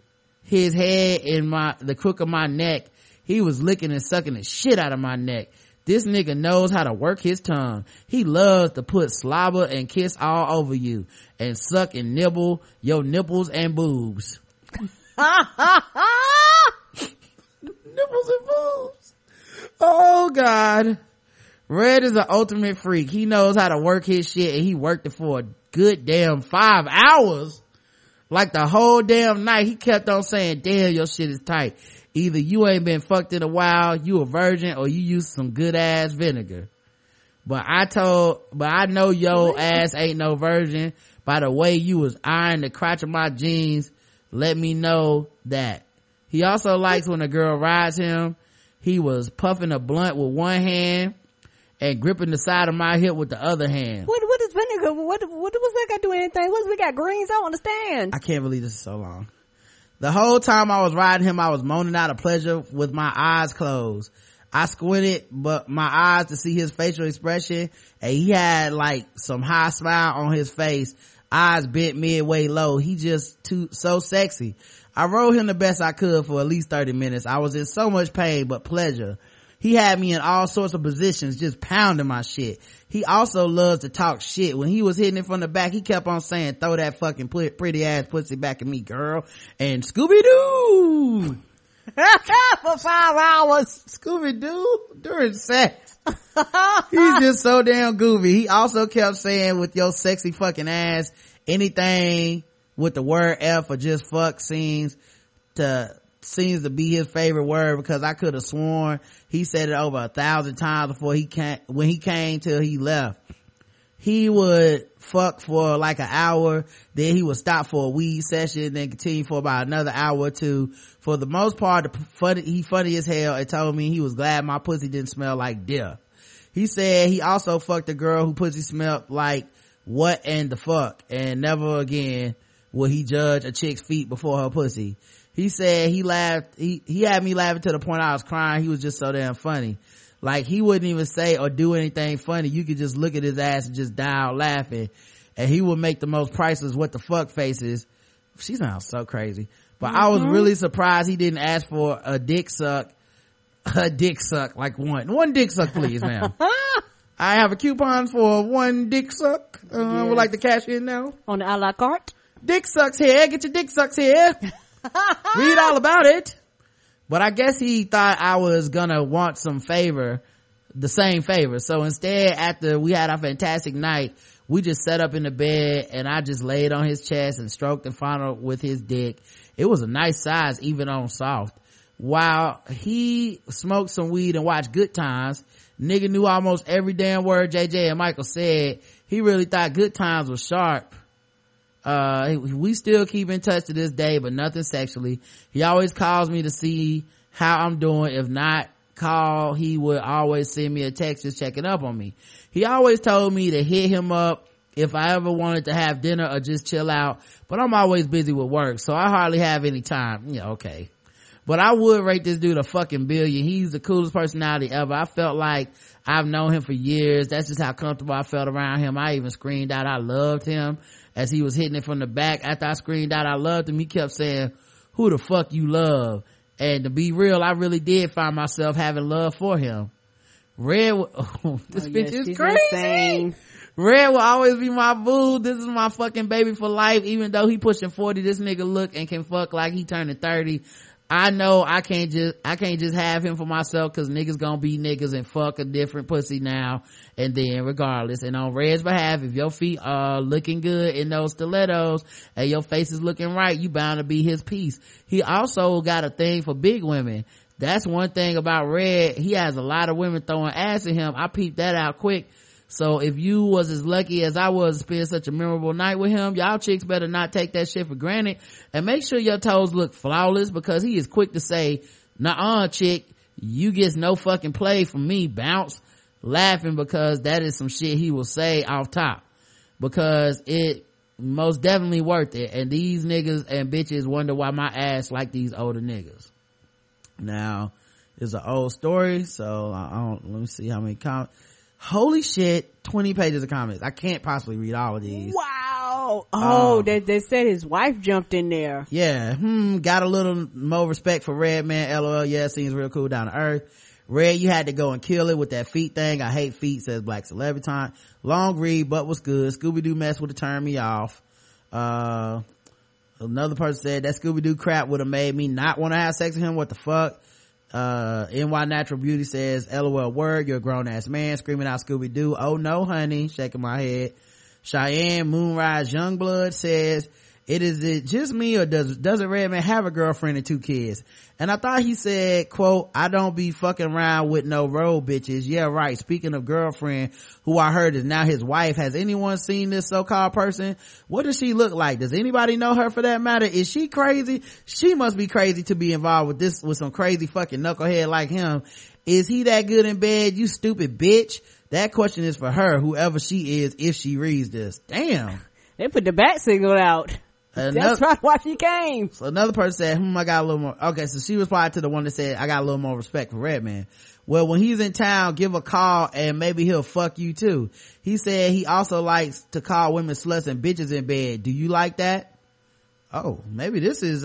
his head in the crook of my neck, he was licking and sucking the shit out of my neck. This nigga knows how to work his tongue. He loves to put slobber and kiss all over you and suck and nibble your nipples and boobs. Nipples and boobs. Oh God, Red is an ultimate freak. He knows how to work his shit, and he worked it for a good damn 5 hours, like the whole damn night. He kept on saying, damn, your shit is tight. Either you ain't been fucked in a while, you a virgin, or you used some good ass vinegar. But I know your ass ain't no virgin, by the way you was ironing the crotch of my jeans. Let me know that. He also likes when a girl rides him. He was puffing a blunt with one hand and gripping the side of my hip with the other hand. What is vinegar? What was that got to do anything? What's we got greens? I don't understand. I can't believe this is so long. The whole time I was riding him, I was moaning out of pleasure with my eyes closed. I squinted but my eyes to see his facial expression, and he had like some high smile on his face, eyes bent midway low. He just too so sexy. I rode him the best I could for at least 30 minutes. I was in so much pain but pleasure. He had me in all sorts of positions, just pounding my shit. He also loves to talk shit. When he was hitting it from the back, he kept on saying, throw that fucking pretty ass pussy back at me, girl. And Scooby-Doo! For 5 hours. Scooby-Doo during sex. He's just so damn goofy. He also kept saying, with your sexy fucking ass, anything with the word F or just fuck seems to be his favorite word, because I could have sworn he said it over 1,000 times before he came, when he came till he left. He would fuck for like an hour, then he would stop for a weed session, then continue for about another hour or two. For the most part, he funny as hell and told me he was glad my pussy didn't smell like death. He said he also fucked a girl who pussy smelled like what and the fuck, and never again will he judge a chick's feet before her pussy. He said he laughed, he had me laughing to the point I was crying. He was just so damn funny. Like, he wouldn't even say or do anything funny. You could just look at his ass and just die out laughing. And he would make the most priceless what the fuck faces. She sounds so crazy. But I was really surprised he didn't ask for a dick suck, like one dick suck, please, ma'am. I have a coupon for one dick suck. I would like to cash in now. On the a la carte? Dick sucks here. Get your dick sucks here. Read all about it. But I guess he thought I was gonna want the same favor. So instead, after we had our fantastic night, we just sat up in the bed and I just laid on his chest and stroked and fondled with his dick. It was a nice size, even on soft. While he smoked some weed and watched Good Times, nigga knew almost every damn word JJ and Michael said. He really thought Good Times was sharp. We still keep in touch to this day, but nothing sexually. He always calls me to see how I'm doing. If not call, he would always send me a text just checking up on me. He always told me to hit him up if I ever wanted to have dinner or just chill out, but I'm always busy with work, so I hardly have any time. Yeah, okay. But I would rate this dude a fucking billion. He's the coolest personality ever. I felt like I've known him for years. That's just how comfortable I felt around him. I even screamed out I loved him as he was hitting it from the back. After I screamed out I loved him, he kept saying, who the fuck you love? And to be real, I really did find myself having love for him. Bitch is crazy. Insane. Red will always be my boo. This is my fucking baby for life. Even though he pushing 40, this nigga look and can fuck like he turning 30. I know I can't just have him for myself, cause niggas gonna be niggas and fuck a different pussy now and then regardless. And on Red's behalf, if your feet are looking good in those stilettos and your face is looking right, you bound to be his piece. He also got a thing for big women. That's one thing about Red. He has a lot of women throwing ass at him. I peeped that out quick. So if you was as lucky as I was to spend such a memorable night with him, y'all chicks better not take that shit for granted and make sure your toes look flawless, because he is quick to say, nah, chick, you gets no fucking play from me, bounce, laughing, because that is some shit he will say off top, because it most definitely worth it. And these niggas and bitches wonder why my ass like these older niggas. Now, it's an old story, so let me see how many comments. Holy shit, 20 pages of comments. I can't possibly read all of these. Wow. Oh, they said his wife jumped in there. Yeah. Got a little more respect for Red, man. LOL. Yeah, seems real cool, down to earth. Red, you had to go and kill it with that feet thing. I hate feet, says Black Celebriton. Long read, but was good. Scooby-Doo mess would have turned me off. Another person said that Scooby-Doo crap would have made me not want to have sex with him. What the fuck? NY Natural Beauty says, LOL word, you're a grown ass man, screaming out Scooby-Doo. Oh no, honey, shaking my head. Cheyenne Moonrise Youngblood says, Is it just me, or doesn't Redman have a girlfriend and two kids? And I thought he said, quote, I don't be fucking around with no road bitches. Yeah, right. Speaking of girlfriend, who I heard is now his wife. Has anyone seen this so-called person? What does she look like? Does anybody know her for that matter? Is she crazy? She must be crazy to be involved with this, with some crazy fucking knucklehead like him. Is he that good in bed? You stupid bitch. That question is for her, whoever she is, if she reads this. Damn. They put the bat signal out. That's right, why she came. So another person said, I got a little more. Okay, so she replied to the one that said, I got a little more respect for Redman. Well, when he's in town, give a call and maybe he'll fuck you too. He said he also likes to call women sluts and bitches in bed. Do you like that? Oh, maybe this is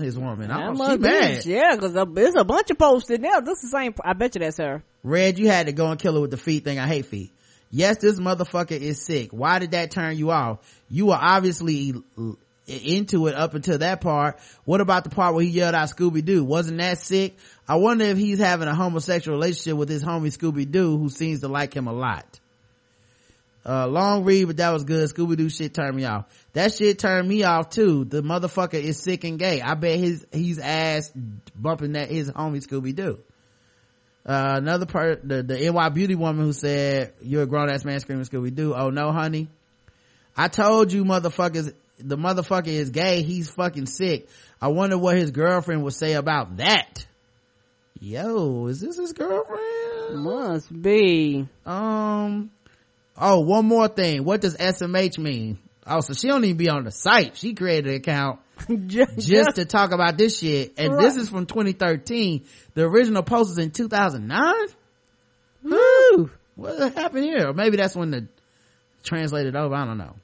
his woman. I don't see bad. Yeah, because there's a bunch of posts in there. This is the same. I bet you that's her. Red, you had to go and kill her with the feet thing. I hate feet. Yes, this motherfucker is sick. Why did that turn you off? You were obviously into it up until that part. What about the part where he yelled out Scooby-Doo? Wasn't that sick? I wonder if he's having a homosexual relationship with his homie Scooby-Doo, who seems to like him a lot. Long read, but that was good. Scooby-Doo shit turned me off. That shit turned me off too. The motherfucker is sick and gay. I bet he's ass bumping that his homie Scooby-Doo. Another part, the NY beauty woman who said, you're a grown ass man screaming Scooby-Doo. Oh no, honey. I told you motherfuckers, the motherfucker is gay. He's fucking sick. I wonder what his girlfriend would say about that. Yo, is this his girlfriend? Must be. Oh, one more thing. What does SMH mean? Oh, so she don't even be on the site. She created an account just to talk about this shit. And right. This is from 2013. The original post was in 2009? Woo! What happened here? Or maybe that's when the translated over. I don't know.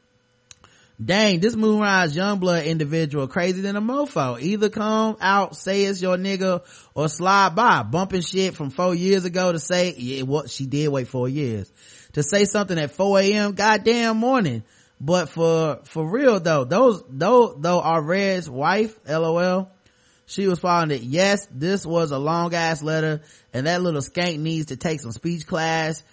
Dang, this Moonrise Youngblood individual crazy than a mofo. Either come out, say it's your nigga, or slide by. Bumping shit from 4 years ago to say, yeah, well, she did wait 4 years. To say something at 4 a.m. goddamn morning. But for real though, though our Red's wife, LOL, she responded, yes, this was a long ass letter and that little skank needs to take some speech classes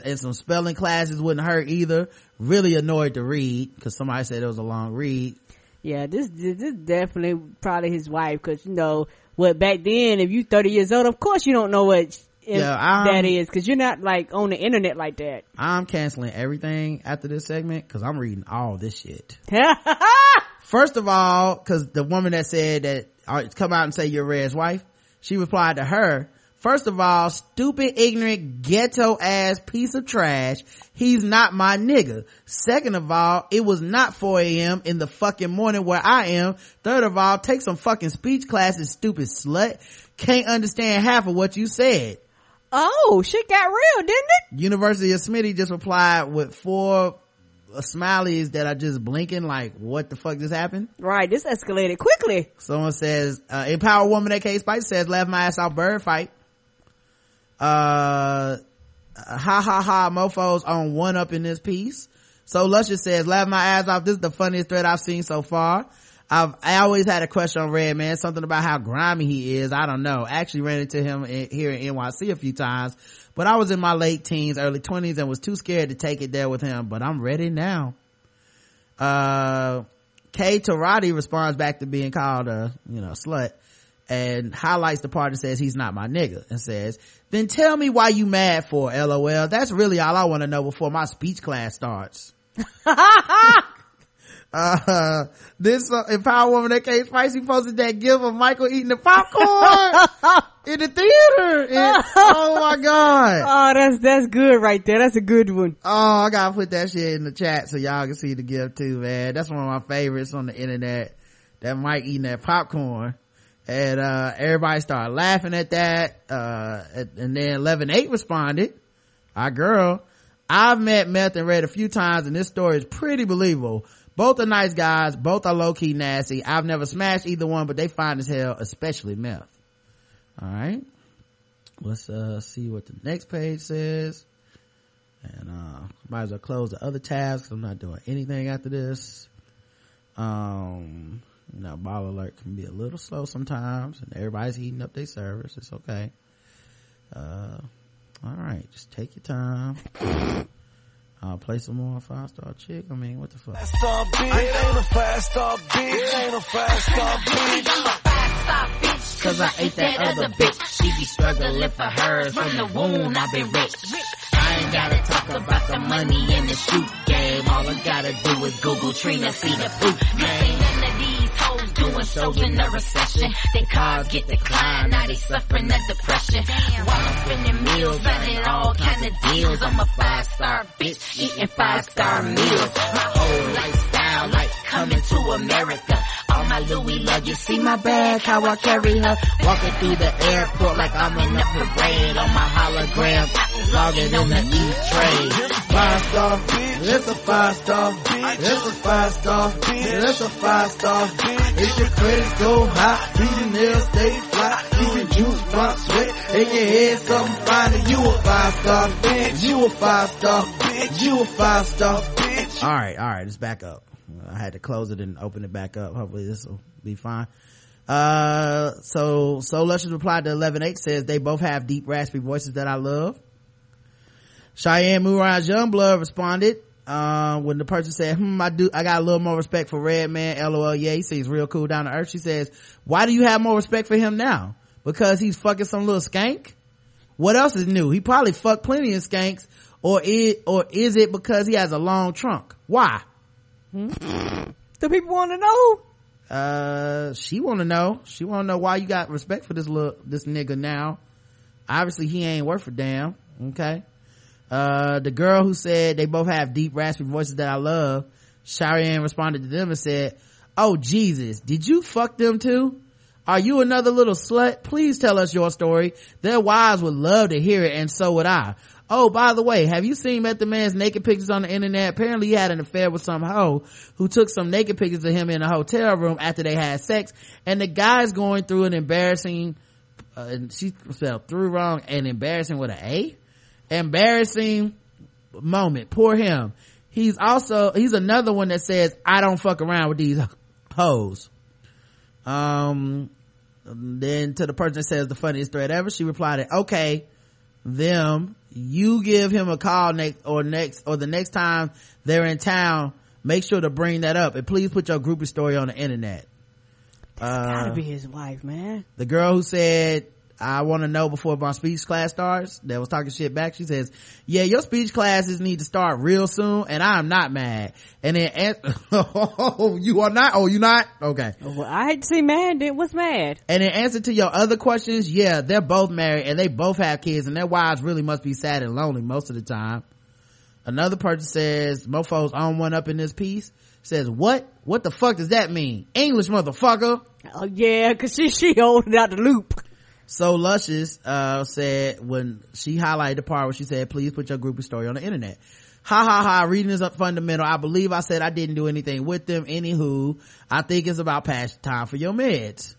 and some spelling classes wouldn't hurt either. Really annoyed to read because somebody said it was a long read. Yeah, this definitely probably his wife because you know what back then if you 30 years old, of course you don't know what. Yeah, that is because you're not like on the internet like that. I'm canceling everything after this segment because I'm reading all this shit. First of all, because the woman that said that come out and say you're Red's wife, she replied to her, first of all, stupid, ignorant, ghetto ass piece of trash, he's not my nigga. Second of all, it was not 4 a.m. in the fucking morning where I am. Third of all, take some fucking speech classes, stupid slut. Can't understand half of what you said. Oh, shit got real, didn't it? University of Smitty just replied with 4 smileys that are just blinking like, what the fuck just happened? Right, this escalated quickly. Someone says, empowered woman at K-Spice says, laugh my ass off bird fight. Ha ha ha, mofos on one up in this piece. So Luscious says, laugh my ass off, this is the funniest thread I've seen so far. I always had a crush on Redman, something about how grimy he is. I don't know. I actually ran into him here in NYC a few times, but I was in my late teens, early 20s and was too scared to take it there with him, but I'm ready now. K Tarati responds back to being called a, slut and highlights the part that says he's not my nigga and says, then tell me why you mad for, LOL. That's really all I want to know before my speech class starts. This empowered woman that came spicy posted that gif of Michael eating the popcorn in the theater. Oh my god! Oh, that's good right there. That's a good one. Oh, I gotta put that shit in the chat so y'all can see the gif too, man. That's one of my favorites on the internet. That Mike eating that popcorn, and everybody started laughing at that. And then 11-8 responded, "Our girl, I've met Meth and Red a few times, and this story is pretty believable." Both are nice guys. Both are low-key nasty. I've never smashed either one, but they fine as hell, especially Meth. All right. Let's see what the next page says. And might as well close the other tabs because I'm not doing anything after this. Ball alert can be a little slow sometimes, and everybody's heating up their service. It's okay. All right. Just take your time. Play some more 5-star chick. I mean, what the fuck? I ain't a five-star bitch. Cause I ate that other bitch. She be struggling for hers. From the womb, I been rich. I ain't gotta talk about the money in the shoot game. All I gotta do is Google Trina, see the poop game. Doing so in the recession, they cars get declined, now they suffering the depression. Damn. While I'm spending meals, running all kind of deals, I'm a 5-star bitch, eating 5-star meals. My whole lifestyle like coming to America. All my Louis luggage, see my bag, how I carry her. Walking through the airport like I'm in a parade on my hologram, logging on the E-train. 5-star bitch, it's a 5-star bitch, it's a 5-star bitch, it's a 5-star bitch. If your credits go high, beat your nails stay fly, keep your juice box sweat, and your head something fine. You a 5-star bitch, you a 5-star bitch, you a 5-star bitch. Alright, let's back up. I had to close it and open it back up. Hopefully this will be fine. So Luscious replied to 11-8, says they both have deep raspy voices that I love. Cheyenne Moonrise Youngblood responded when the person said, I got a little more respect for Red Man, LOL, yeah, he seems real cool down to earth. She says, why do you have more respect for him now? Because he's fucking some little skank? What else is new? He probably fucked plenty of skanks, or is it because he has a long trunk? Why? Do people want to know? She want to know. She want to know why you got respect for this nigga now. Obviously he ain't worth a damn, okay? The girl who said they both have deep raspy voices that I love, Sharianne responded to them and said, oh Jesus, did you fuck them too? Are you another little slut? Please tell us your story. Their wives would love to hear it, and so would I. Oh, by the way, have you seen Method Man's naked pictures on the internet? Apparently he had an affair with some hoe who took some naked pictures of him in a hotel room after they had sex, and the guy's going through an embarrassing embarrassing moment. Poor him. He's another one that says I don't fuck around with these hoes. Then to the person that says the funniest thread ever, she replied, okay them, you give him a call next or the next time they're in town, make sure to bring that up, and please put your groupie story on the internet. Gotta be his wife, man. The girl who said I want to know before my speech class starts, that was talking shit back, she says, yeah, your speech classes need to start real soon, and I am not mad. And then you not okay, well, I hate to see mad. Then what's mad? And in answer to your other questions, yeah, they're both married and they both have kids, and their wives really must be sad and lonely most of the time. Another person says, mofo's on one up in this piece, says, what the fuck does that mean, English motherfucker? Oh yeah, because she holding out the loop. So Luscious said, when she highlighted the part where she said, please put your groupie story on the internet, reading is fundamental. I believe I said I didn't do anything with them. Anywho, I think it's about past time for your meds.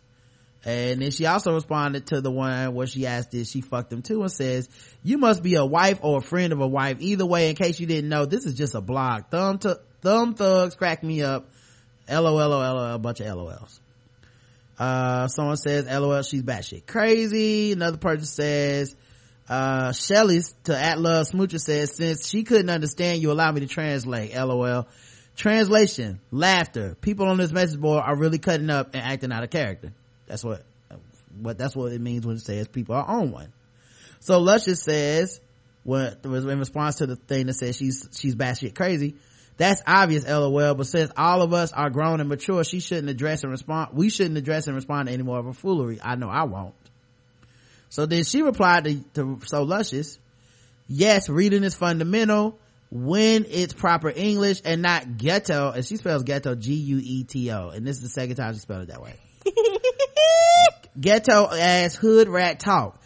And then she also responded to the one where she asked if she fucked them too, and says, you must be a wife or a friend of a wife. Either way, in case you didn't know, this is just a blog. Thumb thugs crack me up, LOL, a bunch of LOLs. Someone says, LOL, she's batshit crazy. Another person says, Shelly's to at Love Smoocher says, since she couldn't understand you, allow me to translate, LOL. Translation, laughter. People on this message board are really cutting up and acting out of character. That's what it means when it says people are on one. So Luscious says, in response to the thing that says she's batshit crazy, that's obvious, LOL, but since all of us are grown and mature, we shouldn't address and respond to any more of her foolery. I know I won't. So then she replied to So Luscious, yes, reading is fundamental when it's proper English and not ghetto. And she spells ghetto G-U-E-T-O. And this is the second time she spelled it that way. Ghetto ass hood rat talk.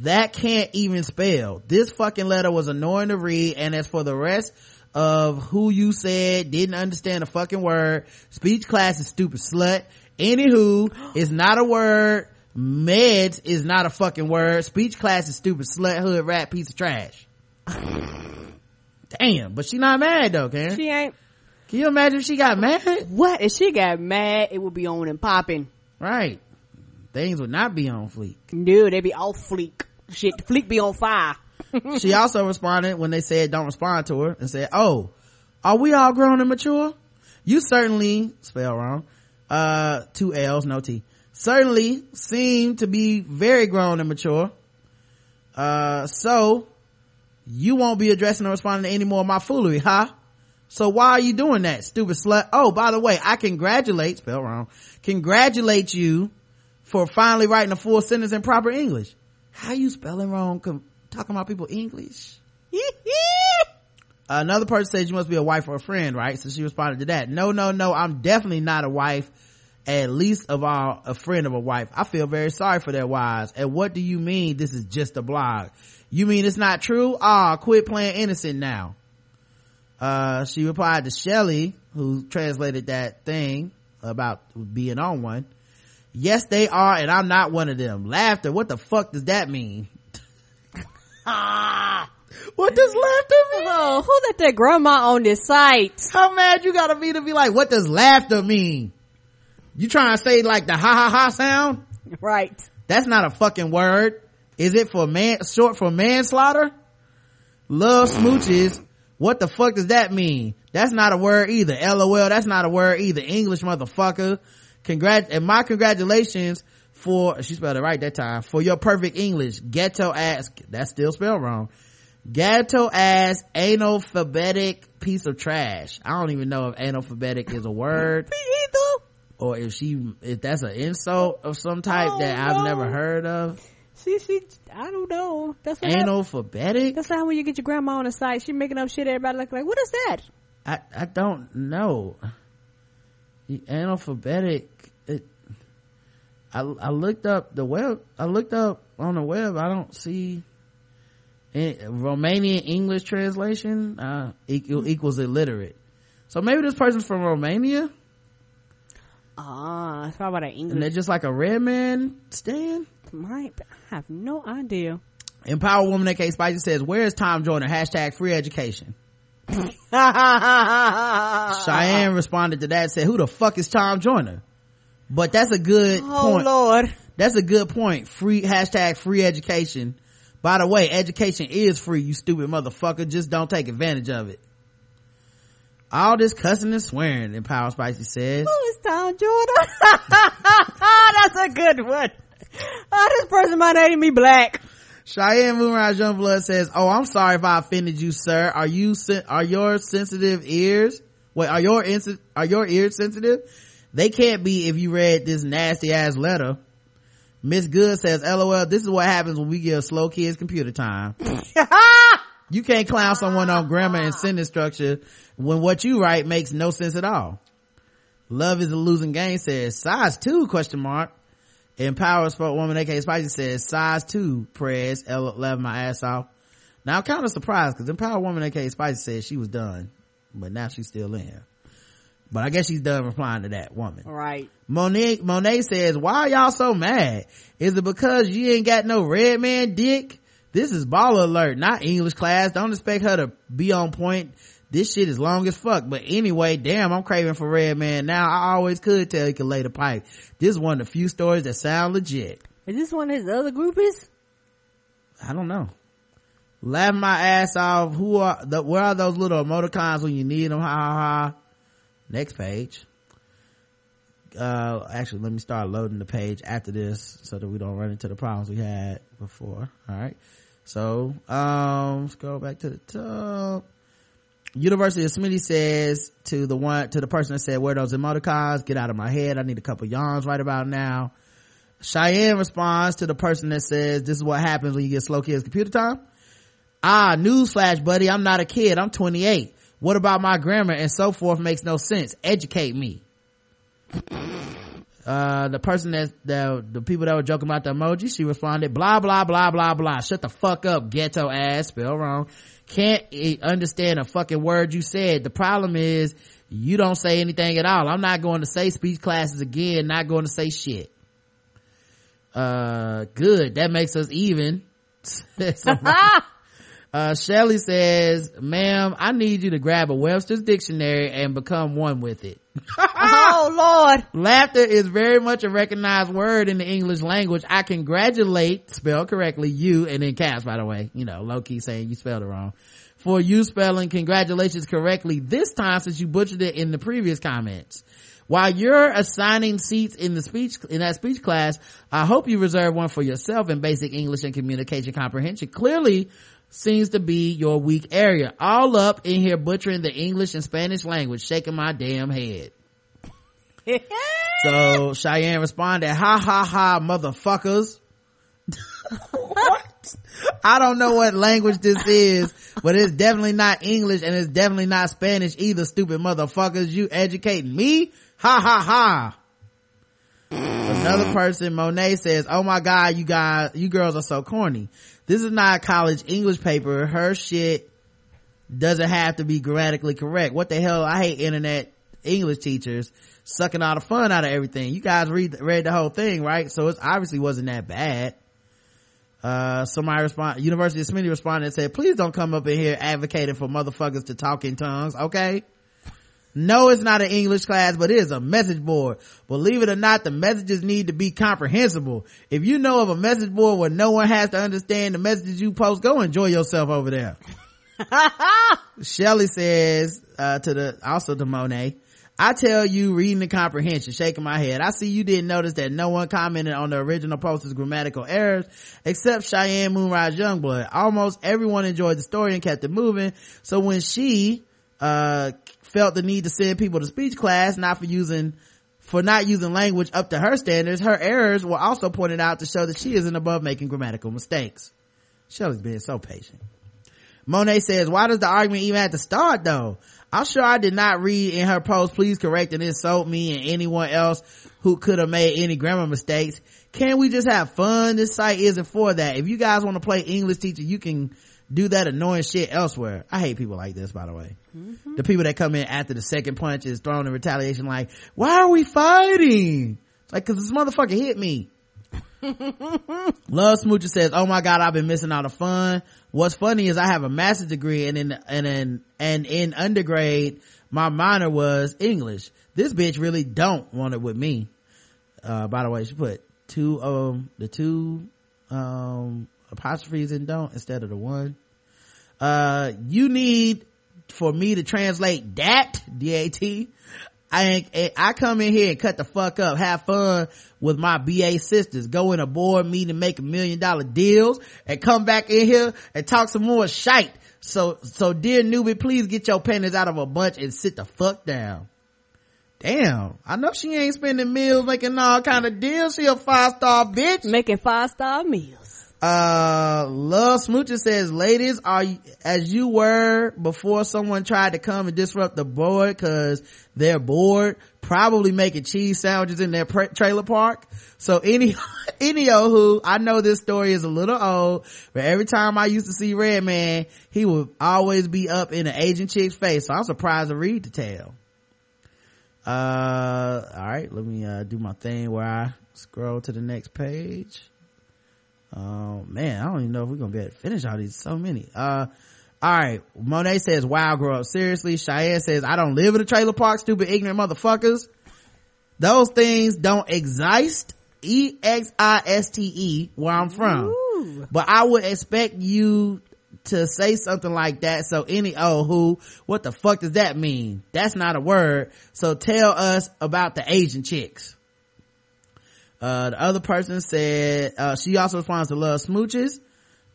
That can't even spell. This fucking letter was annoying to read, and as for the rest of who you said didn't understand a fucking word, speech class is stupid slut, anywho is not a word, meds is not a fucking word, speech class is stupid slut, hood rat piece of trash. Damn, but she not mad though, Karen. She ain't. Can you imagine if she got mad? What if she got mad? It would be on and popping, right? Things would not be on fleek. No, they be off fleek. Shit, the fleek be on fire. She also responded when they said don't respond to her and said, oh, are we all grown and mature? You certainly, spell wrong, two L's, no T, certainly seem to be very grown and mature. So you won't be addressing or responding to any more of my foolery, huh? So why are you doing that, stupid slut? Oh, by the way, I congratulate you for finally writing a full sentence in proper English. How you spelling wrong talking about people English? Another person said you must be a wife or a friend, right? So she responded to that. No, I'm definitely not a wife, at least of all a friend of a wife. I feel very sorry for their wives. And what do you mean this is just a blog? You mean it's not true? Quit playing innocent now. She replied to Shelly, who translated that thing about being on one. Yes, they are, and I'm not one of them. Laughter, what the fuck does that mean? What does laughter mean? Oh, who let that grandma on this site? How mad you gotta be to be like, what does laughter mean? You trying to say like the ha ha ha sound? Right. That's not a fucking word. Is it for short for manslaughter? Love smooches. What the fuck does that mean? That's not a word either. LOL, that's not a word either. English, motherfucker. Congratulations for, she spelled it right that time, for your perfect English. Ghetto ass, that's still spelled wrong. Ghetto ass analphabetic piece of trash. I don't even know if analphabetic is a word. Or if that's an insult of some type I've never heard of. She I don't know. That's what analphabetic? That's how when you get your grandma on the side, she making up shit, everybody like, what is that? I don't know. Analphabetic. I looked up the web. I looked up on the web. I don't see Romanian English translation equals illiterate. So maybe this person's from Romania. It's probably about an English. And they're just like a red man stand. Might I have no idea. Empower Woman AK Spicy says, where is Tom Joyner? #FreeEducation. Cheyenne responded to that and said, who the fuck is Tom Joyner? But that's a good point. Oh Lord. That's a good point. #FreeEducation. By the way, education is free, you stupid motherfucker. Just don't take advantage of it. All this cussing and swearing, Empower Spicy says. Who is Tom Joyner? That's a good one. Oh, this person might hate me black. Cheyenne Moonrise Youngblood says, oh, I'm sorry if I offended you, sir. Are your ears sensitive? They can't be if you read this nasty ass letter. Miss Good says, LOL, this is what happens when we give slow kids computer time. You can't clown someone on grammar and sentence structure when what you write makes no sense at all. Love is a losing game says, size 2 ? Empowered Sport Woman AK Spicy says, size 2 press, left my ass off. Now I'm kind of surprised because Empowered Woman AK Spicy said she was done, but now she's still in here. But I guess she's done replying to that woman. Right. Monet says, why are y'all so mad? Is it because you ain't got no red man dick? This is baller alert, not English class. Don't expect her to be on point. This shit is long as fuck. But anyway, damn, I'm craving for Red Man now. I always could tell he could lay the pipe. This is one of the few stories that sound legit. Is this one of his other groupies? I don't know. Laugh my ass off. Where are those little emoticons when you need them? Ha ha ha. Next page. Actually, let me start loading the page after this so that we don't run into the problems we had before. All right. So, scroll back to the top. University of Smitty says to the person that said, where are those emoticons? Get out of my head. I need a couple yawns right about now. Cheyenne responds to the person that says, this is what happens when you get slow kids computer time. Newsflash, buddy. I'm not a kid. I'm 28. What about my grammar and so forth makes no sense? Educate me. The person the people that were joking about the emoji, she responded, blah, blah, blah, blah, blah. Shut the fuck up, ghetto ass. Spell wrong. Can't understand a fucking word you said. The problem is you don't say anything at all. I'm not going to say speech classes again. Not going to say shit. Good, that makes us even. Shelly says, ma'am, I need you to grab a Webster's dictionary and become one with it. Oh Oh Lord. Laughter is very much a recognized word in the English language. I congratulate, spelled correctly, you, and in caps, by the way, you know, low key saying you spelled it wrong, for you spelling congratulations correctly this time, since you butchered it in the previous comments. While you're assigning seats in the speech, in that speech class, I hope you reserve one for yourself in basic English and communication comprehension. Clearly seems to be your weak area. All up in here butchering the English and Spanish language, shaking my damn head. So Cheyenne responded, ha ha ha motherfuckers. What? I don't know what language this is, but it's definitely not English and it's definitely not Spanish either, stupid motherfuckers. You educating me? Ha ha ha. Another person, Monet, says, oh my god, you guys, you girls are so corny. This is not a college English paper. Her shit doesn't have to be grammatically correct. What the hell? I hate internet English teachers sucking all the fun out of everything. You guys read the whole thing, right? So it obviously wasn't that bad. Somebody responded, University of Smitty responded and said, please don't come up in here advocating for motherfuckers to talk in tongues, okay? No, it's not an English class, but it is a message board. Believe it or not, the messages need to be comprehensible. If you know of a message board where no one has to understand the messages you post, go enjoy yourself over there. Shelly says, to Monet, I tell you, reading the comprehension, shaking my head. I see you didn't notice that no one commented on the original poster's grammatical errors, except Cheyenne Moonrise Youngblood. Almost everyone enjoyed the story and kept it moving. So when she, felt the need to send people to speech class, not for using language up to her standards, her errors were also pointed out to show that she isn't above making grammatical mistakes. Shelly's being so patient. Monet says, why does the argument even have to start though? I'm sure I did not read in her post, please correct and insult me and anyone else who could have made any grammar mistakes. Can't we just have fun? This site isn't for that. If you guys want to play English teacher, you can do that annoying shit elsewhere. I hate people like this, by the way. Mm-hmm. The people that come in after the second punch is thrown in retaliation, like, why are we fighting? It's like, cause this motherfucker hit me. Love Smoocher says, oh my god, I've been missing all the fun. What's funny is I have a master's degree and in undergrad my minor was English. This bitch really don't want it with me. By the way, she put two apostrophes in don't instead of the one. You need for me to translate that DAT. I come in here and cut the fuck up, have fun with my BA sisters, go in a board meeting and make $1 million deals, and come back in here and talk some more shite. So dear newbie, please get your panties out of a bunch and sit the fuck down. Damn, I know she ain't spending meals making all kind of deals. She a 5-star bitch making 5-star meals. Love Smoocher says, ladies, are you, as you were before someone tried to come and disrupt the board because they're bored, probably making cheese sandwiches in their trailer park. So anyo who, I know this story is a little old, but every time I used to see Red Man, he would always be up in an Asian chick's face, so I'm surprised to read the tale. All right, let me do my thing where I scroll to the next page. Oh man, I don't even know if we're gonna be able to finish all these, so many. All right, Monet says, wow, grow up seriously. Cheyenne says, I don't live in a trailer park, stupid ignorant motherfuckers. Those things don't exist, existe, where I'm from. Ooh. But I would expect you to say something like that. So what the fuck does that mean? That's not a word. So tell us about the Asian chicks. The other person said, she also responds to Love Smooches,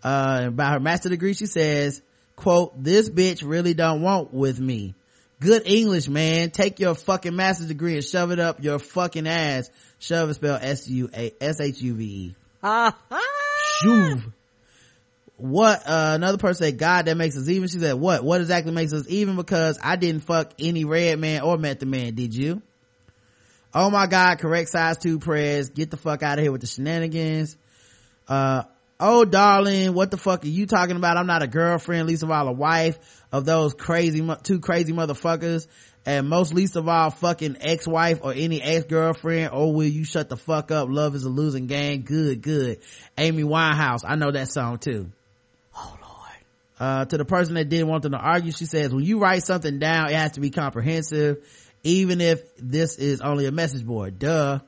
by her master degree. She says, quote, this bitch really don't want with me. Good English, man. Take your fucking master's degree and shove it up your fucking ass. Shove is spelled SHUVE. Shuv. What, another person said, God, that makes us even. She said, what exactly makes us even? Because I didn't fuck any Red Man or Method Man, did you? Oh my god, correct size 2 prayers. Get the fuck out of here with the shenanigans. Oh darling, what the fuck are you talking about? I'm not a girlfriend, least of all a wife of those two crazy motherfuckers, and most least of all fucking ex-wife or any ex-girlfriend. Oh, will you shut the fuck up? Love is a losing game. Good. Amy Winehouse. I know that song too. Oh Lord. To the person that didn't want them to argue, she says, when you write something down, it has to be comprehensive. even if this is only a message board. Duh.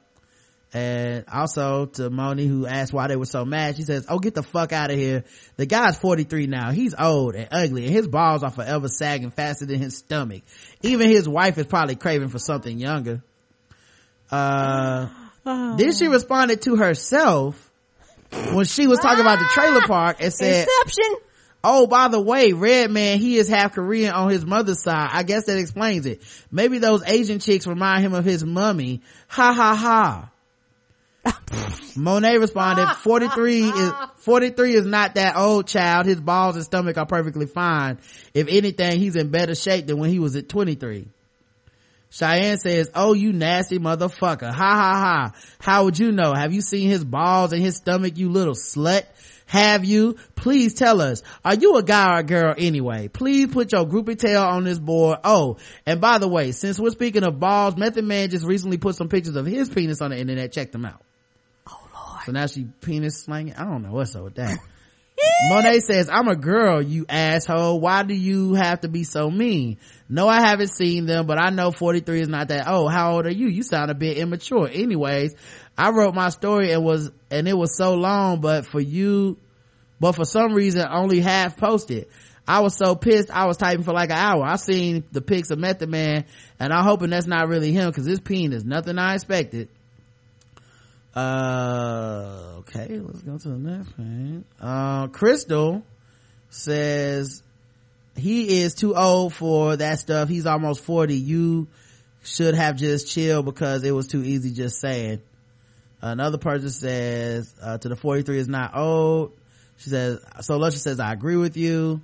And also to Moni, who asked why they were so mad, she says, oh, get the fuck out of here. The guy's 43 now. He's old and ugly, and his balls are forever sagging faster than his stomach. Even his wife is probably craving for something younger. Then she responded to herself when she was talking about the trailer park and said, Inception. Oh, by the way, Red Man, he is half Korean on his mother's side. I guess that explains it. Maybe those Asian chicks remind him of his mummy. Ha ha ha. Monet responded, 43 is not that old, child. His balls and stomach are perfectly fine. If anything, he's in better shape than when he was at 23. Cheyenne says, oh, you nasty motherfucker. Ha ha ha. How would you know? Have you seen his balls and his stomach, you little slut? Have you? Please tell us. Are you a guy or a girl anyway? Please put your groupie tail on this board. Oh, and by the way, since we're speaking of balls, Method Man just recently put some pictures of his penis on the internet. Check them out. So now she penis slanging. I don't know what's up with that. Monet says, I'm a girl, you asshole. Why do you have to be so mean? No, I haven't seen them, but I know 43 is not that old. How old are you? You sound a bit immature. Anyways, I wrote my story and it was so long, but for some reason only half posted. I was so pissed, I was typing for like an hour. I seen the pics of Method Man and I'm hoping that's not really him, because this penis, nothing I expected. Okay, let's go to the next page. Crystal says, he is too old for that stuff. He's almost 40. You should have just chilled because it was too easy just saying. Another person says, to the 43 is not old. She says, so Lusher says, I agree with you.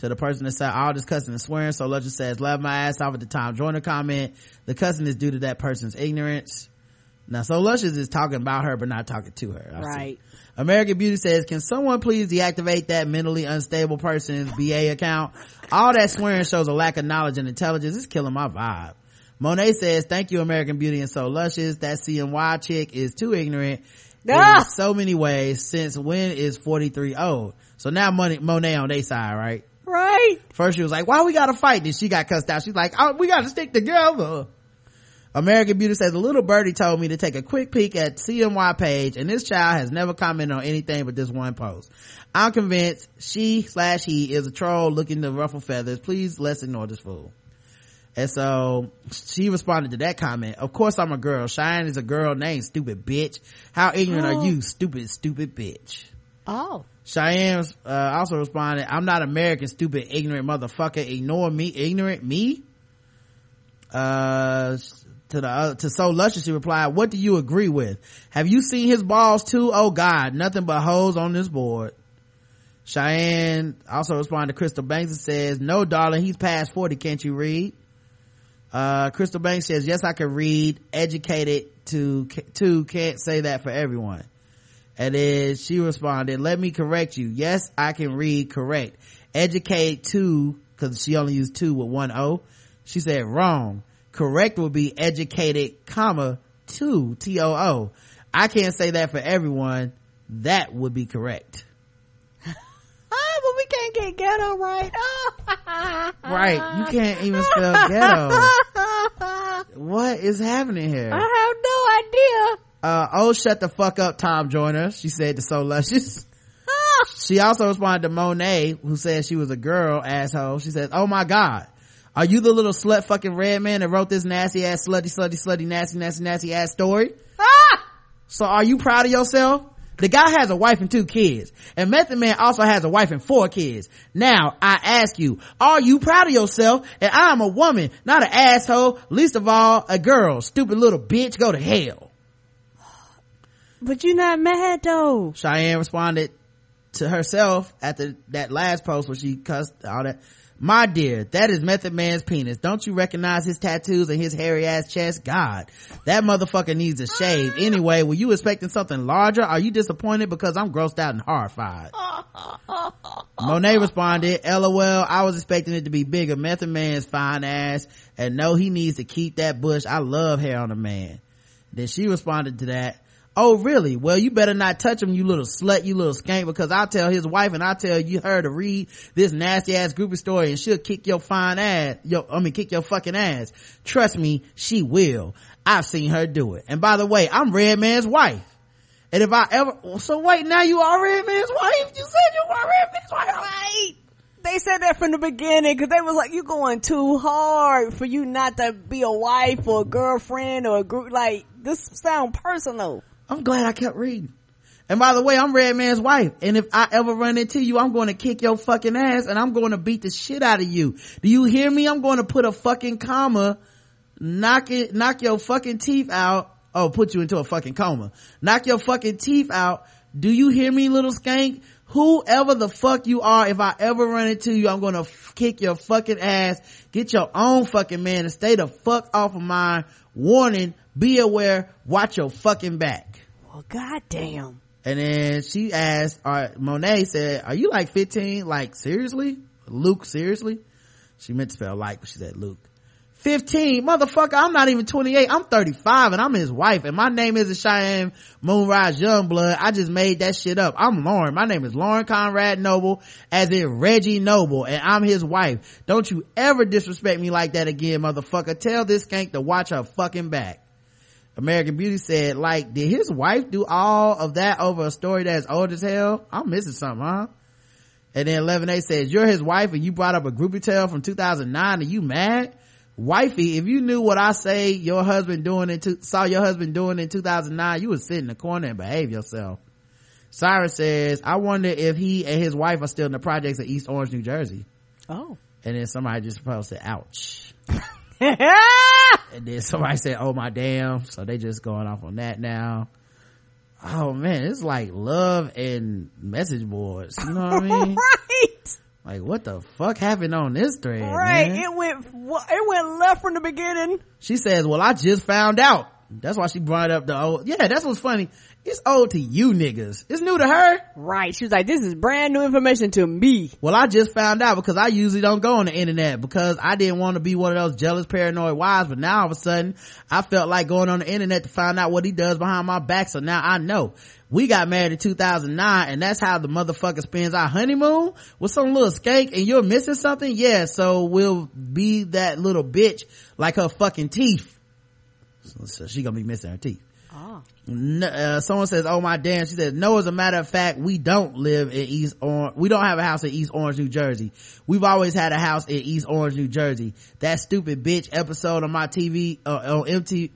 To the person that said all this cussing and swearing, so Lusher says, laugh my ass off at the Tom Joyner comment. The cussing is due to that person's ignorance. Now, so Luscious is talking about her, but not talking to her. Right. American Beauty says, can someone please deactivate that mentally unstable person's BA account? All that swearing shows a lack of knowledge and intelligence. It's killing my vibe. Monet says, thank you, American Beauty and So Luscious. That CNY chick is too ignorant in so many ways. Since when is 43 old? So now Monet on their side, right? Right. First she was like, why we gotta fight? Then she got cussed out. She's like, oh, we gotta stick together. American Beauty says, a little birdie told me to take a quick peek at CNY page, and this child has never commented on anything but this one post. I'm convinced she/he is a troll looking to ruffle feathers. Please, let's ignore this fool. And so she responded to that comment. Of course I'm a girl. Cheyenne is a girl name, stupid bitch. How ignorant are you, stupid bitch? Oh. Cheyenne also responded, I'm not American, stupid, ignorant motherfucker. Ignore me, ignorant me? To So Luscious, she replied, what do you agree with? Have you seen his balls too? Oh God, nothing but hoes on this board. Cheyenne also responded to Crystal Banks and says, no darling, he's past 40, can't you read? Crystal Banks says, yes, I can read, educated to can't say that for everyone. And then she responded, let me correct you, yes, I can read, correct, educate to, because she only used two with one O. She said wrong. Correct would be educated, to too. I can't say that for everyone. That would be correct. But we can't get ghetto right. Right, you can't even spell ghetto. What is happening here? I have no idea. Oh, shut the fuck up, Tom Joyner. She said to So Luscious. She also responded to Monet, who said she was a girl, asshole. She said, oh my God. Are you the little slut fucking Red Man that wrote this nasty ass slutty nasty ass story? So are you proud of yourself? The guy has a wife and two kids, and Method Man also has a wife and four kids. Now I ask you, are you proud of yourself? And I'm a woman, not an asshole, least of all a girl. Stupid little bitch, go to hell. But you're not mad though. Cheyenne responded to herself after that last post where she cussed all that. My dear, that is Method Man's penis. Don't you recognize his tattoos and his hairy ass chest? God, that motherfucker needs a shave. Anyway, were you expecting something larger? Are you disappointed? Because I'm grossed out and horrified. Monet responded, LOL, I was expecting it to be bigger. Method Man's fine ass, and no, he needs to keep that bush. I love hair on a man. Then she responded to that, Oh really? Well, you better not touch him, you little slut, you little skank, because I'll tell his wife and I'll tell you her to read this nasty ass groupie story and she'll kick your fine ass, kick your fucking ass. Trust me, she will. I've seen her do it. And by the way, I'm Red Man's wife. And if I ever, so wait, now you are Red Man's wife? You said you were Red Man's wife. Right? They said that from the beginning because they was like, you going too hard for you not to be a wife or a girlfriend or a group. Like, this sound personal. I'm glad I kept reading. And by the way, I'm Red Man's wife. And if I ever run into you, I'm going to kick your fucking ass and I'm going to beat the shit out of you. Do you hear me? I'm going to put a fucking comma, knock your fucking teeth out. Oh, put you into a fucking coma. Knock your fucking teeth out. Do you hear me, little skank? Whoever the fuck you are, if I ever run into you, I'm going to kick your fucking ass. Get your own fucking man and stay the fuck off of mine. Warning, be aware, watch your fucking back. Well, goddamn. And then she asked, Monet said, are you like 15? Like, seriously? Luke, seriously? She meant to spell like, but she said Luke. 15? Motherfucker, I'm not even 28. I'm 35 and I'm his wife and my name isn't Cheyenne Moonrise Youngblood. I just made that shit up. I'm Lauren. My name is Lauren Conrad Noble, as in Reggie Noble, and I'm his wife. Don't you ever disrespect me like that again, motherfucker. Tell this skank to watch her fucking back. American Beauty said, like, did his wife do all of that over a story that's old as hell? I'm missing something, huh? And then 11A says, you're his wife and you brought up a groupie tale from 2009 and you mad? Wifey, if you knew what I say your husband doing saw your husband doing in 2009, you would sit in the corner and behave yourself. Cyrus says, I wonder if he and his wife are still in the projects of East Orange, New Jersey. Oh. And then somebody just posted, ouch. And then somebody said, oh my damn. So they just going off on that now. Oh man, it's like love and message boards. You know what I mean? Right. Like, what the fuck happened on this thread? Right, man? It went left from the beginning. She says, well, I just found out. That's why she brought up the old. Yeah, that's what's funny. It's old to you niggas. It's new to her. Right. She was like, this is brand new information to me. Well, I just found out because I usually don't go on the internet because I didn't want to be one of those jealous, paranoid wives. But now all of a sudden, I felt like going on the internet to find out what he does behind my back. So now I know. We got married in 2009 and that's how the motherfucker spends our honeymoon with some little skank and you're missing something? Yeah, so we'll be that little bitch like her fucking teeth. So she gonna be missing her teeth. Oh. Someone says, oh my damn. She says, no, as a matter of fact, we don't live in East Orange. We don't have a house in East Orange, New Jersey. We've always had a house in East Orange, New Jersey. That stupid bitch episode on my TV, on MTV,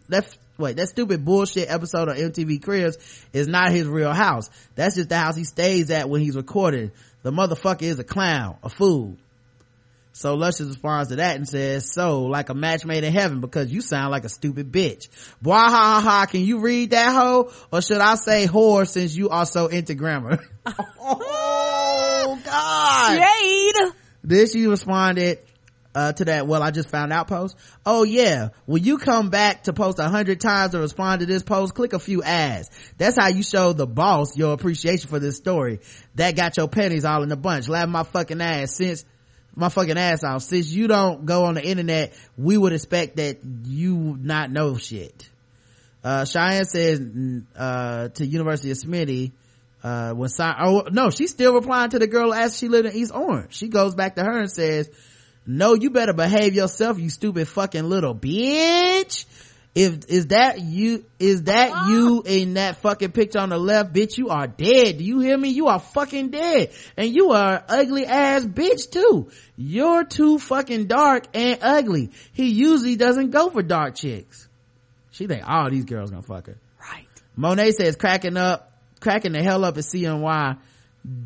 that stupid bullshit episode on MTV Cribs is not his real house. That's just the house he stays at when he's recording. The motherfucker is a clown, a fool. So Luscious responds to that and says, so, like a match made in heaven, because you sound like a stupid bitch. Boy, ha ha ha, can you read that hoe? Or should I say whore, since you are so into grammar? Oh, God. Jade. Then she responded to that, well, I just found out post. Oh, yeah. When you come back to post 100 times to respond to this post, click a few ads. That's how you show the boss your appreciation for this story. That got your pennies all in a bunch. Laugh my fucking ass since... my fucking ass off. Since you don't go on the internet, we would expect that you not know shit. Cheyenne says to University of Smitty, she's still replying to the girl who asked if she lived in East Orange. She goes back to her and says, no, you better behave yourself, you stupid fucking little bitch. Is that you in that fucking picture on the left, bitch? You are dead. Do you hear me? You are fucking dead. And you are an ugly ass bitch too. You're too fucking dark and ugly. He usually doesn't go for dark chicks. She think all these girls gonna fuck her. Right. Monet says cracking the hell up at CNY.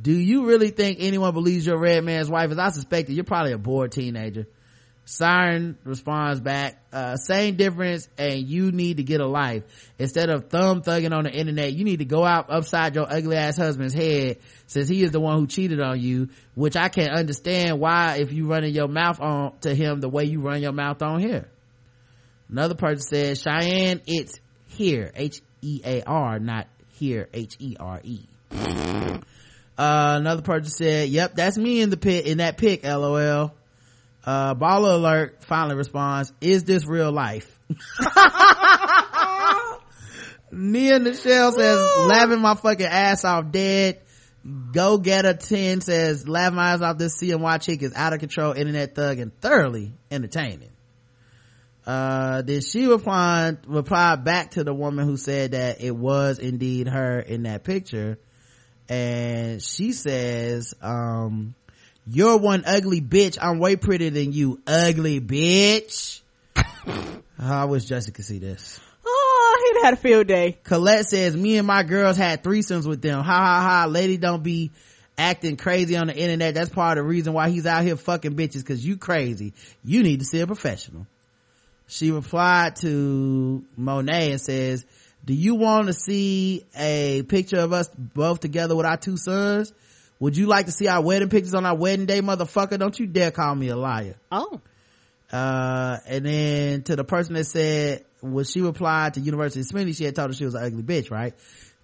Do you really think anyone believes you're Red Man's wife? As I suspected, you're probably a bored teenager. Siren responds back, same difference, and you need to get a life. Instead of thumb thugging on the internet, you need to go out upside your ugly ass husband's head, since he is the one who cheated on you, which I can't understand why, if you running your mouth on to him the way you run your mouth on here. Another person says, Cheyenne, it's here, h-e-a-r, not here, h-e-r-e. Another person said, yep, that's me in the pit, in that pic, lol. Baller alert finally responds, is this real life? Mia Michelle says, laughing my fucking ass off dead. Go get a 10 says, laugh my eyes off, this CNY chick is out of control, internet thug, and thoroughly entertaining. Then she replied back to the woman who said that it was indeed her in that picture, and she says, you're one ugly bitch, I'm way prettier than you, ugly bitch. I wish Jessica could see this. Oh, he'd had a field day. Colette says, me and my girls had threesomes with them, ha ha ha, lady don't be acting crazy on the internet, that's part of the reason why he's out here fucking bitches, because you crazy, you need to see a professional. She replied to Monet and says, do you want to see a picture of us both together with our two sons? Would you like to see our wedding pictures on our wedding day, motherfucker? Don't you dare call me a liar. Oh. And then to the person that said, when she replied to University of Smitty, she had told her she was an ugly bitch, right?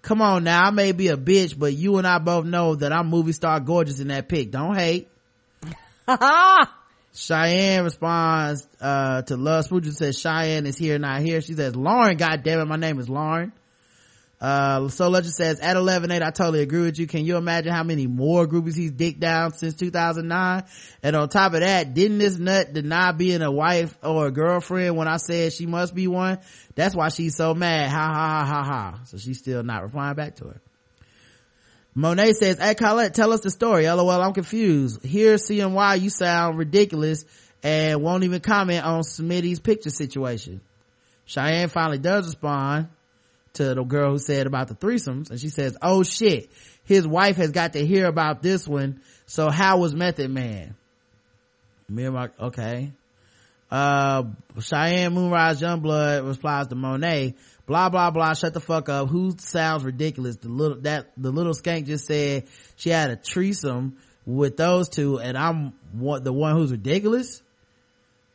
Come on now, I may be a bitch, but you and I both know that I'm movie star gorgeous in that pic. Don't hate. Cheyenne responds to Love Spooge and says, Cheyenne is here, not here. She says, Lauren, goddammit, my name is Lauren. So Legend says, at 11-8, I totally agree with you. Can you imagine how many more groupies he's dicked down since 2009? And on top of that, didn't this nut deny being a wife or a girlfriend when I said she must be one? That's why she's so mad. Ha ha ha ha ha. So she's still not replying back to her. Monet says, hey Colette, tell us the story. LOL, I'm confused. Here, CNY, you sound ridiculous and won't even comment on Smitty's picture situation. Cheyenne finally does respond to the girl who said about the threesomes, and she says, oh shit, his wife has got to hear about this one. So how was Method Man? Okay. Cheyenne Moonrise Youngblood replies to Monet, blah blah blah, shut the fuck up, who sounds ridiculous, the little skank just said she had a threesome with those two and I'm the one who's ridiculous.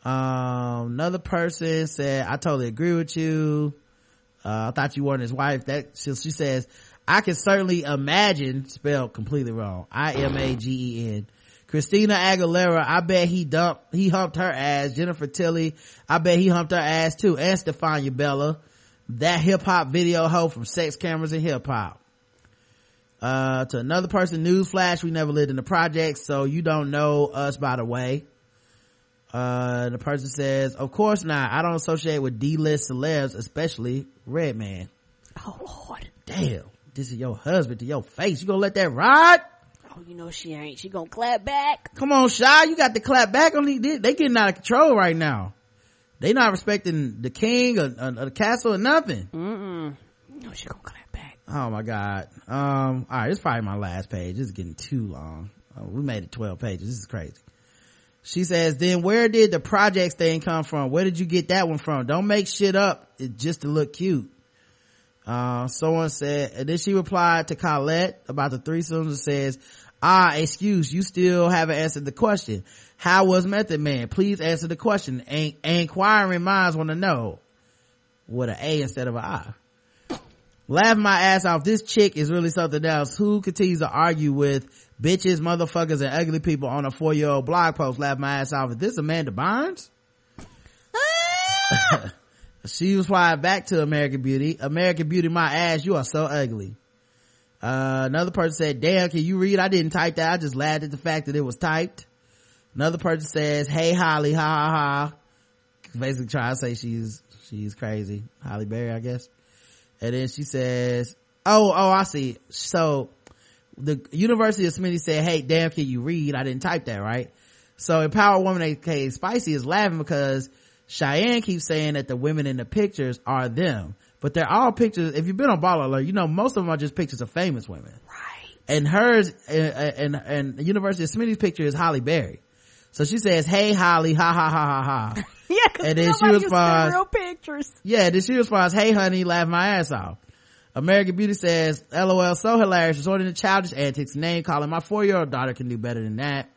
Another person said, I totally agree with you, I thought you weren't his wife. That she says, I can certainly imagine, spelled completely wrong, imagen. Christina Aguilera, I bet he humped her ass. Jennifer Tilly, I bet he humped her ass too. And Stefania Bella, that hip hop video hoe from Sex Cameras and Hip Hop. To another person, newsflash, we never lived in the projects, so you don't know us, by the way. The person says, of course not. I don't associate with D-list celebs, especially Redman. Oh Lord. Damn. This is your husband to your face. You gonna let that ride? Oh, you know she ain't. She gonna clap back. Come on, Shy. You got to clap back on these. They getting out of control right now. They not respecting the king or the castle or nothing. Mm-mm. No, she gonna clap back. Oh my God. All right, it's probably my last page. This is getting too long. We made it 12 pages. This is crazy. She says, then where did the projects thing come from? Where did you get that one from? Don't make shit up just to look cute. Someone said, and then she replied to Colette about the threesomes and says, excuse, you still haven't answered the question. How was Method Man? Please answer the question. Inquiring minds want to know. With an A instead of an I. Laugh my ass off, this chick is really something else. Who continues to argue with bitches, motherfuckers, and ugly people on a 4-year-old blog post? Laugh my ass off. Is this Amanda Bynes? She replied back to American Beauty, my ass, you are so ugly. Another person said, damn, can you read? I didn't type that, I just laughed at the fact that it was typed. Another person says, hey Holly, ha ha ha, basically trying to say she's crazy, Holly Berry, I guess. And then she says, oh I see, so the University of Smitty said, hey damn, can you read? I didn't type that, right? So Empowered Woman aka Spicy is laughing because Cheyenne keeps saying that the women in the pictures are them, but they're all pictures. If you've been on Ball Alert, you know most of them are just pictures of famous women, right? And hers and the University of Smitty's picture is Holly Berry. So she says, hey Holly, ha ha ha ha ha. Yeah, because nobody used to real pictures. Yeah, then she responds, hey honey, laugh my ass off. American Beauty says, LOL, so hilarious, resorting to childish antics, name calling, my 4-year-old daughter can do better than that.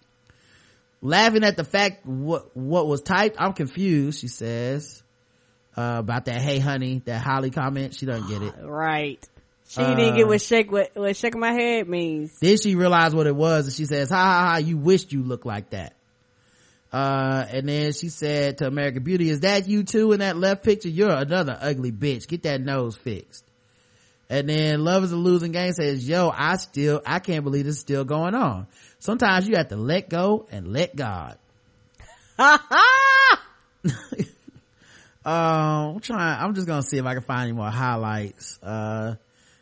Laughing at the fact what was typed, I'm confused, she says, about that hey honey, that Holly comment. She doesn't get it, right? She didn't get what shaking my head means. Then she realized what it was and she says, ha ha ha, you wished you looked like that. And then she said to American Beauty, is that you too in that left picture? You're another ugly bitch, get that nose fixed. And then Love Is a Losing Game says, yo, I can't believe this is still going on. Sometimes you have to let go and let God. I'm just gonna see if I can find any more highlights.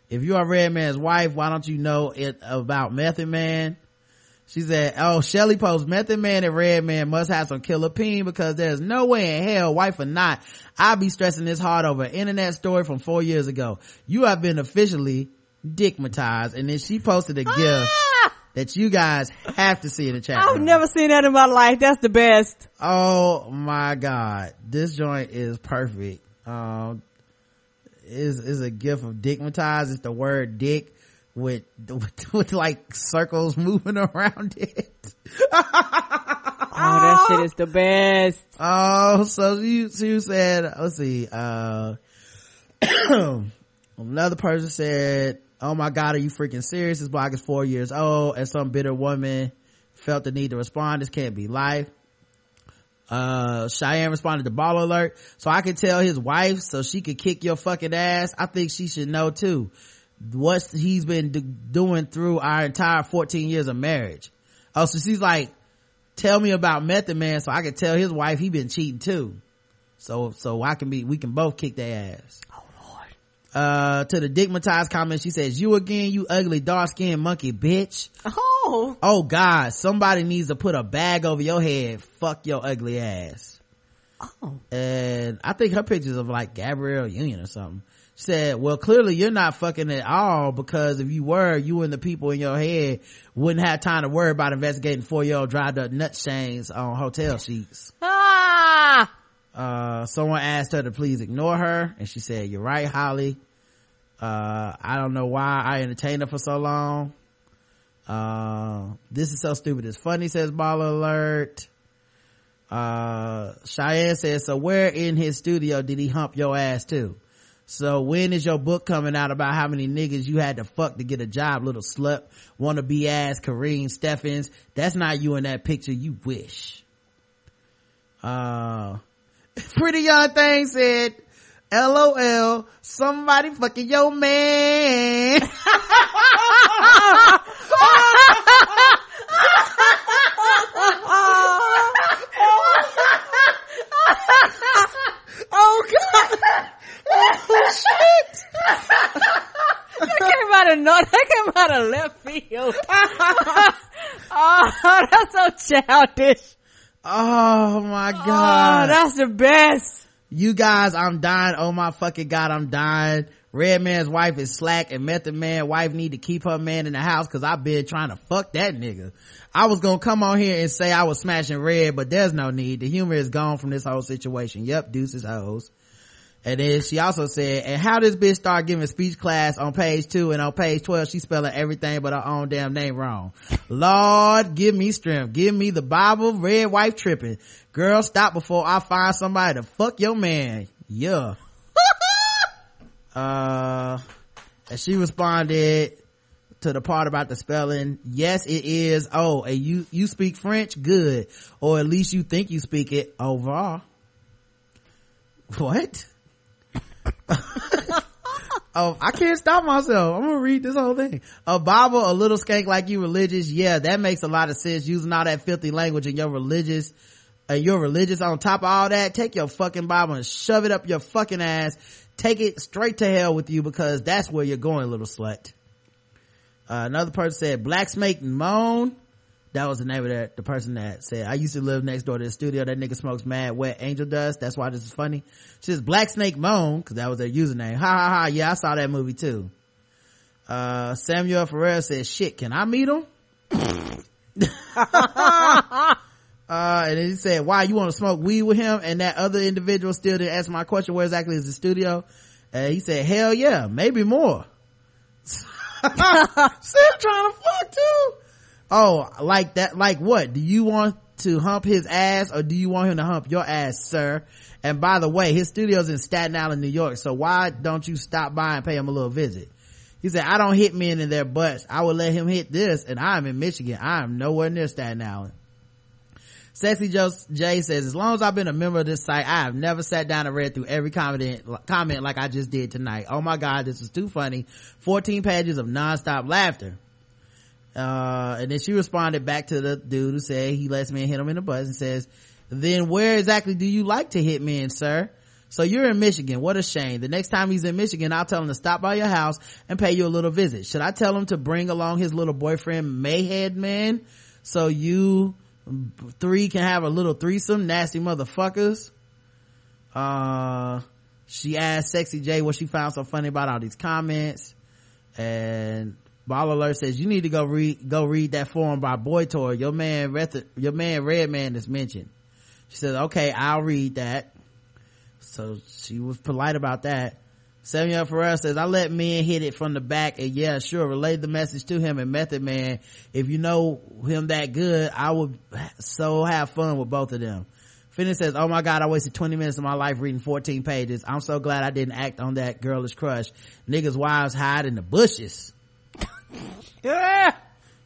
If you are Red Man's wife, why don't you know it about Method Man? She said, oh, Shelly posts, Method Man and Red Man must have some killer peen because there's no way in hell, wife or not, I'll be stressing this hard over an internet story from 4 years ago. You have been officially dickmatized. And then she posted a gift that you guys have to see in the chat room. I've never seen that in my life. That's the best. Oh my God. This joint is perfect. Is a gift of dickmatized. It's the word dick with like circles moving around it. That shit is the best. So you said, let's see, another person said, oh my God, are you freaking serious? This blog is 4 years old and some bitter woman felt the need to respond. This can't be life. Cheyenne responded to Ball Alert, so I could tell his wife so she could kick your fucking ass. I think she should know too what he's been doing through our entire 14 years of marriage. Oh, so she's like, tell me about Method Man so I can tell his wife he been cheating too, so we can both kick their ass. Oh Lord. To the digmatized comment, she says, you again, you ugly dark-skinned monkey bitch. Oh God, somebody needs to put a bag over your head. Fuck your ugly ass. And I think her pictures of like Gabrielle Union or something. Said, well, clearly you're not fucking at all, because if you were, you and the people in your head wouldn't have time to worry about investigating 4-year-old dried up nut chains on hotel sheets. Someone asked her to please ignore her and she said, you're right, Holly. I don't know why I entertained her for so long. This is so stupid it's funny, says Baller Alert. Cheyenne says, so where in his studio did he hump your ass too? So when is your book coming out about how many niggas you had to fuck to get a job, little slut, wannabe ass Kareem Steffens? That's not you in that picture, you wish. Pretty Young Thing said, LOL, somebody fucking your man. Oh God. Oh shit! That came out of left field. Oh, that's so childish. Oh my God. Oh, that's the best. You guys, I'm dying. Oh my fucking God, I'm dying. Red Man's wife is slack and Method Man wife need to keep her man in the house, cause I've been trying to fuck that nigga. I was gonna come on here and say I was smashing Red, but there's no need. The humor is gone from this whole situation. Yep, deuces hoes. And then she also said, and how this bitch start giving speech class on page 2 and on page 12 she's spelling everything but her own damn name wrong. Lord, give me strength. Give me the Bible. Red wife tripping. Girl, stop before I find somebody to fuck your man. Yeah. And she responded to the part about the spelling. Yes, it is. Oh, and you speak French? Good. Or at least you think you speak it. Over. What? Oh, I can't stop myself. I'm gonna read this whole thing. A Bible, a little skank like you religious. Yeah, that makes a lot of sense, using all that filthy language and you're religious on top of all that. Take your fucking Bible and shove it up your fucking ass. Take it straight to hell with you, because that's where you're going, little slut. Another person said, Blacksmith Moan. That was the name of the person that said, I used to live next door to the studio. That nigga smokes mad wet angel dust. That's why this is funny. She says, Black Snake Moan, because that was their username. Ha ha ha. Yeah, I saw that movie too. Samuel Ferrer says, shit, can I meet him? And then he said, why you want to smoke weed with him? And that other individual still didn't answer my question. Where exactly is the studio? He said, hell yeah, maybe more. Still trying to fuck too. Oh, like that, like what? Do you want to hump his ass or do you want him to hump your ass, sir? And by the way, his studio's in Staten Island, New York, so why don't you stop by and pay him a little visit? He said, I don't hit men in their butts. I would let him hit this, and I'm in Michigan. I am nowhere near Staten Island. Sexy Jay says, as long as I've been a member of this site, I have never sat down and read through every comment like I just did tonight. Oh my God, this is too funny. 14 pages of nonstop laughter. And then she responded back to the dude who said he lets men hit him in the butt and says, then where exactly do you like to hit men, sir? So you're in Michigan. What a shame. The next time he's in Michigan, I'll tell him to stop by your house and pay you a little visit. Should I tell him to bring along his little boyfriend, Mayhead Man, so you three can have a little threesome, nasty motherfuckers? She asked Sexy J what she found so funny about all these comments. And Ball Alert says, you need to go read that forum by Boy Tour. Your man Redman is mentioned. She says, okay, I'll read that. So she was polite about that. 7 Young Pharrell says, I let men hit it from the back, and yeah, sure, relay the message to him and Method Man. If you know him that good, I would so have fun with both of them. Finnick says, oh my God, I wasted 20 minutes of my life reading 14 pages. I'm so glad I didn't act on that girlish crush. Niggas' wives hide in the bushes. Yeah.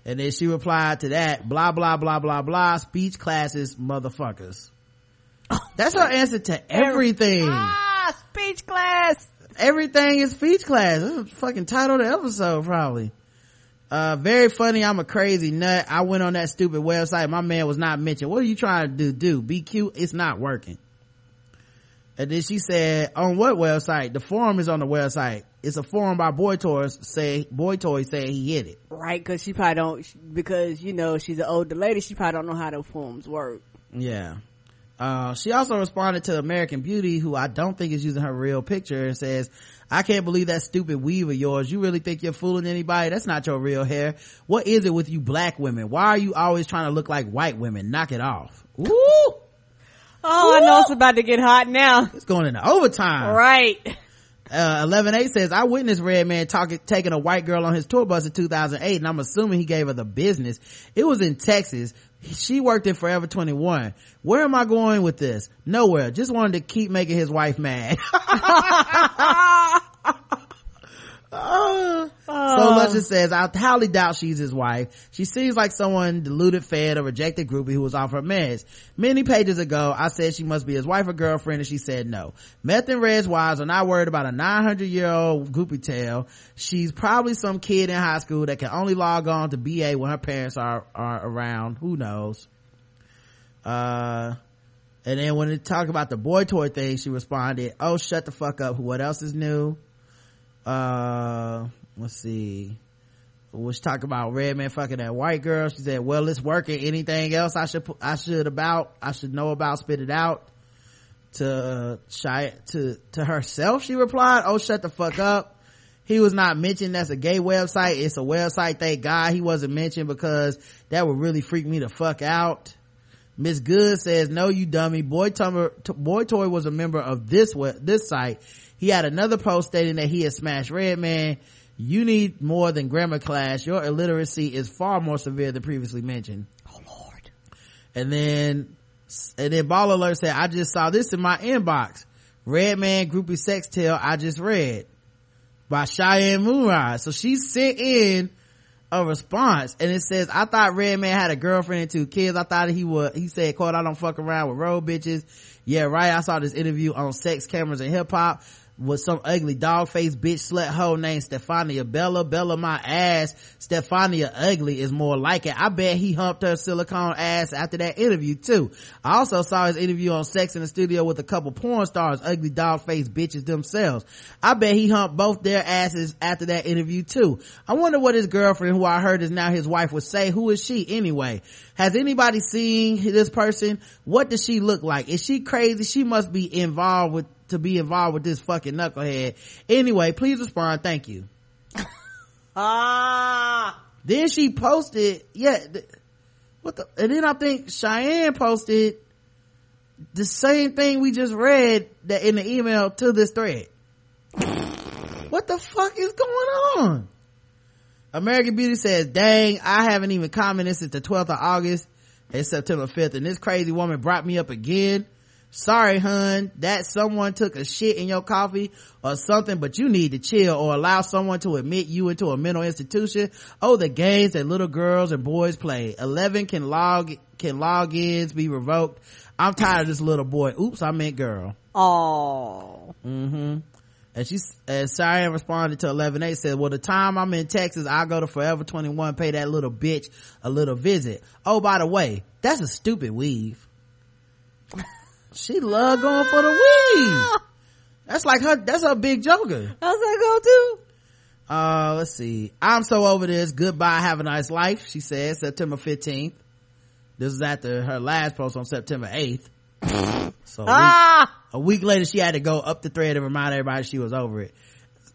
And then she replied to that, blah, blah, blah, blah, blah, speech classes, motherfuckers. That's her answer to everything. Speech class. Everything is speech class. This is the fucking title of the episode, probably. Very funny. I'm a crazy nut. I went on that stupid website. My man was not mentioned. What are you trying to do? Be cute? It's not working. And then she said, on what website? The forum is on the website. It's a forum by Boy Toy said he hit it. Right, because she probably don't, because, you know, she's an older lady. She probably don't know how the forums work. Yeah. She also responded to American Beauty, who I don't think is using her real picture, and says, I can't believe that stupid weave of yours. You really think you're fooling anybody? That's not your real hair. What is it with you black women? Why are you always trying to look like white women? Knock it off. Ooh. Oh, ooh. I know it's about to get hot now. It's going into overtime. Right. 11-8 says, I witnessed Redman taking a white girl on his tour bus in 2008, and I'm assuming he gave her the business. It was in Texas. She worked at Forever 21. Where am I going with this? Nowhere. Just wanted to keep making his wife mad. So Lusha says, I highly doubt she's his wife. She seems like someone deluded, fed, or rejected groupie who was off her meds. Many pages ago, I said she must be his wife or girlfriend, and she said no. Meth and Red's wives are not worried about a 900-year-old groupie tale. She's probably some kid in high school that can only log on to BA when her parents are around. Who knows? And then when they talk about the boy toy thing, she responded, oh, shut the fuck up. What else is new? Let's see. We'll talk about Redman fucking that white girl. She said, well, it's working. Anything else I should know about, spit it out. To herself, she replied, oh, shut the fuck up. He was not mentioned. That's a gay website. It's a website. Thank God he wasn't mentioned, because that would really freak me the fuck out. Miss Good says, no, you dummy. Boy Toy was a member of this site. He had another post stating that he had smashed Redman. You need more than grammar class. Your illiteracy is far more severe than previously mentioned. Oh Lord. And then Ball Alert said, I just saw this in my inbox. Redman groupie sex tale I just read by Cheyenne Moonrise. So she sent in a response, and it says, I thought Redman had a girlfriend and two kids. I thought he said, quote, I don't fuck around with road bitches. Yeah, right. I saw this interview on Sex, Cameras, and Hip Hop with some ugly dog-faced bitch slut hoe named Stefania Bella. My ass, Stefania ugly is more like it. I bet he humped her silicone ass after that interview too. I also saw his interview on Sex in the Studio with a couple porn stars, ugly dog-faced bitches themselves. I bet he humped both their asses after that interview too. I wonder what his girlfriend, who I heard is now his wife, would say. Who is she anyway? Has anybody seen this person? What does she look like? Is she crazy? She must be involved with this fucking knucklehead. Anyway, please respond. Thank you. Then she posted, and then I think Cheyenne posted the same thing we just read that in the email to this thread. What the fuck is going on? American Beauty says, dang, I haven't even commented since the 12th of August. It's September 5th, and this crazy woman brought me up again. Sorry, hun, that someone took a shit in your coffee or something, but you need to chill or allow someone to admit you into a mental institution. Oh, the games that little girls and boys play. 11 can logins be revoked. I'm tired of this little boy. Oops, I meant girl. Oh. Mm-hmm. And Cheyenne responded to 11A, said, well, the time I'm in Texas, I'll go to Forever 21, pay that little bitch a little visit. Oh, by the way, that's a stupid weave. She loved going for the weave. That's like that's her big joker. How's that go too? Let's see. I'm so over this. Goodbye. Have a nice life. She said September 15th. This is after her last post on September 8th. So a week later, she had to go up the thread and remind everybody she was over it.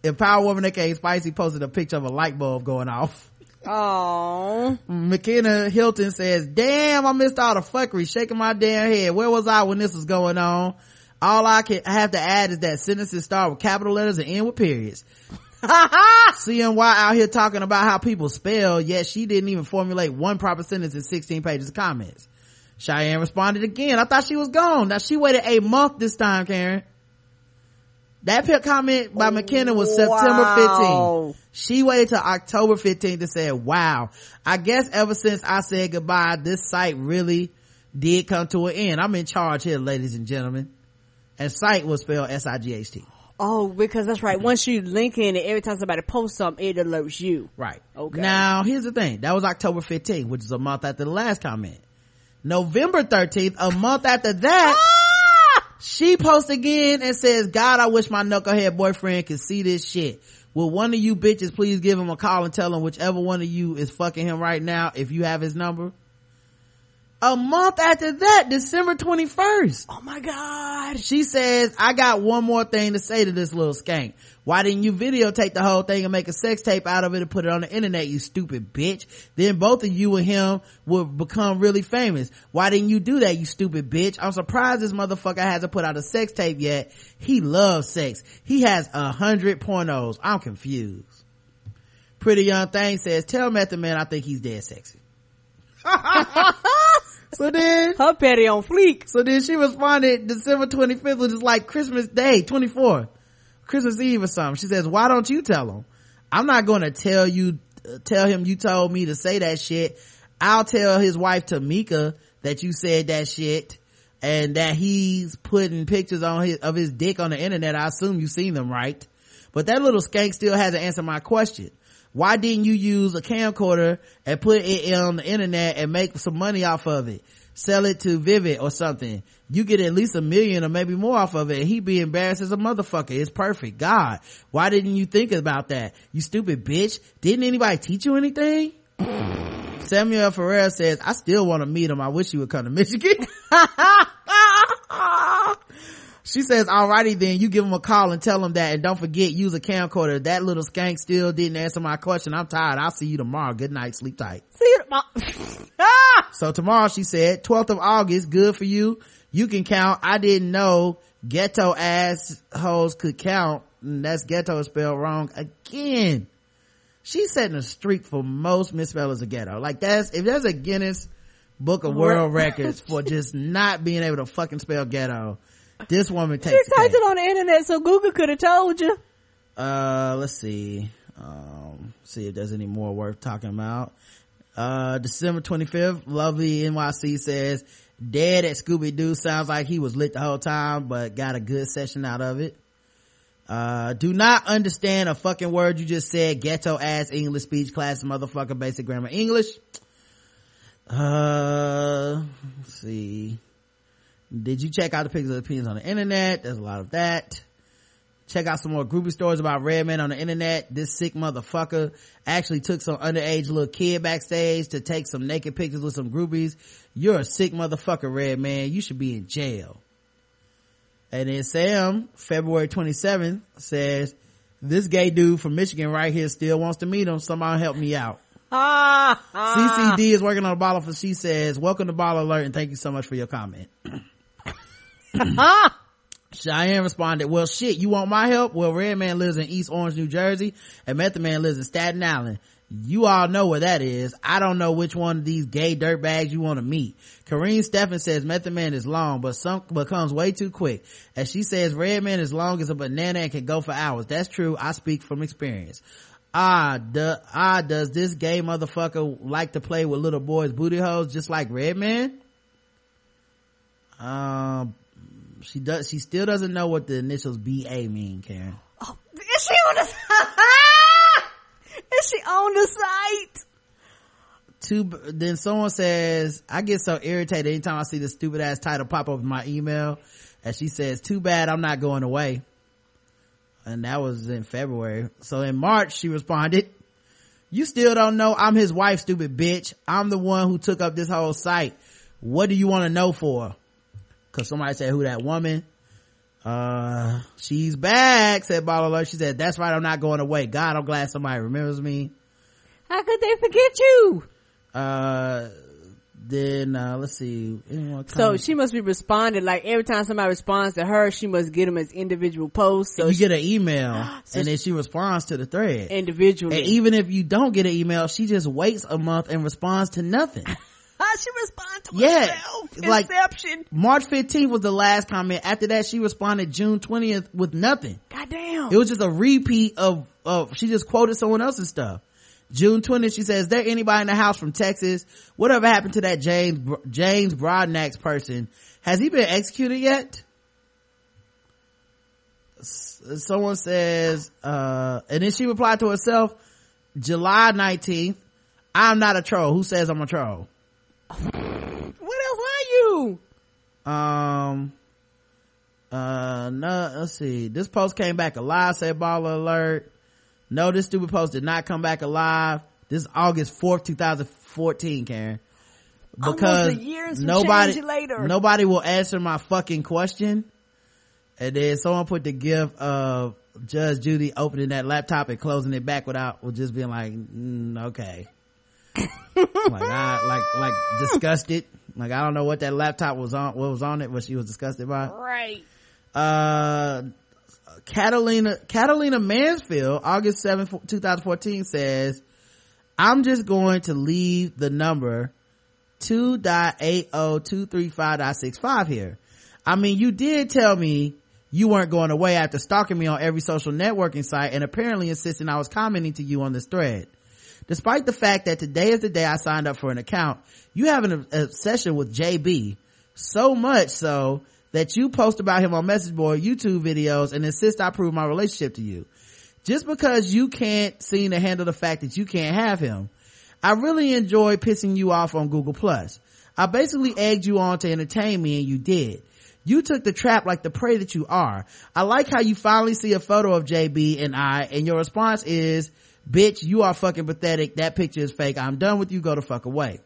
Empower Woman aka Spicy posted a picture of a light bulb going off. Oh. McKenna Hilton says, damn, I missed all the fuckery. Shaking my damn head. Where was I when this was going on? All I have to add is that sentences start with capital letters and end with periods. CNY out here talking about how people spell, yet she didn't even formulate one proper sentence in 16 pages of comments. Cheyenne responded again. I thought she was gone. Now she waited a month this time, Karen. That comment by McKenna was September 15th. She waited till October 15th to say, wow, I guess ever since I said goodbye, this site really did come to an end. I'm in charge here, ladies and gentlemen. And site was spelled S-I-G-H-T. Oh, because that's right. Once you link in it, every time somebody posts something, it alerts you. Right. Okay. Now, here's the thing. That was October 15th, which is a month after the last comment. November 13th, a month after that, she posts again and says, God, I wish my knucklehead boyfriend could see this shit. Will one of you bitches please give him a call and tell him whichever one of you is fucking him right now if you have his number? A month after that, December 21st. Oh my God. She says, I got one more thing to say to this little skank. Why didn't you videotape the whole thing and make a sex tape out of it and put it on the internet, you stupid bitch? Then both of you and him would become really famous. Why didn't you do that, you stupid bitch? I'm surprised this motherfucker hasn't put out a sex tape yet. He loves sex. He has 100 pornos. I'm confused. Pretty Young Thing says, tell Method Man I think he's dead sexy. So then her petty on fleek. So then she responded December 25th, which is like Christmas Day, 24th, Christmas Eve or something. She says, why don't you tell him? I'm not going to tell him you told me to say that shit. I'll tell his wife Tamika that you said that shit and that he's putting pictures on of his dick on the internet. I assume you've seen them, right? But that little skank still hasn't answered my question. Why didn't you use a camcorder and put it on the internet and make some money off of it? Sell it to Vivid or something. You get at least $1 million or maybe more off of it, and he'd be embarrassed as a motherfucker. It's perfect. God, why didn't you think about that? You stupid bitch. Didn't anybody teach you anything? Samuel Ferrer says, I still want to meet him. I wish he would come to Michigan. She says, alrighty then, you give him a call and tell him that, and don't forget, use a camcorder. That little skank still didn't answer my question. I'm tired. I'll see you tomorrow. Good night. Sleep tight. See you tomorrow. So tomorrow, she said, 12th of August, good for you. You can count. I didn't know ghetto assholes could count. And that's ghetto spelled wrong again. She's setting a streak for most misspellers of ghetto. Like if there's a Guinness Book of World Records for just not being able to fucking spell ghetto, this woman takes she typed it on the internet so Google could have told you. Let's see. See if there's any more worth talking about. December 25th, Lovely NYC says, dead at Scooby-Doo. Sounds like he was lit the whole time, but got a good session out of it. Do not understand a fucking word you just said. Ghetto ass English speech class, motherfucker, basic grammar English. Let's see. Did you check out the pictures of the penis on the internet? There's a lot of that. Check out some more groupie stories about Redman on the internet. This sick motherfucker actually took some underage little kid backstage to take some naked pictures with some groupies. You're a sick motherfucker, Redman. You should be in jail. And then Sam, February 27th, says, this gay dude from Michigan right here still wants to meet him. Somebody help me out. CCD is working on a bottle for, she says, welcome to Bottle Alert and thank you so much for your comment. Cheyenne responded, well shit, you want my help? Well, Redman lives in East Orange, New Jersey, and Method Man lives in Staten Island. You all know where that is. I don't know which one of these gay dirtbags you want to meet. Kareem Steffen says Method Man is long, but comes way too quick. As she says, Red Man is long as a banana and can go for hours. That's true. I speak from experience. Does this gay motherfucker like to play with little boys' booty holes just like Red Man? She still doesn't know what the initials BA mean, Karen. Oh, is she on the Is she on the site? Then someone says, I get so irritated anytime I see this stupid ass title pop up in my email. And she says, too bad I'm not going away. And that was in February. So in March, she responded, you still don't know I'm his wife, stupid bitch. I'm the one who took up this whole site. What do you want to know for? Because somebody said, who that woman? She's back, said Ball Alert. She said, that's right, I'm not going away. God, I'm glad somebody remembers me. How could they forget you? Then let's see. So she must be responded, like every time somebody responds to her, she must get them as individual posts. So you get an email and then she responds to the thread individually. And even if you don't get an email, she just waits a month and responds to nothing. She responded to herself. Like, Inception. March 15th was the last comment. After that, she responded June 20th with nothing. Goddamn. It was just a repeat of she just quoted someone else's stuff. June 20th, she says, is there anybody in the house from Texas? Whatever happened to that James Broadnax person? Has he been executed yet? Someone says, and then she replied to herself, July 19th, I'm not a troll. Who says I'm a troll? What else are you? No, let's see. This post came back alive, said Baller Alert. No, this stupid post did not come back alive. This is August 4th, 2014, Karen. Because almost a year and some change later. Nobody will answer my fucking question. And then someone put the gif of Judge Judy opening that laptop and closing it back without just being like, okay. like disgusted. Like, I don't know what that laptop was on, what was on it, what she was disgusted by. Right. Catalina Mansfield, August 7th, 2014 says, I'm just going to leave the number 2.80235.65 here. I mean, you did tell me you weren't going away after stalking me on every social networking site and apparently insisting I was commenting to you on this thread. Despite the fact that today is the day I signed up for an account, you have an obsession with JB. So much so that you post about him on message board, YouTube videos, and insist I prove my relationship to you. Just because you can't seem to handle the fact that you can't have him. I really enjoy pissing you off on Google+. I basically egged you on to entertain me and you did. You took the trap like the prey that you are. I like how you finally see a photo of JB and I, and your response is, bitch, you are fucking pathetic. That picture is fake. I'm done with you. Go the fuck away.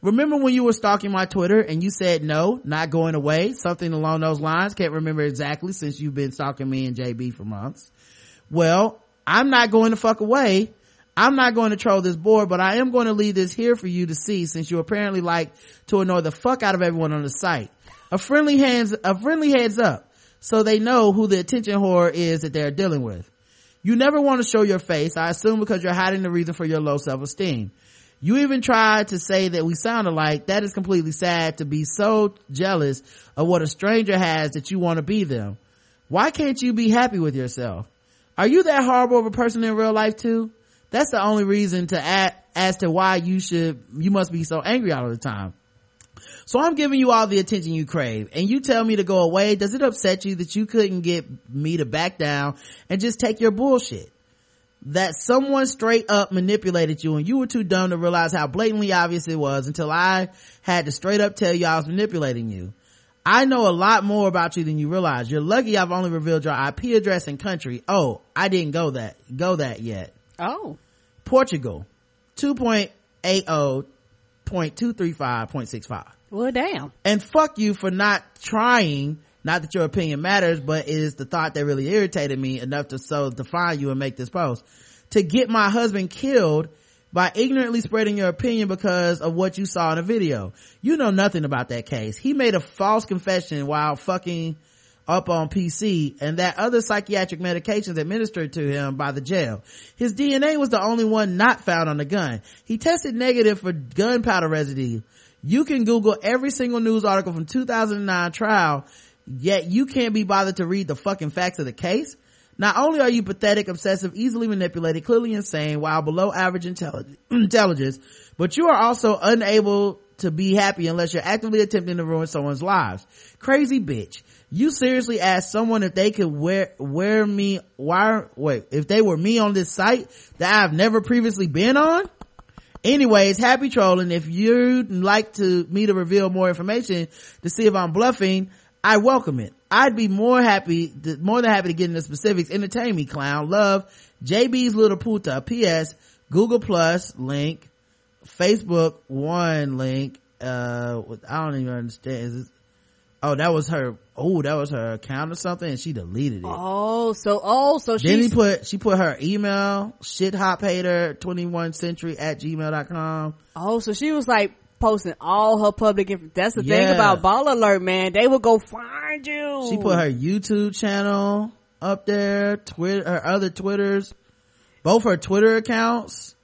Remember when you were stalking my Twitter and you said no, not going away? Something along those lines. Can't remember exactly since you've been stalking me and JB for months. Well, I'm not going to fuck away. I'm not going to troll this board, but I am going to leave this here for you to see since you apparently like to annoy the fuck out of everyone on the site. A friendly heads up so they know who the attention whore is that they're dealing with. You never want to show your face, I assume because you're hiding the reason for your low self-esteem. You even tried to say that we sound alike. That is completely sad to be so jealous of what a stranger has that you want to be them. Why can't you be happy with yourself? Are you that horrible of a person in real life too? That's the only reason to add as to why you must be so angry all the time. So I'm giving you all the attention you crave and you tell me to go away. Does it upset you that you couldn't get me to back down and just take your bullshit? That someone straight up manipulated you and you were too dumb to realize how blatantly obvious it was until I had to straight up tell you I was manipulating you. I know a lot more about you than you realize. You're lucky I've only revealed your IP address and country. Oh, I didn't go that yet. Oh. Portugal. 2.80.235.65. Well, damn. And fuck you for not trying. Not that your opinion matters, but it is the thought that really irritated me enough to so define you and make this post. To get my husband killed by ignorantly spreading your opinion because of what you saw in a video. You know nothing about that case. He made a false confession while fucking up on PC, and that other psychiatric medications administered to him by the jail. His DNA was the only one not found on the gun. He tested negative for gunpowder residue. You can Google every single news article from 2009 trial, yet you can't be bothered to read the fucking facts of the case. Not only are you pathetic, obsessive, easily manipulated, clearly insane, while below average intelligence, but you are also unable to be happy unless you're actively attempting to ruin someone's lives. Crazy bitch. You seriously asked someone if they could if they were me on this site that I've never previously been on? Anyways, happy trolling. If you'd like to me to reveal more information to see if I'm bluffing, I welcome it. I'd be more than happy to get into specifics. Entertain me, clown. Love, JB's little puta. P.S. Google Plus link, Facebook one link. I don't even understand. That was her account or something, and she deleted it. She put her email, shithopater 21century@gmail.com. Oh, so she was like posting all her public information. That's the thing about Ball Alert, man. They will go find you. She put her YouTube channel up there, Twitter, her other Twitters, both her Twitter accounts.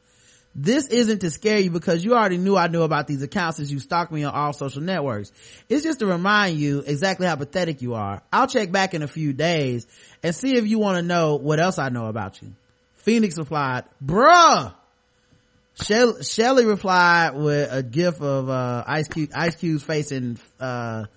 This isn't to scare you because you already knew I knew about these accounts since you stalked me on all social networks. It's just to remind you exactly how pathetic you are. I'll check back in a few days and see if you want to know what else I know about you. Phoenix replied, bruh. Shelly replied with a gif of Ice Cube's face in Friday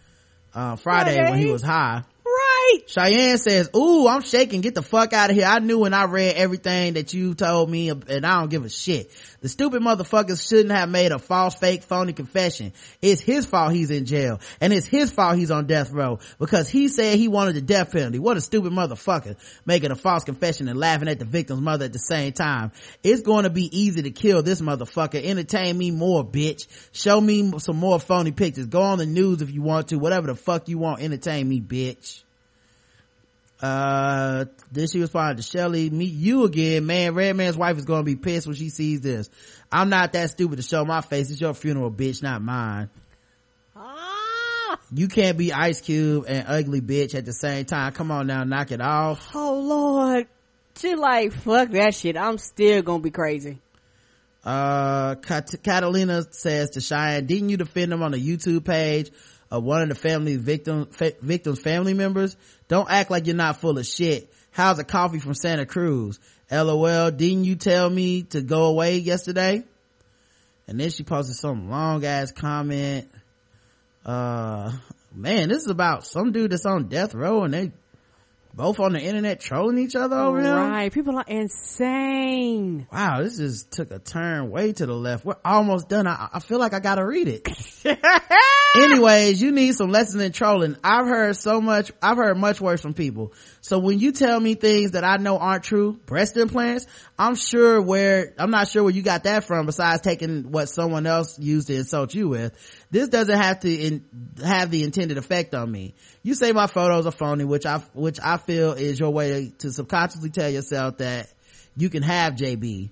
when he was high. Right. Cheyenne says, ooh, I'm shaking. Get the fuck out of here. I knew when I read everything that you told me, and I don't give a shit. The stupid motherfuckers shouldn't have made a false, fake, phony confession. It's his fault he's in jail, and it's his fault he's on death row, because he said he wanted the death penalty. What a stupid motherfucker, making a false confession and laughing at the victim's mother at the same time. It's going to be easy to kill this motherfucker. Entertain me more, bitch. Show me some more phony pictures. Go on the news if you want to. Whatever the fuck you want. Entertain me, bitch. Then she responded to Shelly, meet you again, man. Red Man's wife is gonna be pissed when she sees this. I'm not that stupid to show my face. It's your funeral, bitch, not mine. You can't be Ice Cube and ugly bitch at the same time. Come on now, knock it off. Oh Lord. She like, fuck that shit, I'm still gonna be crazy. Catalina says to Cheyenne, didn't you defend him on the YouTube page of one of the family's victims' family members? Don't act like you're not full of shit. How's a coffee from Santa Cruz? LOL, didn't you tell me to go away yesterday? And then she posted some long ass comment. Man, this is about some dude that's on death row and they both on the internet trolling each other over him. Right, people are insane. Wow, this just took a turn way to the left. We're almost done. I feel like I gotta read it. Anyways, you need some lessons in trolling. I've heard much worse from people. So when you tell me things that I know aren't true, breast implants, I'm not sure where you got that from besides taking what someone else used to insult you with. This doesn't have to have the intended effect on me. You say my photos are phony, which I feel is your way to subconsciously tell yourself that you can have JB.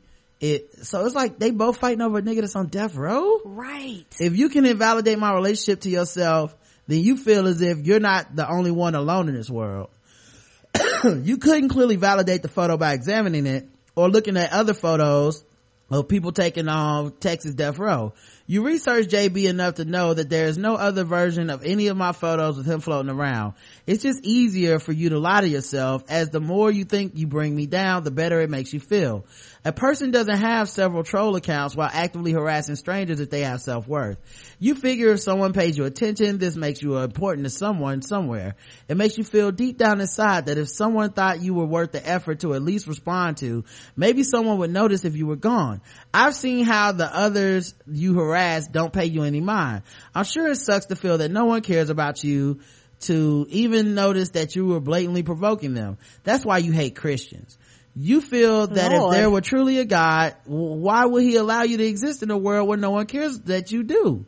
So it's like they both fighting over a nigga that's on death row. Right. If you can invalidate my relationship to yourself, then you feel as if you're not the only one alone in this world. You couldn't clearly validate the photo by examining it or looking at other photos of people taken on Texas death row. You researched JB enough to know that there is no other version of any of my photos with him floating around. It's just easier for you to lie to yourself, as the more you think you bring me down, the better it makes you feel. A person doesn't have several troll accounts while actively harassing strangers if they have self-worth. You figure if someone pays you attention, this makes you important to someone somewhere. It makes you feel deep down inside that if someone thought you were worth the effort to at least respond to, maybe someone would notice if you were gone. I've seen how the others you harass don't pay you any mind. I'm sure it sucks to feel that no one cares about you to even notice that you were blatantly provoking them. That's why you hate Christians. You feel that Lord, if there were truly a God, why would he allow you to exist in a world where no one cares that you do?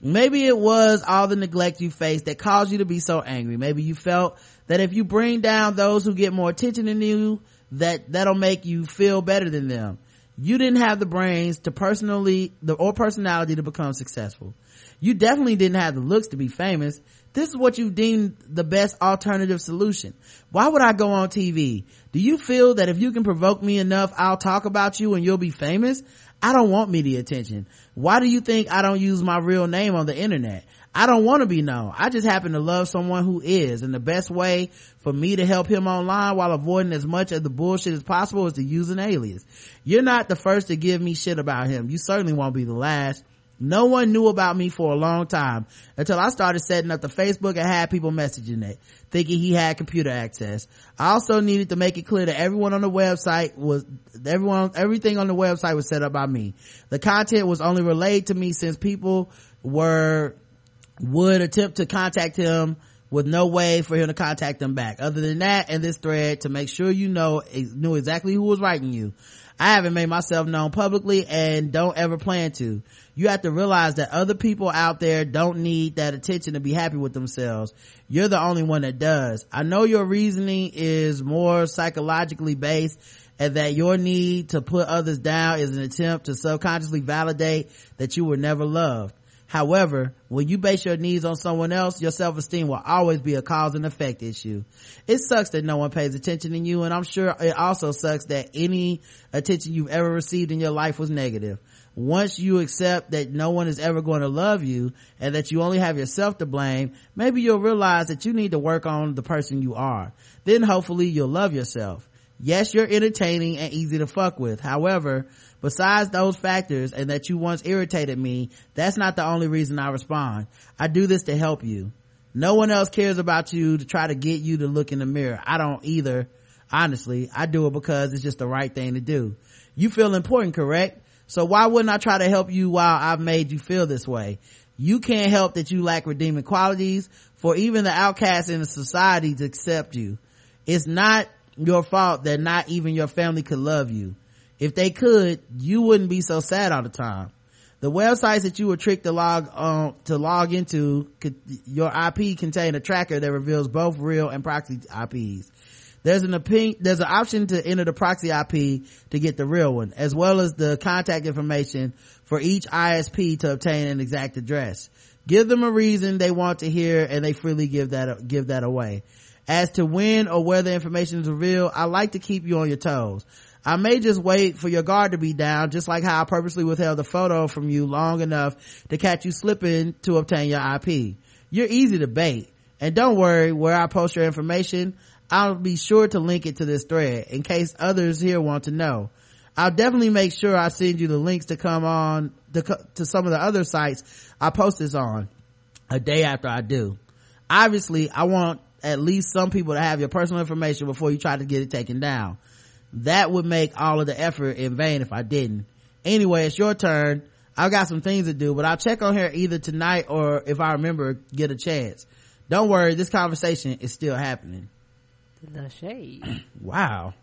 Maybe it was all the neglect you faced that caused you to be so angry. Maybe you felt that if you bring down those who get more attention than you, that'll make you feel better than them. You didn't have the brains to personality to become successful. You definitely didn't have the looks to be famous. This is what you deemed the best alternative solution. Why would I go on TV? Do you feel that if you can provoke me enough, I'll talk about you and you'll be famous? I don't want media attention. Why do you think I don't use my real name on the internet? I don't want to be known. I just happen to love someone who is, and the best way for me to help him online while avoiding as much of the bullshit as possible is to use an alias. You're not the first to give me shit about him. You certainly won't be the last. No one knew about me for a long time until I started setting up the Facebook and had people messaging it, thinking he had computer access. I also needed to make it clear that everything on the website was set up by me. The content was only relayed to me since people would attempt to contact him with no way for him to contact them back. Other than that, and this thread to make sure you knew exactly who was writing you. I haven't made myself known publicly and don't ever plan to. You have to realize that other people out there don't need that attention to be happy with themselves. You're the only one that does. I know your reasoning is more psychologically based and that your need to put others down is an attempt to subconsciously validate that you were never loved. However, when you base your needs on someone else, your self-esteem will always be a cause and effect issue. It sucks that no one pays attention to you, and I'm sure it also sucks that any attention you've ever received in your life was negative. Once you accept that no one is ever going to love you and that you only have yourself to blame, maybe you'll realize that you need to work on the person you are. Then hopefully you'll love yourself. Yes, you're entertaining and easy to fuck with. However, besides those factors and that you once irritated me, that's not the only reason I respond. I do this to help you. No one else cares about you to try to get you to look in the mirror. I don't either. Honestly, I do it because it's just the right thing to do. You feel important, correct? So why wouldn't I try to help you while I've made you feel this way? You can't help that you lack redeeming qualities for even the outcasts in the society to accept you. It's not your fault that not even your family could love you. If they could, you wouldn't be so sad all the time. The websites that you were tricked to log into your IP contain a tracker that reveals both real and proxy IPs. There's an option to enter the proxy IP to get the real one, as well as the contact information for each ISP to obtain an exact address. Give them a reason they want to hear, and they freely give that away. As to when or where the information is revealed, I like to keep you on your toes. I may just wait for your guard to be down, just like how I purposely withheld the photo from you long enough to catch you slipping to obtain your IP. You're easy to bait. And don't worry, where I post your information, I'll be sure to link it to this thread in case others here want to know. I'll definitely make sure I send you the links to come on to some of the other sites I post this on a day after I do. Obviously, I want at least some people to have your personal information before you try to get it taken down. That would make all of the effort in vain if I didn't. Anyway, it's your turn. I've got some things to do, but I'll check on here either tonight or if I remember, get a chance. Don't worry, this conversation is still happening. The shade. Wow.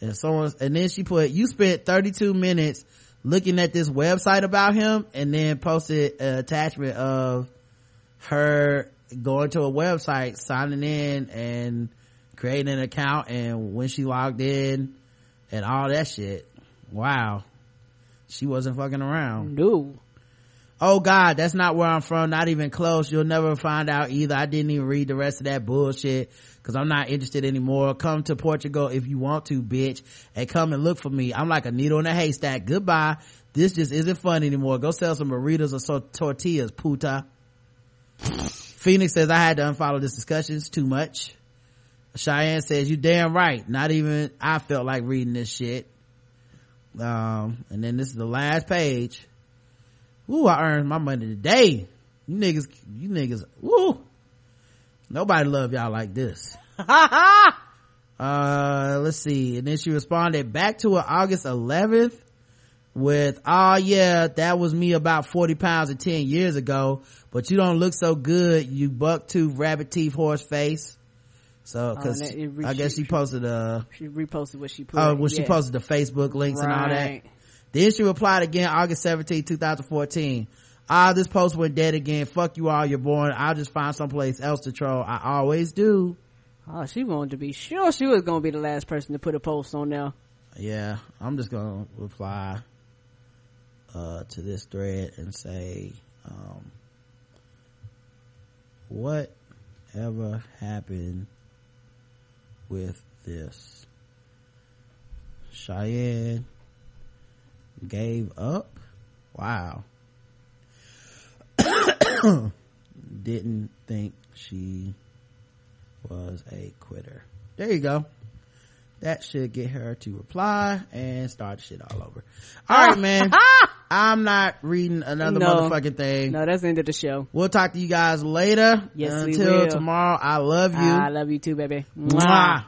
And then she put, you spent 32 minutes looking at this website about him and then posted an attachment of her going to a website, signing in and creating an account and when she logged in and all that shit. Wow. She wasn't fucking around. No. Oh God, that's not where I'm from. Not even close. You'll never find out either. I didn't even read the rest of that bullshit because I'm not interested anymore. Come to Portugal if you want to, bitch, and come and look for me. I'm like a needle in a haystack. Goodbye. This just isn't fun anymore. Go sell some burritos or tortillas, puta. Phoenix says, I had to unfollow this discussion. It's too much. Cheyenne says, you damn right. Not even I felt like reading this shit. And then this is the last page. Ooh, I earned my money today. You niggas, ooh. Nobody love y'all like this. Let's see. And then she responded back to her August 11th with, oh yeah, that was me about 40 pounds and 10 years ago, but you don't look so good, you buck-tooth, rabbit teeth, horse face. So, cause I guess she posted, she reposted what she put. Oh, well, she posted the Facebook links right. And all that. Then she replied again, August 17, 2014. This post went dead again. Fuck you all, you're boring. I'll just find someplace else to troll. I always do. Oh, she wanted to be sure she was going to be the last person to put a post on there. Yeah, I'm just going to reply to this thread and say, Whatever happened with this? Cheyenne gave up? Wow. Didn't think she was a quitter. There you go. That should get her to reply and start shit all over. All right, man. I'm not reading another motherfucking thing. No, that's the end of the show. We'll talk to you guys later. Yes, until tomorrow. I love you. I love you too, baby. Mwah.